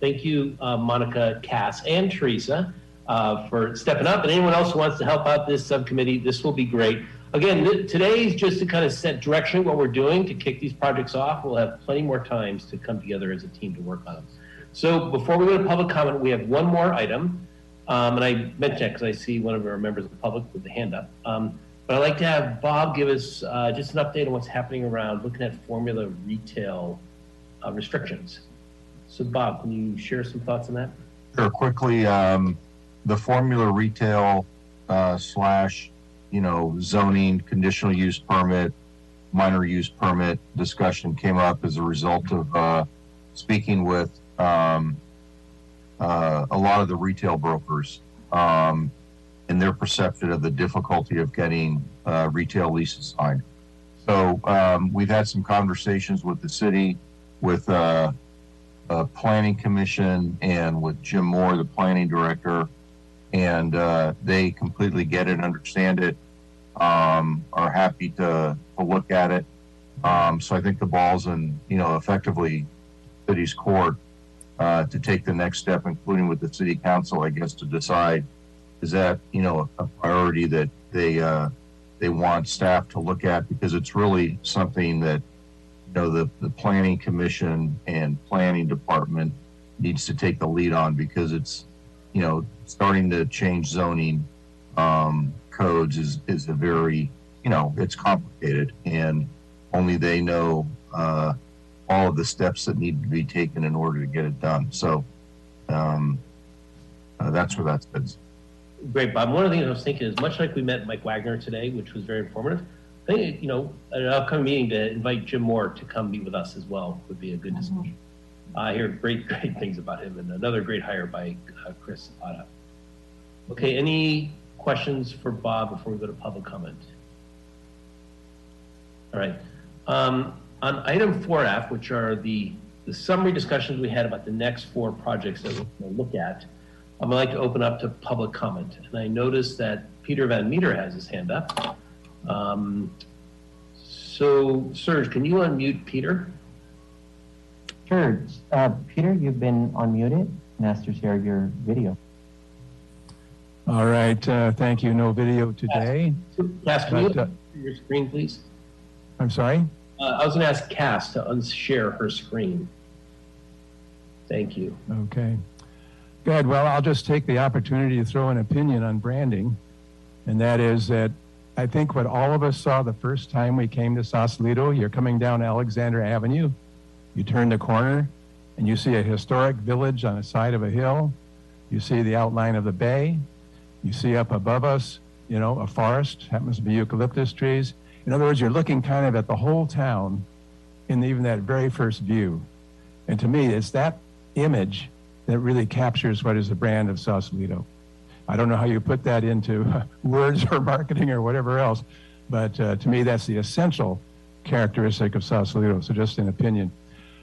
Thank you, uh, Monica, Cass, and Teresa uh, for stepping up. And anyone else who wants to help out this subcommittee, this will be great. Again, th today's just to kind of set direction what we're doing to kick these projects off. We'll have plenty more times to come together as a team to work on them. So before we go to public comment, we have one more item. Um, and I mentioned that because I see one of our members of the public with the hand up. Um, but I'd like to have Bob give us uh, just an update on what's happening around looking at formula retail uh, restrictions. So Bob, can you share some thoughts on that? Sure, quickly, um, the formula retail uh, slash, you know, zoning, conditional use permit, minor use permit discussion came up as a result of uh, speaking with um, uh, a lot of the retail brokers um, and their perception of the difficulty of getting uh, retail leases signed. So um, we've had some conversations with the city, with uh, Uh, planning commission, and with Jim Moore, the planning director, and uh, they completely get it, understand it, um, are happy to, to look at it. Um, so I think the ball's in, you know, effectively city's court uh, to take the next step, including with the city council, I guess, to decide is that, you know, a priority that they uh, they want staff to look at, because it's really something that, you know, the, the planning commission and planning department needs to take the lead on, because it's, you know, starting to change zoning um, codes is, is a very, you know, it's complicated, and only they know uh, all of the steps that need to be taken in order to get it done. So um, uh, that's where that sits. Great, Bob. One of the things I was thinking is, much like we met Mike Wagner today, which was very informative, I think, you know, at an upcoming meeting to invite Jim Moore to come meet with us as well would be a good discussion. Mm-hmm. I hear great, great things about him, and another great hire by uh, Chris Zapata. Okay, any questions for Bob before we go to public comment? All right. Um, on item four F, which are the, the summary discussions we had about the next four projects that we're going to look at, I'm going to like to open up to public comment. And I noticed that Peter Van Meter has his hand up. Um, so, Serge, can you unmute Peter? Sure. Uh, Peter, you've been unmuted and asked to share your video. All right. Uh, thank you. No video today. Cass, can but, you uh, your screen, please? I'm sorry? Uh, I was going to ask Cass to unshare her screen. Thank you. Okay. Good. Well, I'll just take the opportunity to throw an opinion on branding. and that is that I think what all of us saw the first time we came to Sausalito, you're coming down Alexander Avenue, you turn the corner, and you see a historic village on the side of a hill. You see the outline of the bay. You see up above us, you know, a forest, happens to be eucalyptus trees. In other words, you're looking kind of at the whole town in even that very first view. And to me, it's that image that really captures what is the brand of Sausalito. I don't know how you put that into words or marketing or whatever else, but uh, to me, that's the essential characteristic of Sausalito. So just an opinion.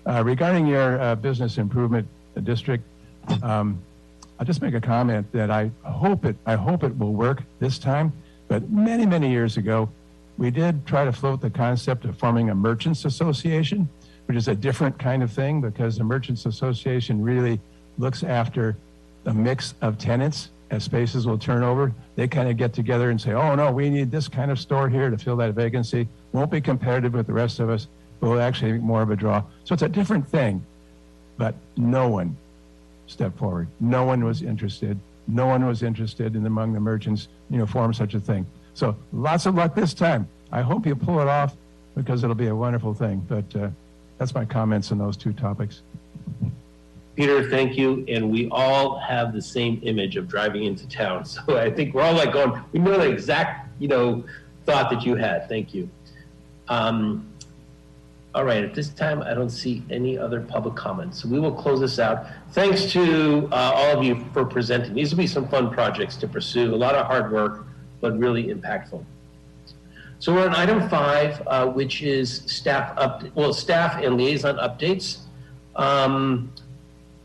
Uh, regarding your uh, business improvement district, um, I'll just make a comment that I hope it, I hope it will work this time, but many, many years ago, we did try to float the concept of forming a merchants association, which is a different kind of thing because the merchants association really looks after the mix of tenants as spaces will turn over. They kind of get together and say, oh no, we need this kind of store here to fill that vacancy. Won't be competitive with the rest of us, but we'll actually make more of a draw. So it's a different thing, but no one stepped forward. No one was interested. No one was interested in among the merchants, you know, form such a thing. So lots of luck this time. I hope you pull it off because it'll be a wonderful thing. But uh, that's my comments on those two topics. Peter, thank you. And we all have the same image of driving into town. So I think we're all like going, we know the exact, you know, thought that you had. Thank you. Um, all right, at this time, I don't see any other public comments. So we will close this out. Thanks to uh, all of you for presenting. These will be some fun projects to pursue, a lot of hard work, but really impactful. So we're on item five, uh, which is staff up, well, staff and liaison updates. Um,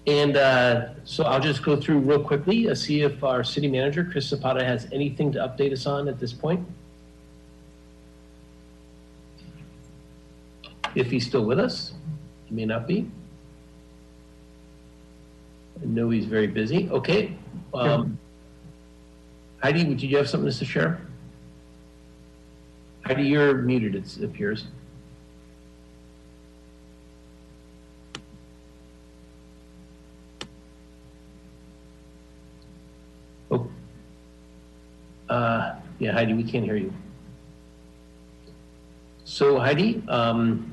and uh, so I'll just go through real quickly, uh, see if our city manager, Chris Zapata, has anything to update us on at this point. If he's still with us, he may not be. I know he's very busy, okay. Um, Heidi, would you have something to share? Heidi, you're muted, it appears. Oh, uh, yeah, Heidi, we can't hear you. So Heidi, um,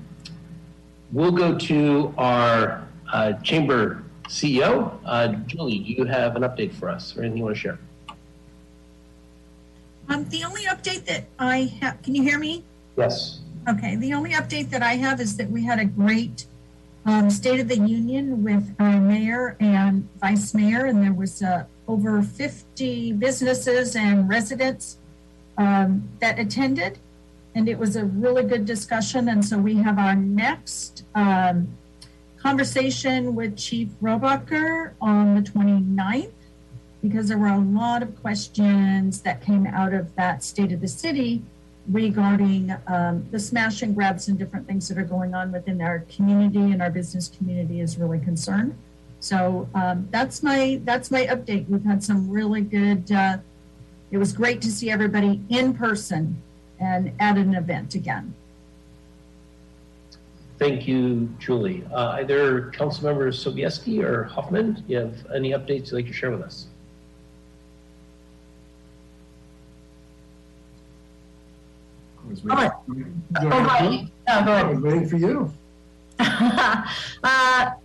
we'll go to our uh, chamber C E O. Uh, Julie, do you have an update for us or anything you want to share? Um, the only update that I have, can you hear me? Yes. Okay, the only update that I have is that we had a great um, State of the Union with our mayor and vice mayor, and there was uh, over fifty businesses and residents um, that attended, and it was a really good discussion. And so we have our next um, conversation with Chief Roebucker on the twenty-ninth. Because there were a lot of questions that came out of that State of the City regarding um, the smash and grabs and different things that are going on within our community, and our business community is really concerned. So um, that's my that's my update. We've had some really good, uh, it was great to see everybody in person and at an event again. Thank you, Julie. Uh, either Councilmember Sobieski or Hoffman, do you have any updates you'd like to share with us? Oh, go ahead. No, go ahead. I was waiting for you. uh, I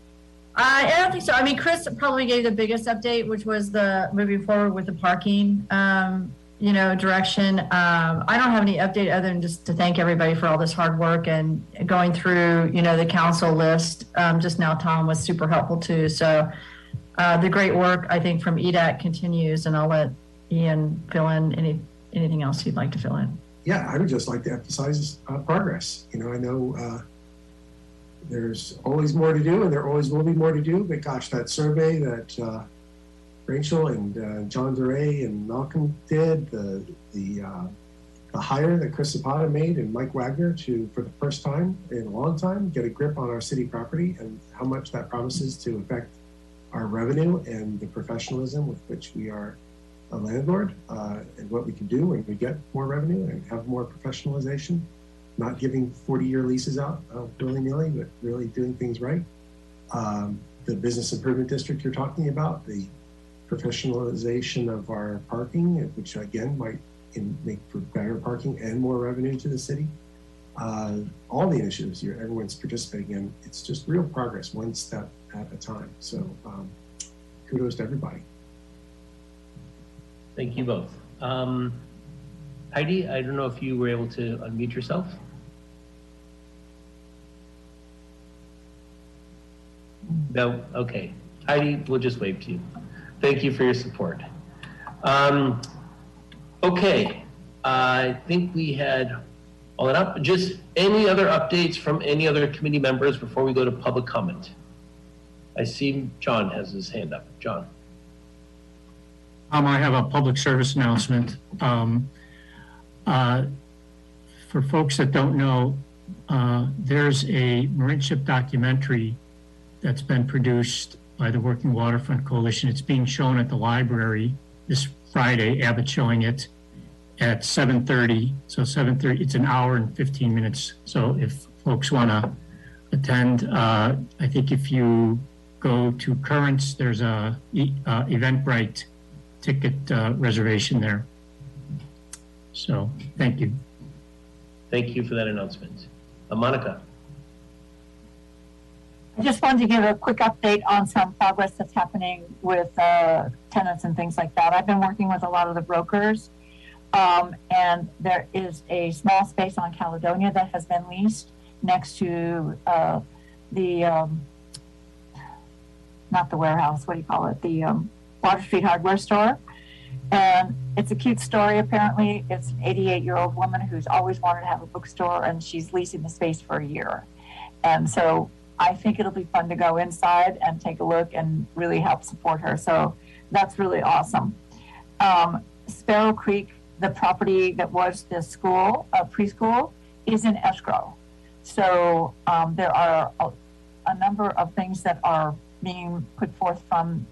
don't think so. I mean, Chris probably gave the biggest update, which was the moving forward with the parking, um, you know, direction. Um, I don't have any update other than just to thank everybody for all this hard work and going through, you know, the council list. Um, just now, Tom was super helpful too. So uh, the great work, I think, from E D A C continues, and I'll let Ian fill in any anything else you'd like to fill in. Yeah, I would just like to emphasize uh, progress. You know, I know uh, there's always more to do, and there always will be more to do, but gosh, that survey that uh, Rachel and uh, John Duray and Malcolm did, the the, uh, the hire that Chris Zapata made and Mike Wagner to, for the first time in a long time, get a grip on our city property and how much that promises to affect our revenue and the professionalism with which we are a landlord, uh, and what we can do when we get more revenue and have more professionalization, not giving forty-year leases out uh, willy-nilly, but really doing things right. Um, the business improvement district you're talking about, the professionalization of our parking, which again might can make for better parking and more revenue to the city. Uh, all the initiatives here, everyone's participating in. It's just real progress, one step at a time. So um, kudos to everybody. Thank you both. Um, Heidi, I don't know if you were able to unmute yourself. No, okay. Heidi, we'll just wave to you. Thank you for your support. Um, okay, uh, I think we had all that up. Just any other updates from any other committee members before we go to public comment? I see John has his hand up. John. Um, I have a public service announcement. Um, uh, for folks that don't know, uh, there's a Marineship documentary that's been produced by the Working Waterfront Coalition. It's being shown at the library this Friday. Abbott's showing it at seven thirty. So seven thirty, it's an hour and fifteen minutes. So if folks want to attend, uh, I think if you go to Currents, there's a uh, Eventbrite ticket uh, reservation there. So thank you. Thank you for that announcement. Uh, Monica. I just wanted to give a quick update on some progress that's happening with uh, tenants and things like that. I've been working with a lot of the brokers, um, and there is a small space on Caledonia that has been leased next to uh, the, um, not the warehouse, what do you call it? The um, Water Street Hardware Store. And it's a cute story, apparently. It's an eighty-eight-year-old woman who's always wanted to have a bookstore, and she's leasing the space for a year. And so I think it'll be fun to go inside and take a look and really help support her. So that's really awesome. Um, Sparrow Creek, the property that was the school, uh, preschool, is in escrow. So um, there are a, a number of things that are being put forth from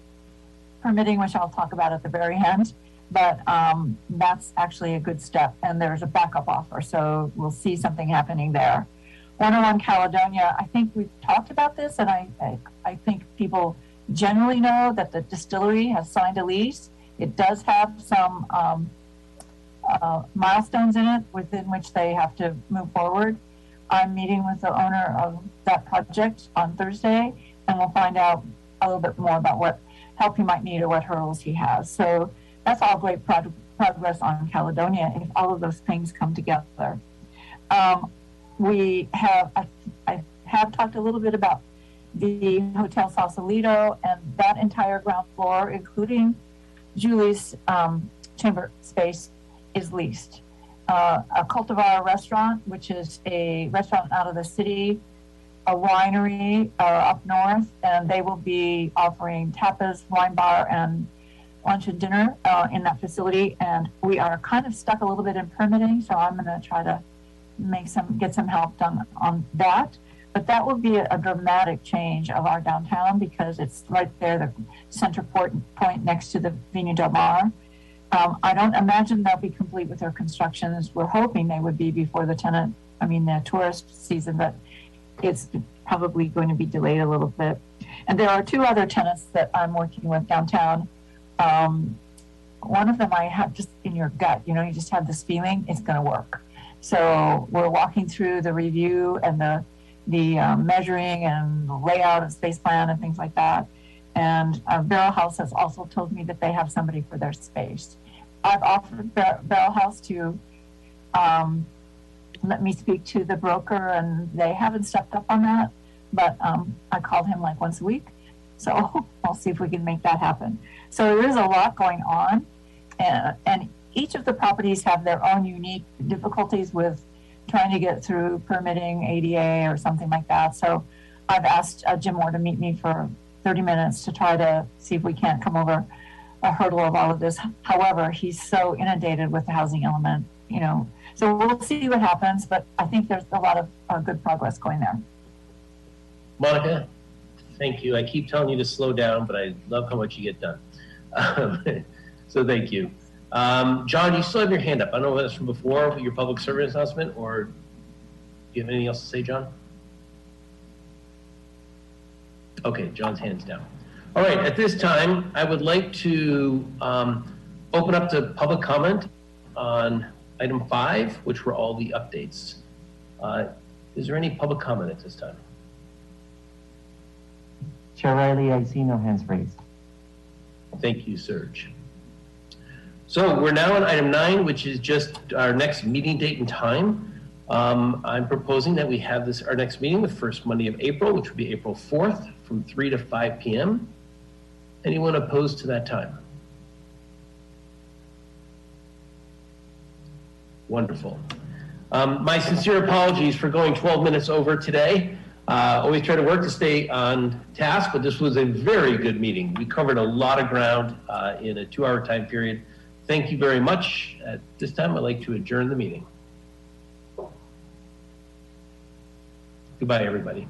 permitting, which I'll talk about at the very end, but um, that's actually a good step. And there's a backup offer. So we'll see something happening there. one oh one Caledonia, I think we've talked about this, and I, I, I think people generally know that the distillery has signed a lease. It does have some um, uh, milestones in it within which they have to move forward. I'm meeting with the owner of that project on Thursday, and we'll find out a little bit more about what help he might need or what hurdles he has. So that's all great pro progress on Caledonia if all of those things come together. Um, We have, I, I have talked a little bit about the Hotel Sausalito and that entire ground floor, including Julie's um, chamber space, is leased. Uh, a cultivar restaurant, which is a restaurant out of the city, a winery uh, up north, and they will be offering tapas, wine bar, and lunch and dinner uh, in that facility. And we are kind of stuck a little bit in permitting, so I'm gonna try to make some get some help done on that, but that will be a, a dramatic change of our downtown because it's right there, the center port point next to the Viña del Mar. Um, I don't imagine they'll be complete with their constructions. We're hoping they would be before the tenant, I mean the tourist season, but it's probably going to be delayed a little bit. And there are two other tenants that I'm working with downtown. Um, one of them I have just in your gut, you know, you just have this feeling it's going to work. So we're walking through the review and the the um, measuring and the layout and space plan and things like that. And uh, Barrel House has also told me that they have somebody for their space. I've offered Bar Barrel House to um, let me speak to the broker, and they haven't stepped up on that. But um, I called him like once a week, so I'll see if we can make that happen. So there is a lot going on, and. and each of the properties have their own unique difficulties with trying to get through permitting, A D A, or something like that. So I've asked uh, Jim Moore to meet me for thirty minutes to try to see if we can't come over a hurdle of all of this. However, he's so inundated with the housing element, you know. So we'll see what happens, but I think there's a lot of uh, good progress going there. Monica, thank you. I keep telling you to slow down, but I love how much you get done. Um, so thank you. Um, John, you still have your hand up. I don't know whether it's from before, your public service announcement, or do you have anything else to say, John? Okay, John's hand's down. All right, at this time, I would like to um, open up to public comment. on item five, which were all the updates. Uh, is there any public comment at this time? Chair Riley, I see no hands raised. Thank you, Serge. So we're now on item nine, which is just our next meeting date and time. Um, I'm proposing that we have this, our next meeting, the first Monday of April, which would be April fourth from three to five P M Anyone opposed to that time? Wonderful. Um, my sincere apologies for going twelve minutes over today. Uh, always try to work to stay on task, but this was a very good meeting. We covered a lot of ground uh, in a two-hour time period. Thank you very much. At this time, I'd like to adjourn the meeting. Goodbye, everybody.